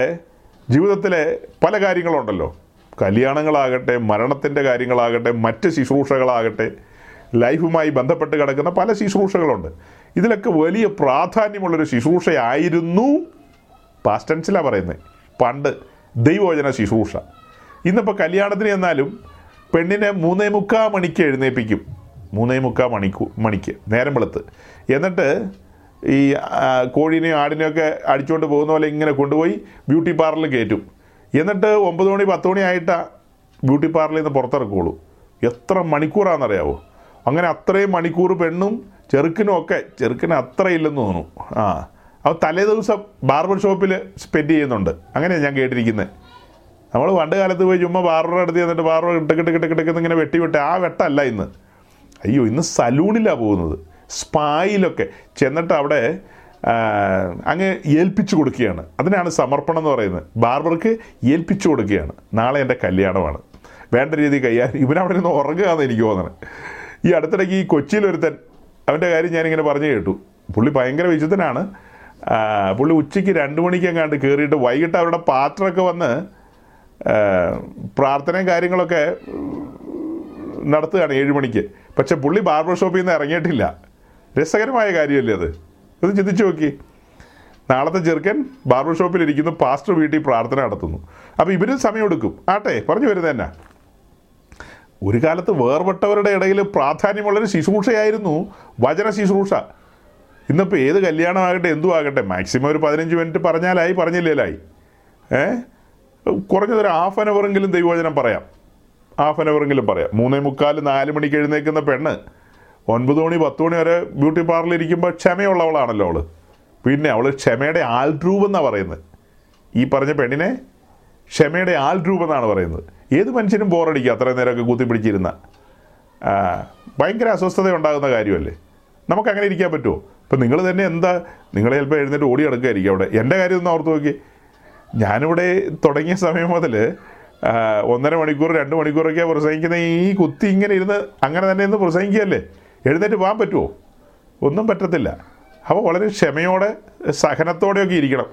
ജീവിതത്തിലെ പല കാര്യങ്ങളുണ്ടല്ലോ, കല്യാണങ്ങളാകട്ടെ, മരണത്തിൻ്റെ കാര്യങ്ങളാകട്ടെ, മറ്റ് ശുശ്രൂഷകളാകട്ടെ, ലൈഫുമായി ബന്ധപ്പെട്ട് കിടക്കുന്ന പല ശുശ്രൂഷകളുണ്ട്. ഇതിലൊക്കെ വലിയ പ്രാധാന്യമുള്ളൊരു ശുശ്രൂഷയായിരുന്നു, പാസ്റ്റ് ടെൻസിലാണ് പറയുന്നത്, പണ്ട് ദൈവവചന ശുശ്രൂഷ. ഇന്നിപ്പോൾ കല്യാണത്തിന് ചെന്നാലും പെണ്ണിനെ മൂന്നേ മുക്കാൽ മണിക്ക് എഴുന്നേൽപ്പിക്കും, മൂന്നേ മുക്കാൽ മണിക്കൂ മണിക്ക് നേരം വെളുത്ത്. എന്നിട്ട് ഈ കോഴീനെയും ആടിനെയൊക്കെ അടിച്ചുകൊണ്ട് പോകുന്ന പോലെ ഇങ്ങനെ കൊണ്ടുപോയി ബ്യൂട്ടി പാർലറിൽ കയറ്റും. എന്നിട്ട് ഒമ്പത് മണി പത്ത് മണി ആയിട്ടാണ് ബ്യൂട്ടി പാർലറിൽ നിന്ന് പുറത്തിറക്കുകയുള്ളൂ. എത്ര മണിക്കൂറാണെന്നറിയാവോ? അങ്ങനെ അത്രയും മണിക്കൂർ പെണ്ണും ചെറുക്കനും ഒക്കെ, ചെറുക്കന് അത്ര ഇല്ലെന്ന് തോന്നുന്നു. ആ, അപ്പോൾ തലേ ദിവസം ബാർബർ ഷോപ്പിൽ സ്പെൻഡ് ചെയ്യുന്നുണ്ട്, അങ്ങനെയാണ് ഞാൻ കേട്ടിരിക്കുന്നത്. നമ്മൾ പണ്ട് കാലത്ത് പോയി ചുമ്മാ ബാർബറെ എടുത്ത് ചെന്നിട്ട് ബാർബർ ഇട്ടക്കിട്ട് കിട്ടക്കിട്ടക്കെന്ന് ഇങ്ങനെ വെട്ടി വിട്ട്, ആ വെട്ടമല്ല ഇന്ന്. അയ്യോ, ഇന്ന് സലൂണിലാണ് പോകുന്നത്, സ്പായിലൊക്കെ ചെന്നിട്ട് അവിടെ അങ്ങ് ഏൽപ്പിച്ചു കൊടുക്കുകയാണ്. അതിനാണ് സമർപ്പണം എന്ന് പറയുന്നത്. ബാർബർക്ക് ഏൽപ്പിച്ചു കൊടുക്കുകയാണ്, നാളെ എൻ്റെ കല്യാണമാണ്, വേണ്ട രീതി കൈകാര്യം. ഇവനവിടെ നിന്ന് ഉറങ്ങുകയെന്ന് എനിക്ക് തോന്നണം. ഈ അടുത്തിടയ്ക്ക് ഈ കൊച്ചിയിലൊരുത്തൻ, അവൻ്റെ കാര്യം ഞാനിങ്ങനെ പറഞ്ഞു കേട്ടു. പുള്ളി ഭയങ്കര വിശുദ്ധനാണ്. പുള്ളി ഉച്ചയ്ക്ക് രണ്ട് മണിക്കെങ്ങാണ്ട് കയറിയിട്ട് വൈകിട്ട് അവരുടെ പാത്രമൊക്കെ വന്ന് പ്രാർത്ഥനയും കാര്യങ്ങളൊക്കെ നടത്തുകയാണ് ഏഴ് മണിക്ക്. പക്ഷെ പുള്ളി ബാർബർ ഷോപ്പിൽ നിന്ന് ഇറങ്ങിയിട്ടില്ല. രസകരമായ കാര്യമല്ലേ അത്? ഇത് ചിന്തിച്ചു നോക്കി. നാളത്തെ ചെറുക്കൻ ബാർബർ ഷോപ്പിലിരിക്കുന്നു, പാസ്റ്റർ വീട്ടിൽ പ്രാർത്ഥന നടത്തുന്നു. അപ്പോൾ ഇവരും സമയമെടുക്കും. ആട്ടെ, പറഞ്ഞു വരുന്നത് തന്നെ. ഒരു കാലത്ത് വേർപെട്ടവരുടെ ഇടയിൽ പ്രാധാന്യമുള്ളൊരു ശുശ്രൂഷയായിരുന്നു വചന ശുശ്രൂഷ. ഇന്നിപ്പോൾ ഏത് കല്യാണമാകട്ടെ എന്തും ആകട്ടെ, മാക്സിമം ഒരു പതിനഞ്ച് മിനിറ്റ് പറഞ്ഞാലായി, പറഞ്ഞില്ലേലായി. ഏ കുറഞ്ഞതൊരു ഹാഫ് ആൻ അവറെങ്കിലും ദൈവവചനം പറയാം, ഹാഫ് ആൻ അവറെങ്കിലും പറയാം. മൂന്നേ മുക്കാൽ നാല് മണിക്ക് എഴുന്നേൽക്കുന്ന പെണ്ണ് ഒൻപത് മണി പത്ത് മണി വരെ ബ്യൂട്ടി പാർലറിൽ ഇരിക്കുമ്പോൾ ക്ഷമയുള്ളവളാണല്ലോ അവൾ. പിന്നെ അവൾ ക്ഷമയുടെ ആൾ രൂപമെന്നാണ് പറയുന്നത്. ഈ പറഞ്ഞ പെണ്ണിനെ ക്ഷമയുടെ ആൾ രൂപമെന്നാണ് പറയുന്നത്. ഏത് മനുഷ്യനും ബോറടിക്കുക അത്രയും നേരമൊക്കെ കൂത്തിപ്പിടിച്ചിരുന്ന ഭയങ്കര അസ്വസ്ഥത ഉണ്ടാകുന്ന കാര്യമല്ലേ? നമുക്കങ്ങനെ ഇരിക്കാൻ പറ്റുമോ? ഇപ്പം നിങ്ങൾ തന്നെ എന്താ, നിങ്ങൾ ചിലപ്പോൾ എഴുന്നേറ്റ് ഓടി നടക്കുകയായിരിക്കും അവിടെ. എൻ്റെ കാര്യം ഒന്ന് ഓർത്ത് നോക്കി. ഞാനിവിടെ തുടങ്ങിയ സമയം മുതൽ ഒന്നര മണിക്കൂർ രണ്ട് മണിക്കൂറൊക്കെ പ്രസംഗിക്കുന്ന ഈ കുത്തി ഇങ്ങനെ ഇരുന്ന് അങ്ങനെ തന്നെ ഇരുന്ന് പ്രസംഗിക്കുകയല്ലേ? എഴുന്നേറ്റ് പോകാൻ പറ്റുമോ? ഒന്നും പറ്റത്തില്ല. അപ്പോൾ വളരെ ക്ഷമയോടെ സഹനത്തോടെയൊക്കെ ഇരിക്കണം.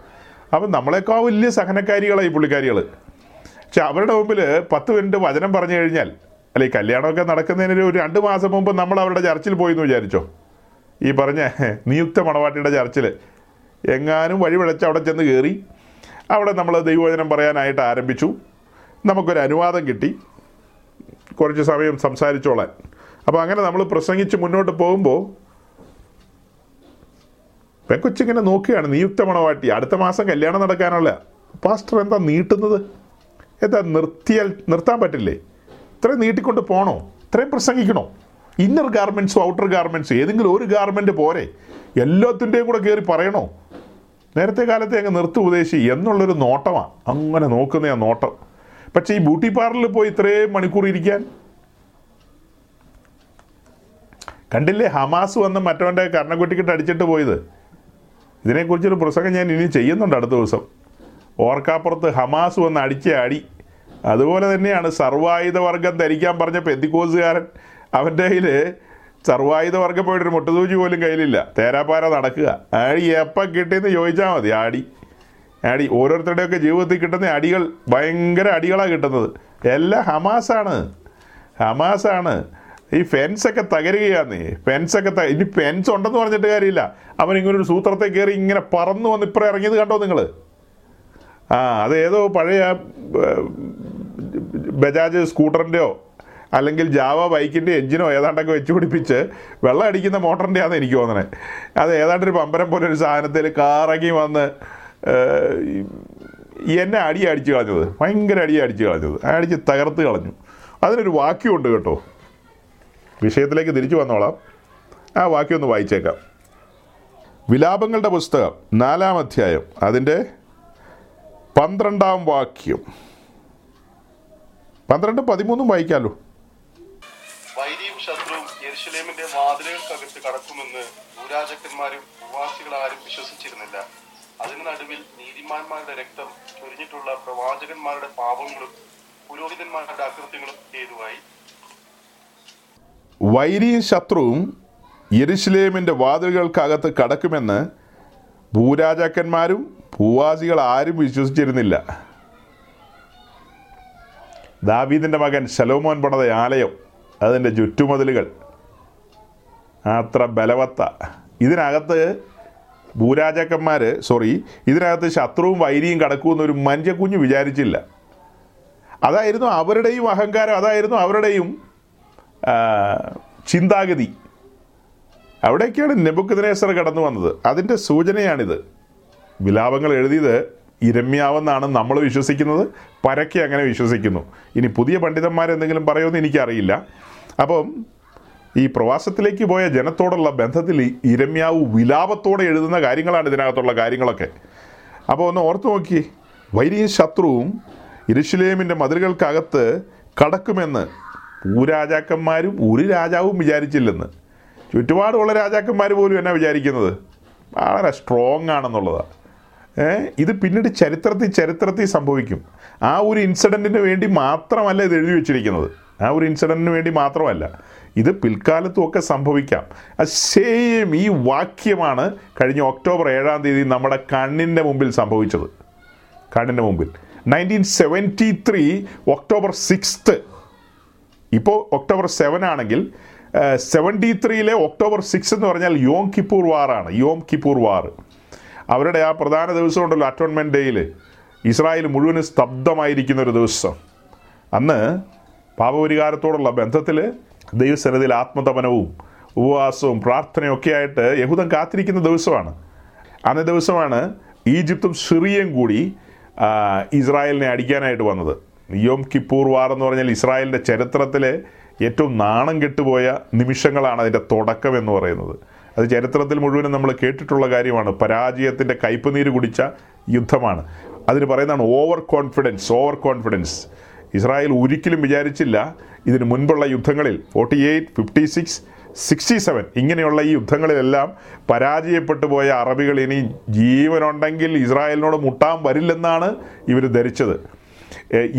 അപ്പം നമ്മളെക്കാൾ വലിയ സഹനക്കാരികളാണ് ഈ പുള്ളിക്കാരികൾ. പക്ഷെ അവരുടെ മുമ്പിൽ പത്ത് മിനിറ്റ് വചനം പറഞ്ഞു കഴിഞ്ഞാൽ, അല്ലെ കല്യാണമൊക്കെ നടക്കുന്നതിന് ഒരു രണ്ട് മാസം മുമ്പ് നമ്മൾ അവരുടെ ചർച്ചിൽ പോയി എന്ന് വിചാരിച്ചോ, ഈ പറഞ്ഞ നിയുക്ത മണവാട്ടിയുടെ ചർച്ചിൽ എങ്ങാനും വഴിപിഴച്ച് അവിടെ ചെന്ന് കയറി, അവിടെ നമ്മൾ ദൈവവചനം പറയാനായിട്ട് ആരംഭിച്ചു, നമുക്കൊരു അനുവാദം കിട്ടി കുറച്ച് സമയം സംസാരിച്ചോളാൻ. അപ്പോൾ അങ്ങനെ നമ്മൾ പ്രസംഗിച്ച് മുന്നോട്ട് പോകുമ്പോൾ പെങ്കൊച്ചിങ്ങനെ നോക്കുകയാണ് നിയുക്ത മണവാട്ടി. അടുത്ത മാസം കല്യാണം നടക്കാനുള്ള പാസ്റ്റർ എന്താ നീട്ടുന്നത്? എന്താ നിർത്തിയാൽ നിർത്താൻ പറ്റില്ലേ? ഇത്രയും നീട്ടിക്കൊണ്ട് പോകണോ? ഇത്രയും പ്രസംഗിക്കണോ? ഇന്നർ ഗാർമെൻറ്റ്സും ഔട്ടർ ഗാർമെൻറ്റ്സും ഏതെങ്കിലും ഒരു ഗാർമെൻറ്റ് പോരെ? എല്ലാത്തിൻ്റെയും കൂടെ കയറി പറയണോ? നേരത്തെ കാലത്തെ അങ്ങ് നിർത്തി ഉപദേശി എന്നുള്ളൊരു നോട്ടമാണ് അങ്ങനെ നോക്കുന്ന ആ നോട്ടം. പക്ഷേ ഈ ബ്യൂട്ടി പാർലറിൽ പോയി ഇത്രയും മണിക്കൂർ ഇരിക്കാൻ കണ്ടില്ലേ? ഹമാസ് വന്ന് മറ്റവൻ്റെ കർണക്കുട്ടിക്കിട്ട് അടിച്ചിട്ട് പോയത്. ഇതിനെക്കുറിച്ചൊരു പ്രസംഗം ഞാൻ ഇനി ചെയ്യുന്നുണ്ട് അടുത്ത ദിവസം. ഓർക്കാപ്പുറത്ത് ഹമാസ് വന്ന് അടിച്ച അടി. അതുപോലെ തന്നെയാണ് സർവായുധ വർഗം ധരിക്കാൻ പറഞ്ഞ പെന്തിക്കോസുകാരൻ. അവൻ്റെ കയ്യിൽ സർവായുധ വർഗം പോയിട്ടൊരു മുട്ടതൂജി പോലും കയ്യിലില്ല, തേരാപ്പാര നടക്കുക. ആടി എപ്പം കിട്ടിയെന്ന് ചോദിച്ചാൽ മതി. ആടി ആടി ഓരോരുത്തരുടെയൊക്കെ ജീവിതത്തിൽ കിട്ടുന്ന അടികൾ ഭയങ്കര അടികളാണ് കിട്ടുന്നത്. എല്ലാം ഹമാസാണ്, ഹമാസാണ്. ഈ ഫെൻസൊക്കെ തകരുകയാന്നേ, ഫെൻസൊക്കെ തക ഇനി ഫെൻസ് ഉണ്ടെന്ന് പറഞ്ഞിട്ട് കാര്യമില്ല. അവൻ ഇങ്ങനൊരു സൂത്രത്തെ കയറി ഇങ്ങനെ പറന്നു വന്ന് ഇപ്പറേ ഇറങ്ങിയത് കണ്ടോ നിങ്ങൾ? ആ അതേതോ പഴയ ബജാജ് സ്കൂട്ടറിൻ്റെയോ അല്ലെങ്കിൽ ജാവ ബൈക്കിൻ്റെ എഞ്ചിനോ ഏതാണ്ടൊക്കെ വെച്ച് പിടിപ്പിച്ച് വെള്ളം അടിക്കുന്ന മോട്ടറിൻ്റെയാന്ന് എനിക്ക് തോന്നണത്. അത് ഏതാണ്ടൊരു പമ്പരം പോലെ ഒരു സാധനത്തിൽ കാറങ്ങി വന്ന് എന്നെ അടി അടിച്ച് കളഞ്ഞത്, ഭയങ്കര അടി അടിച്ച് കളഞ്ഞത്, അടിച്ച് തകർത്ത് കളഞ്ഞു. അതിനൊരു വാക്യമുണ്ട് കേട്ടോ, വിഷയത്തിലേക്ക് തിരിച്ചു വന്നോളാം. ആ വാക്യം ഒന്ന് വായിച്ചേക്കാം. വിലാപങ്ങളുടെ പുസ്തകം നാലാം അധ്യായം അതിൻ്റെ പന്ത്രണ്ടാം വാക്യം, പന്ത്രണ്ട് പതിമൂന്നും വായിക്കാലോ. വൈരിയും ശത്രുവും യെരൂശലേമിന്റെ വാതിലുകൾക്കകത്ത് കടക്കുമെന്ന് ഭൂരാജാക്കന്മാരും പ്രവാസികളാരും വിശ്വസിച്ചിരുന്നില്ല. അതിന് നടുവിൽ നീതിമാന്മാരുടെ രക്തം ചൊരിഞ്ഞിട്ടുള്ള പ്രവാചകന്മാരുടെ പാപങ്ങളും പുരോഹിതന്മാരുടെ അകൃത്യങ്ങളും ഹേതുവായി. വൈരിയും ശത്രുവും യെരൂശലേമിന്റെ വാതിലുകൾക്കകത്ത് കടക്കുമെന്ന് ഭൂരാജാക്കന്മാരും ഭൂവാസികൾ ആരും വിശ്വസിച്ചിരുന്നില്ല. ദാവീദിൻ്റെ മകൻ ശിലോമോൻ പണിത ആലയം, അതിൻ്റെ ചുറ്റുമതിലുകൾ അത്ര ബലവത്ത. ഇതിനകത്ത് ഭൂരാജാക്കന്മാർ സോറി ഇതിനകത്ത് ശത്രുവും വൈരിയും കടക്കുമെന്നൊരു മനുഷ്യക്കുഞ്ഞ് വിചാരിച്ചില്ല. അതായിരുന്നു അവരുടെയും അഹങ്കാരം, അതായിരുന്നു അവരുടെയും ചിന്താഗതി. അവിടേക്കാണ് നെബുക്കദിനേസ്വർ കടന്നു വന്നത്. അതിൻ്റെ സൂചനയാണിത്. വിലാപങ്ങൾ എഴുതിയത് യിരെമ്യാവെന്നാണ് നമ്മൾ വിശ്വസിക്കുന്നത്, പരക്കെ അങ്ങനെ വിശ്വസിക്കുന്നു. ഇനി പുതിയ പണ്ഡിതന്മാരെന്തെങ്കിലും പറയുമെന്ന് എനിക്കറിയില്ല. അപ്പം ഈ പ്രവാസത്തിലേക്ക് പോയ ജനത്തോടുള്ള ബന്ധത്തിൽ യിരെമ്യാവ് വിലാപത്തോടെ എഴുതുന്ന കാര്യങ്ങളാണ് ഇതിനകത്തുള്ള കാര്യങ്ങളൊക്കെ. അപ്പോൾ ഒന്ന് ഓർത്തു നോക്കി. വൈരിയും ശത്രുവും യെരൂശലേമിൻ്റെ മതിലുകൾക്കകത്ത് കടക്കുമെന്ന് ഭൂരാജാക്കന്മാരും ഒരു രാജാവും വിചാരിച്ചില്ലെന്ന്. ചുറ്റുപാടുമുള്ള രാജാക്കന്മാർ പോലും എന്നാ വിചാരിക്കുന്നത്? വളരെ സ്ട്രോങ് ആണെന്നുള്ളതാണ്. ഇത് പിന്നീട് ചരിത്രത്തിൽ ചരിത്രത്തിൽ സംഭവിക്കും. ആ ഒരു ഇൻസിഡൻറ്റിന് വേണ്ടി മാത്രമല്ല ഇത് എഴുതി വെച്ചിരിക്കുന്നത്. ആ ഒരു ഇൻസിഡൻറ്റിന് വേണ്ടി മാത്രമല്ല, ഇത് പിൽക്കാലത്തും ഒക്കെ സംഭവിക്കാം. സെയിം ഈ വാക്യമാണ് കഴിഞ്ഞ ഒക്ടോബർ ഏഴാം തീയതി നമ്മുടെ കണ്ണിൻ്റെ മുമ്പിൽ സംഭവിച്ചത്. കണ്ണിൻ്റെ മുമ്പിൽ nineteen seventy three October sixth. ഇപ്പോൾ ഒക്ടോബർ സെവൻ ആണെങ്കിൽ സെവൻറ്റി ത്രീയിലെ ഒക്ടോബർ സിക്സ് എന്ന് പറഞ്ഞാൽ യോം കിപ്പൂർ വാറാണ്. യോം കിപ്പൂർ വാർ, അവരുടെ ആ പ്രധാന ദിവസം ഉണ്ടല്ലോ, അറ്റോൺമെൻറ്റ് ഡേയിൽ ഇസ്രായേൽ മുഴുവനും സ്തബ്ധമായിരിക്കുന്നൊരു ദിവസം. അന്ന് പാപപരിഹാരത്തോടുള്ള ബന്ധത്തിൽ ദൈവസന്നിധിയിൽ ആത്മതപനവും ഉപവാസവും പ്രാർത്ഥനയും ഒക്കെ ആയിട്ട് യഹൂദൻ കാത്തിരിക്കുന്ന ദിവസമാണ്. അന്നേ ദിവസമാണ് ഈജിപ്തും സിറിയയും കൂടി ഇസ്രായേലിനെ അടിക്കാനായിട്ട് വന്നത്. യോം കിപ്പൂർ വാർ എന്ന് പറഞ്ഞാൽ ഇസ്രായേലിൻ്റെ ചരിത്രത്തിലെ ഏറ്റവും നാണം കെട്ടുപോയ നിമിഷങ്ങളാണ് അതിൻ്റെ തുടക്കം എന്ന് പറയുന്നത്. അത് ചരിത്രത്തിൽ മുഴുവനും നമ്മൾ കേട്ടിട്ടുള്ള കാര്യമാണ്. പരാജയത്തിൻ്റെ കയ്പുനീര് കുടിച്ച യുദ്ധമാണ്. അതിന് പറയുന്നതാണ് over confidence. Over confidence Israel ഒരിക്കലും വിചാരിച്ചില്ല. ഇതിന് മുൻപുള്ള യുദ്ധങ്ങളിൽ forty eight fifty six sixty seven ഇങ്ങനെയുള്ള ഈ യുദ്ധങ്ങളിലെല്ലാം പരാജയപ്പെട്ടു പോയ അറബികൾ ഇനി ജീവനുണ്ടെങ്കിൽ ഇസ്രായേലിനോട് മുട്ടാൻ വരില്ലെന്നാണ് ഇവർ ധരിച്ചത്.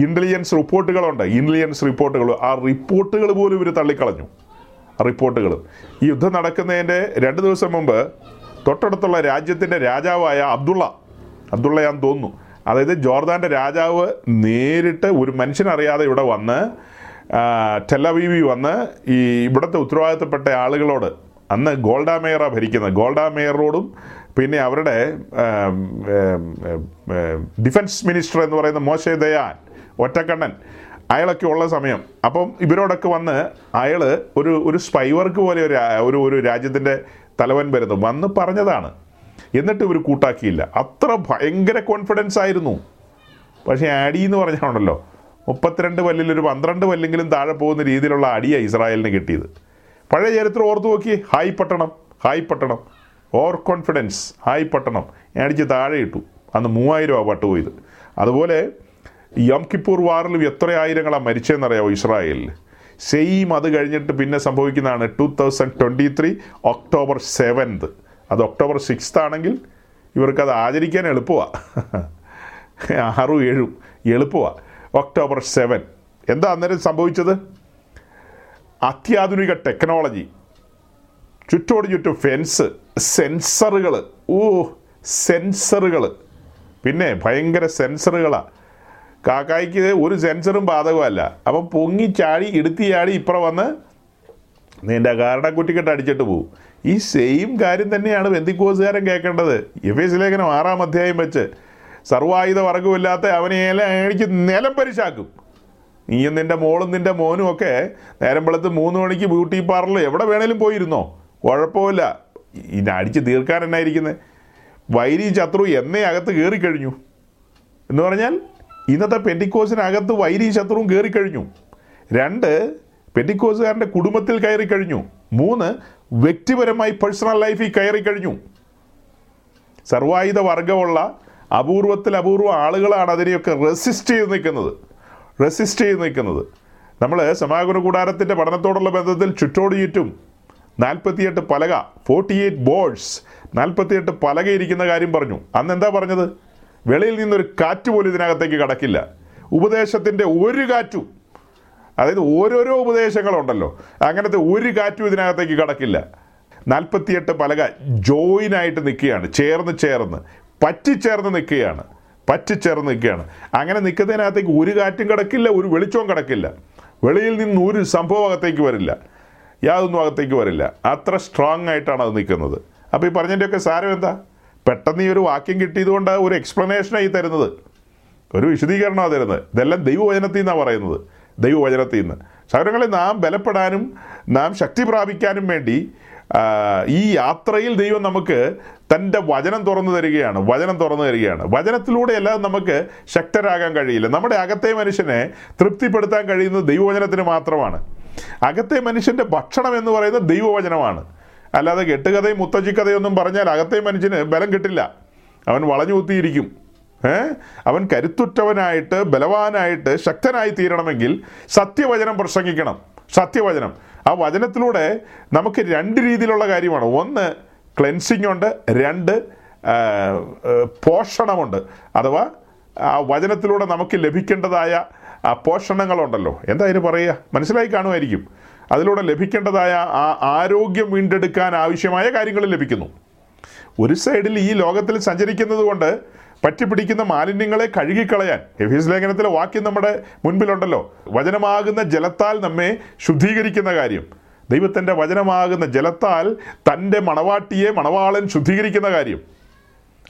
ഇൻ്റലിജൻസ് റിപ്പോർട്ടുകളുണ്ട്, ഇൻ്റലിജൻസ് റിപ്പോർട്ടുകൾ. ആ റിപ്പോർട്ടുകൾ പോലും ഇവർ തള്ളിക്കളഞ്ഞു. ആ റിപ്പോർട്ടുകൾ ഈ യുദ്ധം നടക്കുന്നതിൻ്റെ രണ്ട് ദിവസം മുമ്പ് തൊട്ടടുത്തുള്ള രാജ്യത്തിൻ്റെ രാജാവായ അബ്ദുള്ള അബ്ദുള്ളയാന്ന് തോന്നുന്നു, അതായത് ജോർദാൻ്റെ രാജാവ് നേരിട്ട് ഒരു മനുഷ്യനറിയാതെ ഇവിടെ വന്ന് ടെല്ലവീവിൽ വന്ന് ഈ ഇവിടുത്തെ ഉത്തരവാദിത്തപ്പെട്ട ആളുകളോട്, അന്ന് ഗോൾഡ മേയറാണ് ഭരിക്കുന്നത്, ഗോൾഡ മേയറോടും പിന്നെ അവരുടെ ഡിഫൻസ് മിനിസ്റ്റർ എന്ന് പറയുന്ന മോശ ദയാൻ ഒറ്റക്കണ്ണൻ അയാളൊക്കെ ഉള്ള സമയം. അപ്പം ഇവരോടൊക്കെ വന്ന് അയാൾ ഒരു ഒരു സ്പൈവർക്ക് പോലെ ഒരു ഒരു രാജ്യത്തിൻ്റെ തലവൻ വരുന്നു വന്ന് പറഞ്ഞതാണ്. എന്നിട്ട് ഇവർ കൂട്ടാക്കിയില്ല. അത്ര ഭയങ്കര കോൺഫിഡൻസ് ആയിരുന്നു. പക്ഷേ അടി എന്ന് പറഞ്ഞാണല്ലോ, മുപ്പത്തിരണ്ട് പല്ലിലൊരു പന്ത്രണ്ട് പല്ലെങ്കിലും താഴെ പോകുന്ന രീതിയിലുള്ള അടിയാണ് ഇസ്രായേലിന് കിട്ടിയത്. പഴയ ചരിത്രം ഓർത്തു നോക്കി. ഹായ് പട്ടണം, ഹായ് പട്ടണം, ഓവർ കോൺഫിഡൻസ്, ഹായ് പട്ടണം അടിച്ച് താഴെ ഇട്ടു. അന്ന് മൂവായിരം ആ പട്ടു പോയത്. അതുപോലെ യോം കിപ്പൂർ വാറിലും എത്ര ആയിരങ്ങളാണ് മരിച്ചതെന്നറിയാമോ ഇസ്രായേലിൽ? സെയിം അത് കഴിഞ്ഞിട്ട് പിന്നെ സംഭവിക്കുന്നതാണ് two thousand twenty three October seventh. അത് ഒക്ടോബർ സിക്സ്ത് ആണെങ്കിൽ ഇവർക്കത് ആചരിക്കാൻ എളുപ്പമാണ്. ആറും ഏഴും എളുപ്പമാണ്. ഒക്ടോബർ സെവൻ എന്താ അന്നേരം സംഭവിച്ചത്? അത്യാധുനിക ടെക്നോളജി, ചുറ്റോട് ചുറ്റും ഫെൻസ്, സെൻസറുകൾ, ഓ സെൻസറുകൾ, പിന്നെ ഭയങ്കര സെൻസറുകളാണ്. കാക്കായ്ക്ക് ഒരു സെൻസറും ബാധകമല്ല. അപ്പം പൊങ്ങിച്ചാടി ഇടുത്തി ചാടി ഇപ്പുറം വന്ന് നിൻ്റെ കാരണം കുറ്റിക്കെട്ട് അടിച്ചിട്ട് പോവും. ഈ സെയിം കാര്യം തന്നെയാണ് ബന്ധിക്കോസുകാരൻ കേൾക്കേണ്ടത്. എഫേസ്യ ലേഖനം ആറാം അധ്യായം വെച്ച് സർവായുധ വർഗമില്ലാത്ത അവനെ എനിക്ക് നിലം പരിശാക്കും. നീയും നിൻ്റെ മോളും നിൻ്റെ മോനും ഒക്കെ നേരം വെളുത്ത് മൂന്ന് മണിക്ക് ബ്യൂട്ടി പാർലറിൽ എവിടെ വേണേലും പോയിരുന്നോ, കുഴപ്പമില്ല. ഇതിനെ അടിച്ച് തീർക്കാൻ എന്നായിരിക്കുന്നത്. വൈരി ശത്രു എന്നേ അകത്ത് കയറിക്കഴിഞ്ഞു എന്ന് പറഞ്ഞാൽ ഇന്നത്തെ പെന്റിക്കോസിനകത്ത് വൈരി ശത്രുവും കയറിക്കഴിഞ്ഞു. രണ്ട്, പെന്റിക്കോസുകാരൻ്റെ കുടുംബത്തിൽ കയറിക്കഴിഞ്ഞു. മൂന്ന്, വ്യക്തിപരമായി പേഴ്സണൽ ലൈഫിൽ കയറിക്കഴിഞ്ഞു. സർവായുധ വർഗമുള്ള അപൂർവത്തിൽ അപൂർവ ആളുകളാണ് അതിനെയൊക്കെ റെസിസ്റ്റ് ചെയ്ത് നിൽക്കുന്നത് റെസിസ്റ്റ് ചെയ്ത് നിൽക്കുന്നത് നമ്മൾ സമാഗമന കൂടാരത്തിൻ്റെ പഠനത്തോടുള്ള ബന്ധത്തിൽ ചുറ്റോട് ചുറ്റും നാൽപ്പത്തിയെട്ട് പലക, ഫോർട്ടി എയ്റ്റ് ബോർഡ്സ്, നാൽപ്പത്തിയെട്ട് പലക ഇരിക്കുന്ന കാര്യം പറഞ്ഞു. അന്ന് എന്താ പറഞ്ഞത്? വെളിയിൽ നിന്നൊരു കാറ്റ് പോലും ഇതിനകത്തേക്ക് കടക്കില്ല. ഉപദേശത്തിൻ്റെ ഒരു കാറ്റും, അതായത് ഓരോരോ ഉപദേശങ്ങളുണ്ടല്ലോ, അങ്ങനത്തെ ഒരു കാറ്റും ഇതിനകത്തേക്ക് കടക്കില്ല. നാൽപ്പത്തിയെട്ട് പലക ജോയിനായിട്ട് നിൽക്കുകയാണ്, ചേർന്ന് ചേർന്ന് പറ്റിച്ചേർന്ന് നിൽക്കുകയാണ് പറ്റിച്ചേർന്ന് നിൽക്കുകയാണ് അങ്ങനെ നിൽക്കുന്നതിനകത്തേക്ക് ഒരു കാറ്റും കിടക്കില്ല, ഒരു വെളിച്ചവും കിടക്കില്ല. വെളിയിൽ നിന്ന് ഒരു സംഭവം അകത്തേക്ക് വരില്ല, യാതൊന്നും അകത്തേക്ക് വരില്ല. അത്ര സ്ട്രോങ് ആയിട്ടാണ് അത് നിൽക്കുന്നത്. അപ്പോൾ ഈ പറഞ്ഞതിൻ്റെയൊക്കെ സാരം എന്താ? പെട്ടെന്ന് ഈ ഒരു വാക്യം കിട്ടിയതുകൊണ്ട് ഒരു എക്സ്പ്ലനേഷനായി തരുന്നത്, ഒരു വിശദീകരണമാണ് തരുന്നത്. ഇതെല്ലാം ദൈവവചനത്തിൽ നിന്നാണ് പറയുന്നത്, ദൈവവചനത്തിൽ നിന്ന്. സൗരങ്ങളെ നാം ബലപ്പെടാനും നാം ശക്തി പ്രാപിക്കാനും വേണ്ടി ഈ യാത്രയിൽ ദൈവം നമുക്ക് തൻ്റെ വചനം തുറന്നു തരികയാണ് വചനം തുറന്നു തരികയാണ് വചനത്തിലൂടെ അല്ലാതെ നമുക്ക് ശക്തരാകാൻ കഴിയില്ല. നമ്മുടെ അകത്തെ മനുഷ്യനെ തൃപ്തിപ്പെടുത്താൻ കഴിയുന്നത് ദൈവവചനത്തിന് മാത്രമാണ്. അകത്തെ മനുഷ്യൻ്റെ ഭക്ഷണം എന്ന് പറയുന്നത് ദൈവവചനമാണ്. അല്ലാതെ കെട്ടുകഥയും മുത്തച്ചിക്കഥയൊന്നും പറഞ്ഞാൽ അകത്തെ മനുഷ്യന് ബലം കിട്ടില്ല. അവൻ വളഞ്ഞു കുത്തിയിരിക്കും. ഏഹ് അവൻ കരുത്തുറ്റവനായിട്ട് ബലവാനായിട്ട് ശക്തനായി തീരണമെങ്കിൽ സത്യവചനം പ്രസംഗിക്കണം. സത്യവചനം, ആ വചനത്തിലൂടെ നമുക്ക് രണ്ട് രീതിയിലുള്ള കാര്യമാണ്. ഒന്ന് ക്ലെൻസിങ് ഉണ്ട്, രണ്ട് പോഷണമുണ്ട്. അഥവാ ആ വചനത്തിലൂടെ നമുക്ക് ലഭിക്കേണ്ടതായ ആ പോഷണങ്ങളുണ്ടല്ലോ, എന്താ അതിന് പറയുക, മനസ്സിലായി കാണുമായിരിക്കും. അതിലൂടെ ലഭിക്കേണ്ടതായ ആ ആരോഗ്യം വീണ്ടെടുക്കാൻ ആവശ്യമായ കാര്യങ്ങൾ ലഭിക്കുന്നു. ഒരു സൈഡിൽ ഈ ലോകത്തിൽ സഞ്ചരിക്കുന്നത് കൊണ്ട് പറ്റിപ്പിടിക്കുന്ന മാലിന്യങ്ങളെ കഴുകിക്കളയാൻ, എഫേസ്യ ലേഖനത്തിലെ വാക്യം നമ്മുടെ മുൻപിലുണ്ടല്ലോ, വചനമാകുന്ന ജലത്താൽ നമ്മെ ശുദ്ധീകരിക്കുന്ന കാര്യം. ദൈവത്തിൻ്റെ വചനമാകുന്ന ജലത്താൽ തൻ്റെ മണവാട്ടിയെ മണവാളൻ ശുദ്ധീകരിക്കുന്ന കാര്യം.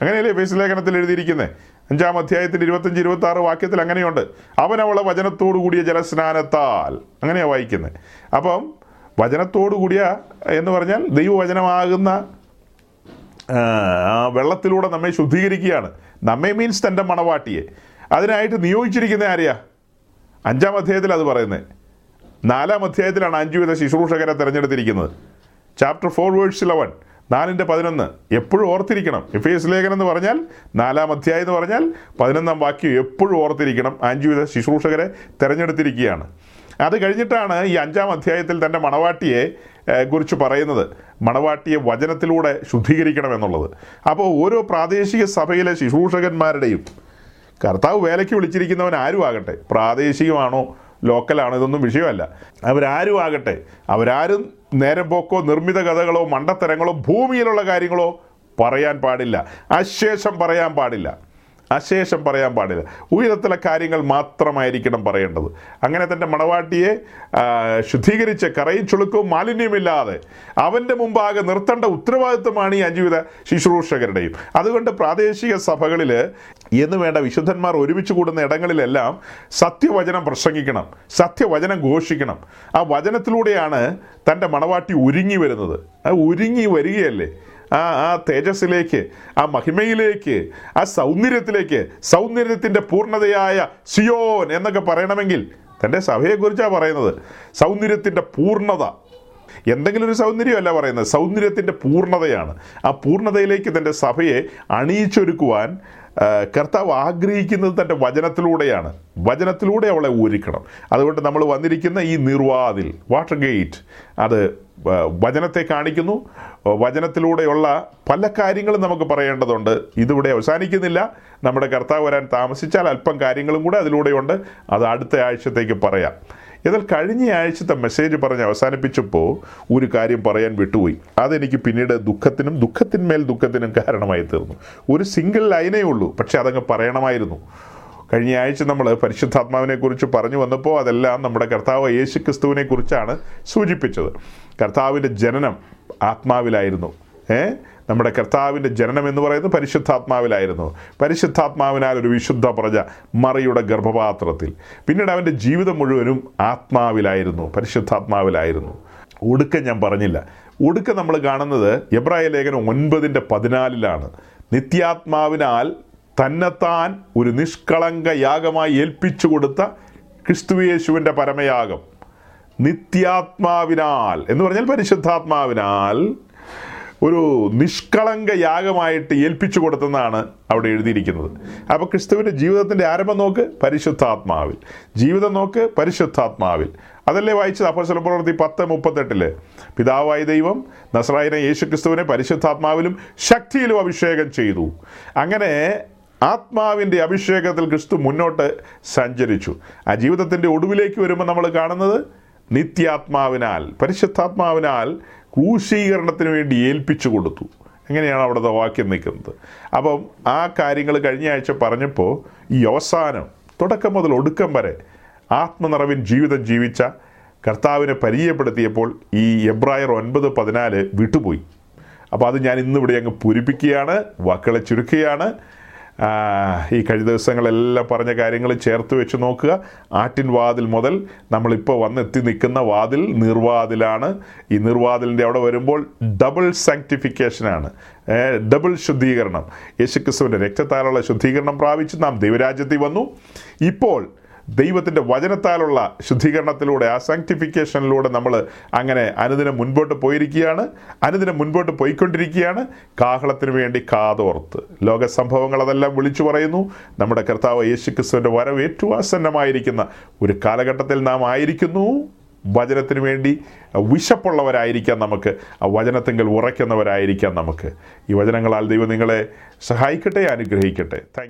അങ്ങനെയല്ലേ എഫേസ്യ ലേഖനത്തിൽ എഴുതിയിരിക്കുന്നത്? അഞ്ചാം അധ്യായത്തിൻ്റെ ഇരുപത്തഞ്ച് ഇരുപത്തി ആറ് വാക്യത്തിൽ അങ്ങനെയുണ്ട്, അവനവളെ വചനത്തോടു കൂടിയ ജലസ്നാനത്താൽ. അങ്ങനെയാണ് വായിക്കുന്നത്. അപ്പം വചനത്തോടു കൂടിയ എന്ന് പറഞ്ഞാൽ ദൈവവചനമാകുന്ന ആ വെള്ളത്തിലൂടെ നമ്മെ ശുദ്ധീകരിക്കുകയാണ്. നമ്മെ മീൻസ് തൻ്റെ മണവാട്ടിയെ. അതിനായിട്ട് നിയോഗിച്ചിരിക്കുന്ന ആരെയാ? അഞ്ചാം അധ്യായത്തിൽ അത് പറയുന്നത്. നാലാം അധ്യായത്തിലാണ് അഞ്ചുവിധ ശുശ്രൂഷകരെ തിരഞ്ഞെടുത്തിരിക്കുന്നത്. ചാപ്റ്റർ ഫോർ വേഴ്സ് ഇലവൻ, നാലിൻ്റെ പതിനൊന്ന് എപ്പോഴും ഓർത്തിരിക്കണം. എഫേസ്യ ലേഖനം എന്ന് പറഞ്ഞാൽ നാലാം അധ്യായം എന്ന് പറഞ്ഞാൽ പതിനൊന്നാം വാക്യം എപ്പോഴും ഓർത്തിരിക്കണം. അഞ്ചുവിധ ശുശ്രൂഷകരെ തിരഞ്ഞെടുത്തിരിക്കുകയാണ്. അത് കഴിഞ്ഞിട്ടാണ് ഈ അഞ്ചാം അധ്യായത്തിൽ തൻ്റെ മണവാട്ടിയെ കുറിച്ച് പറയുന്നത്, മണവാട്ടിയെ വചനത്തിലൂടെ ശുദ്ധീകരിക്കണം എന്നുള്ളത്. അപ്പോൾ ഓരോ പ്രാദേശിക സഭയിലെ ശുശ്രൂഷകന്മാരുടെയും, കർത്താവ് വേലയ്ക്ക് വിളിച്ചിരിക്കുന്നവൻ ആരും ആകട്ടെ, പ്രാദേശികമാണോ ലോക്കലാണോ ഇതൊന്നും വിഷയമല്ല, അവരാരും ആകട്ടെ, അവരാരും നേരം പോക്കോ നിർമ്മിത കഥകളോ മണ്ടത്തരങ്ങളോ ഭൂമിയിലുള്ള കാര്യങ്ങളോ പറയാൻ പാടില്ല. അശേഷം പറയാൻ പാടില്ല അശേഷം പറയാൻ പാടില്ല ഉയരത്തിലെ കാര്യങ്ങൾ മാത്രമായിരിക്കണം പറയേണ്ടത്. അങ്ങനെ തൻ്റെ മണവാട്ടിയെ ശുദ്ധീകരിച്ച് കറയും ചുളുക്കവും മാലിന്യമില്ലാതെ അവൻ്റെ മുമ്പാകെ നിർത്തേണ്ട ഉത്തരവാദിത്വമാണ് ഈ അഞ്ചുവിധ ശുശ്രൂഷകരുടെയും. അതുകൊണ്ട് പ്രാദേശിക സഭകളിൽ എന്ന് വേണ്ട വിശുദ്ധന്മാർ ഒരുമിച്ച് കൂടുന്ന ഇടങ്ങളിലെല്ലാം സത്യവചനം പ്രസംഗിക്കണം, സത്യവചനം ഘോഷിക്കണം. ആ വചനത്തിലൂടെയാണ് തൻ്റെ മണവാട്ടി ഒരുങ്ങി വരുന്നത്. ആ ഒരുങ്ങി വരികയല്ലേ, ആ ആ തേജസ്സിലേക്ക്, ആ മഹിമയിലേക്ക്, ആ സൗന്ദര്യത്തിലേക്ക്, സൗന്ദര്യത്തിൻ്റെ പൂർണ്ണതയായ സിയോൻ എന്നൊക്കെ പറയണമെങ്കിൽ തൻ്റെ സഭയെക്കുറിച്ചാണ് പറയുന്നത്. സൗന്ദര്യത്തിൻ്റെ പൂർണ്ണത, എന്തെങ്കിലും ഒരു സൗന്ദര്യമല്ല പറയുന്നത്, സൗന്ദര്യത്തിൻ്റെ പൂർണ്ണതയാണ്. ആ പൂർണ്ണതയിലേക്ക് തൻ്റെ സഭയെ അണിയിച്ചൊരുക്കുവാൻ കർത്താവ് ആഗ്രഹിക്കുന്നത് തൻ്റെ വചനത്തിലൂടെയാണ്. വചനത്തിലൂടെ അവളെ ഒരുക്കണം. അതുകൊണ്ട് നമ്മൾ വന്നിരിക്കുന്ന ഈ നീർവാതിൽ, വാട്ടർ ഗേറ്റ്, അത് വചനത്തെ കാണിക്കുന്നു. വചനത്തിലൂടെയുള്ള പല കാര്യങ്ങളും നമുക്ക് പറയേണ്ടതുണ്ട്. ഇതിവിടെ അവസാനിക്കുന്നില്ല. നമ്മുടെ കർത്താവ് വരാൻ താമസിച്ചാൽ അല്പം കാര്യങ്ങളും കൂടെ അതിലൂടെയുണ്ട്. അത് അടുത്ത ആഴ്ചത്തേക്ക് പറയാം. എന്നാൽ കഴിഞ്ഞ ആഴ്ചത്തെ മെസ്സേജ് പറഞ്ഞ് അവസാനിപ്പിച്ചപ്പോൾ ഒരു കാര്യം പറയാൻ വിട്ടുപോയി. അതെനിക്ക് പിന്നീട് ദുഃഖത്തിനും ദുഃഖത്തിന്മേൽ ദുഃഖത്തിനും കാരണമായി തീർന്നു. ഒരു സിംഗിൾ ലൈനേ ഉള്ളൂ, പക്ഷെ അതങ്ങ് പറയണമായിരുന്നു. കഴിഞ്ഞ ആഴ്ച നമ്മൾ പരിശുദ്ധാത്മാവിനെക്കുറിച്ച് പറഞ്ഞു വന്നപ്പോൾ അതെല്ലാം നമ്മുടെ കർത്താവ് യേശുക്രിസ്തുവിനെ കുറിച്ചാണ് സൂചിപ്പിച്ചത്. കർത്താവിൻ്റെ ജനനം ആത്മാവിലായിരുന്നു. ഏ നമ്മുടെ കർത്താവിൻ്റെ ജനനം എന്ന് പറയുന്നത് പരിശുദ്ധാത്മാവിലായിരുന്നു. പരിശുദ്ധാത്മാവിനാൽ ഒരു വിശുദ്ധ പ്രജ മറിയുടെ ഗർഭപാത്രത്തിൽ. പിന്നീട് അവൻ്റെ ജീവിതം മുഴുവനും ആത്മാവിലായിരുന്നു, പരിശുദ്ധാത്മാവിലായിരുന്നു. ഒടുക്കം ഞാൻ പറഞ്ഞില്ല. ഒടുക്കം നമ്മൾ കാണുന്നത് എബ്രായ ലേഖനം ഒൻപതിൻ്റെ പതിനാലിലാണ്. നിത്യാത്മാവിനാൽ തന്നെത്താൻ ഒരു നിഷ്കളങ്ക യാഗമായി ഏൽപ്പിച്ചു കൊടുത്ത ക്രിസ്തുയേശുവിൻ്റെ പരമയാഗം. നിത്യാത്മാവിനാൽ എന്ന് പറഞ്ഞാൽ പരിശുദ്ധാത്മാവിനാൽ ഒരു നിഷ്കളങ്ക യാഗമായിട്ട് ഏൽപ്പിച്ചു കൊടുത്തെന്നാണ് അവിടെ എഴുതിയിരിക്കുന്നത്. അപ്പോൾ ക്രിസ്തുവിൻ്റെ ജീവിതത്തിൻ്റെ ആരംഭം നോക്ക്, പരിശുദ്ധാത്മാവിൽ. ജീവിതം നോക്ക്, പരിശുദ്ധാത്മാവിൽ. അതല്ലേ വായിച്ചത് അപ്പോസ്തല പ്രവൃത്തി പത്ത് മുപ്പത്തെട്ടില്? പിതാവായ ദൈവം നസ്രായനെ യേശു ക്രിസ്തുവിനെ പരിശുദ്ധാത്മാവിലും ശക്തിയിലും അഭിഷേകം ചെയ്തു. അങ്ങനെ ആത്മാവിൻ്റെ അഭിഷേകത്തിൽ ക്രിസ്തു മുന്നോട്ട് സഞ്ചരിച്ചു. ആ ജീവിതത്തിൻ്റെ ഒടുവിലേക്ക് വരുമ്പോൾ നമ്മൾ കാണുന്നത് നിത്യാത്മാവിനാൽ, പരിശുദ്ധാത്മാവിനാൽ ക്രൂശീകരണത്തിന് വേണ്ടി ഏൽപ്പിച്ചു കൊടുത്തു. എങ്ങനെയാണ് അവിടുത്തെ വാക്യം നിൽക്കുന്നത്? അപ്പം ആ കാര്യങ്ങൾ കഴിഞ്ഞ ആഴ്ച പറഞ്ഞപ്പോൾ ഈ അവസാനം, തുടക്കം മുതൽ ഒടുക്കം വരെ ആത്മനിറവിൻ ജീവിതം ജീവിച്ച കർത്താവിനെ പരിചയപ്പെടുത്തിയപ്പോൾ ഈ എബ്രായർ ഒൻപത് പതിനാല് വിട്ടുപോയി. അപ്പോൾ അത് ഞാൻ ഇന്നിവിടെ അങ്ങ് പൂരിപ്പിക്കുകയാണ്, വാക്കുകളെ ചുരുക്കുകയാണ്. ഈ കഴിഞ്ഞ ദിവസങ്ങളെല്ലാം പറഞ്ഞ കാര്യങ്ങൾ ചേർത്ത് വെച്ച് നോക്കുക. ആട്ടിൻ വാതിൽ മുതൽ നമ്മളിപ്പോൾ വന്നെത്തി നിൽക്കുന്ന വാതിൽ നീർവാതിലാണ്. ഈ നീർവാതിലിൻ്റെ അവിടെ വരുമ്പോൾ ഡബിൾ സാങ്ക്ടിഫിക്കേഷനാണ്, ഡബിൾ ശുദ്ധീകരണം. യേശുക്രിസ്തുവിൻ്റെ രക്തത്താലുള്ള ശുദ്ധീകരണം പ്രാപിച്ച് നാം ദൈവരാജ്യത്തിൽ വന്നു. ഇപ്പോൾ ദൈവത്തിൻ്റെ വചനത്താലുള്ള ശുദ്ധീകരണത്തിലൂടെ, ആ സാങ്ക്ടിഫിക്കേഷനിലൂടെ നമ്മൾ അങ്ങനെ അനുദിനം മുൻപോട്ട് പോയിരിക്കുകയാണ്, അനുദിനം മുൻപോട്ട് പോയിക്കൊണ്ടിരിക്കുകയാണ്. കാഹളത്തിന് വേണ്ടി കാതോർത്ത് ലോക സംഭവങ്ങൾ അതെല്ലാം വിളിച്ചു പറയുന്നു. നമ്മുടെ കർത്താവ് യേശുക്രിസ്തുവിൻ്റെ വരവ് ഏറ്റവും ആസന്നമായിരിക്കുന്ന ഒരു കാലഘട്ടത്തിൽ നാം ആയിരിക്കുന്നു. വചനത്തിന് വേണ്ടി വിശപ്പുള്ളവരായിരിക്കാം നമുക്ക്, ആ വചനത്തെങ്കിൽ ഉറയ്ക്കുന്നവരായിരിക്കാം നമുക്ക്. ഈ വചനങ്ങളാൽ ദൈവം നിങ്ങളെ സഹായിക്കട്ടെ, അനുഗ്രഹിക്കട്ടെ. Thank U.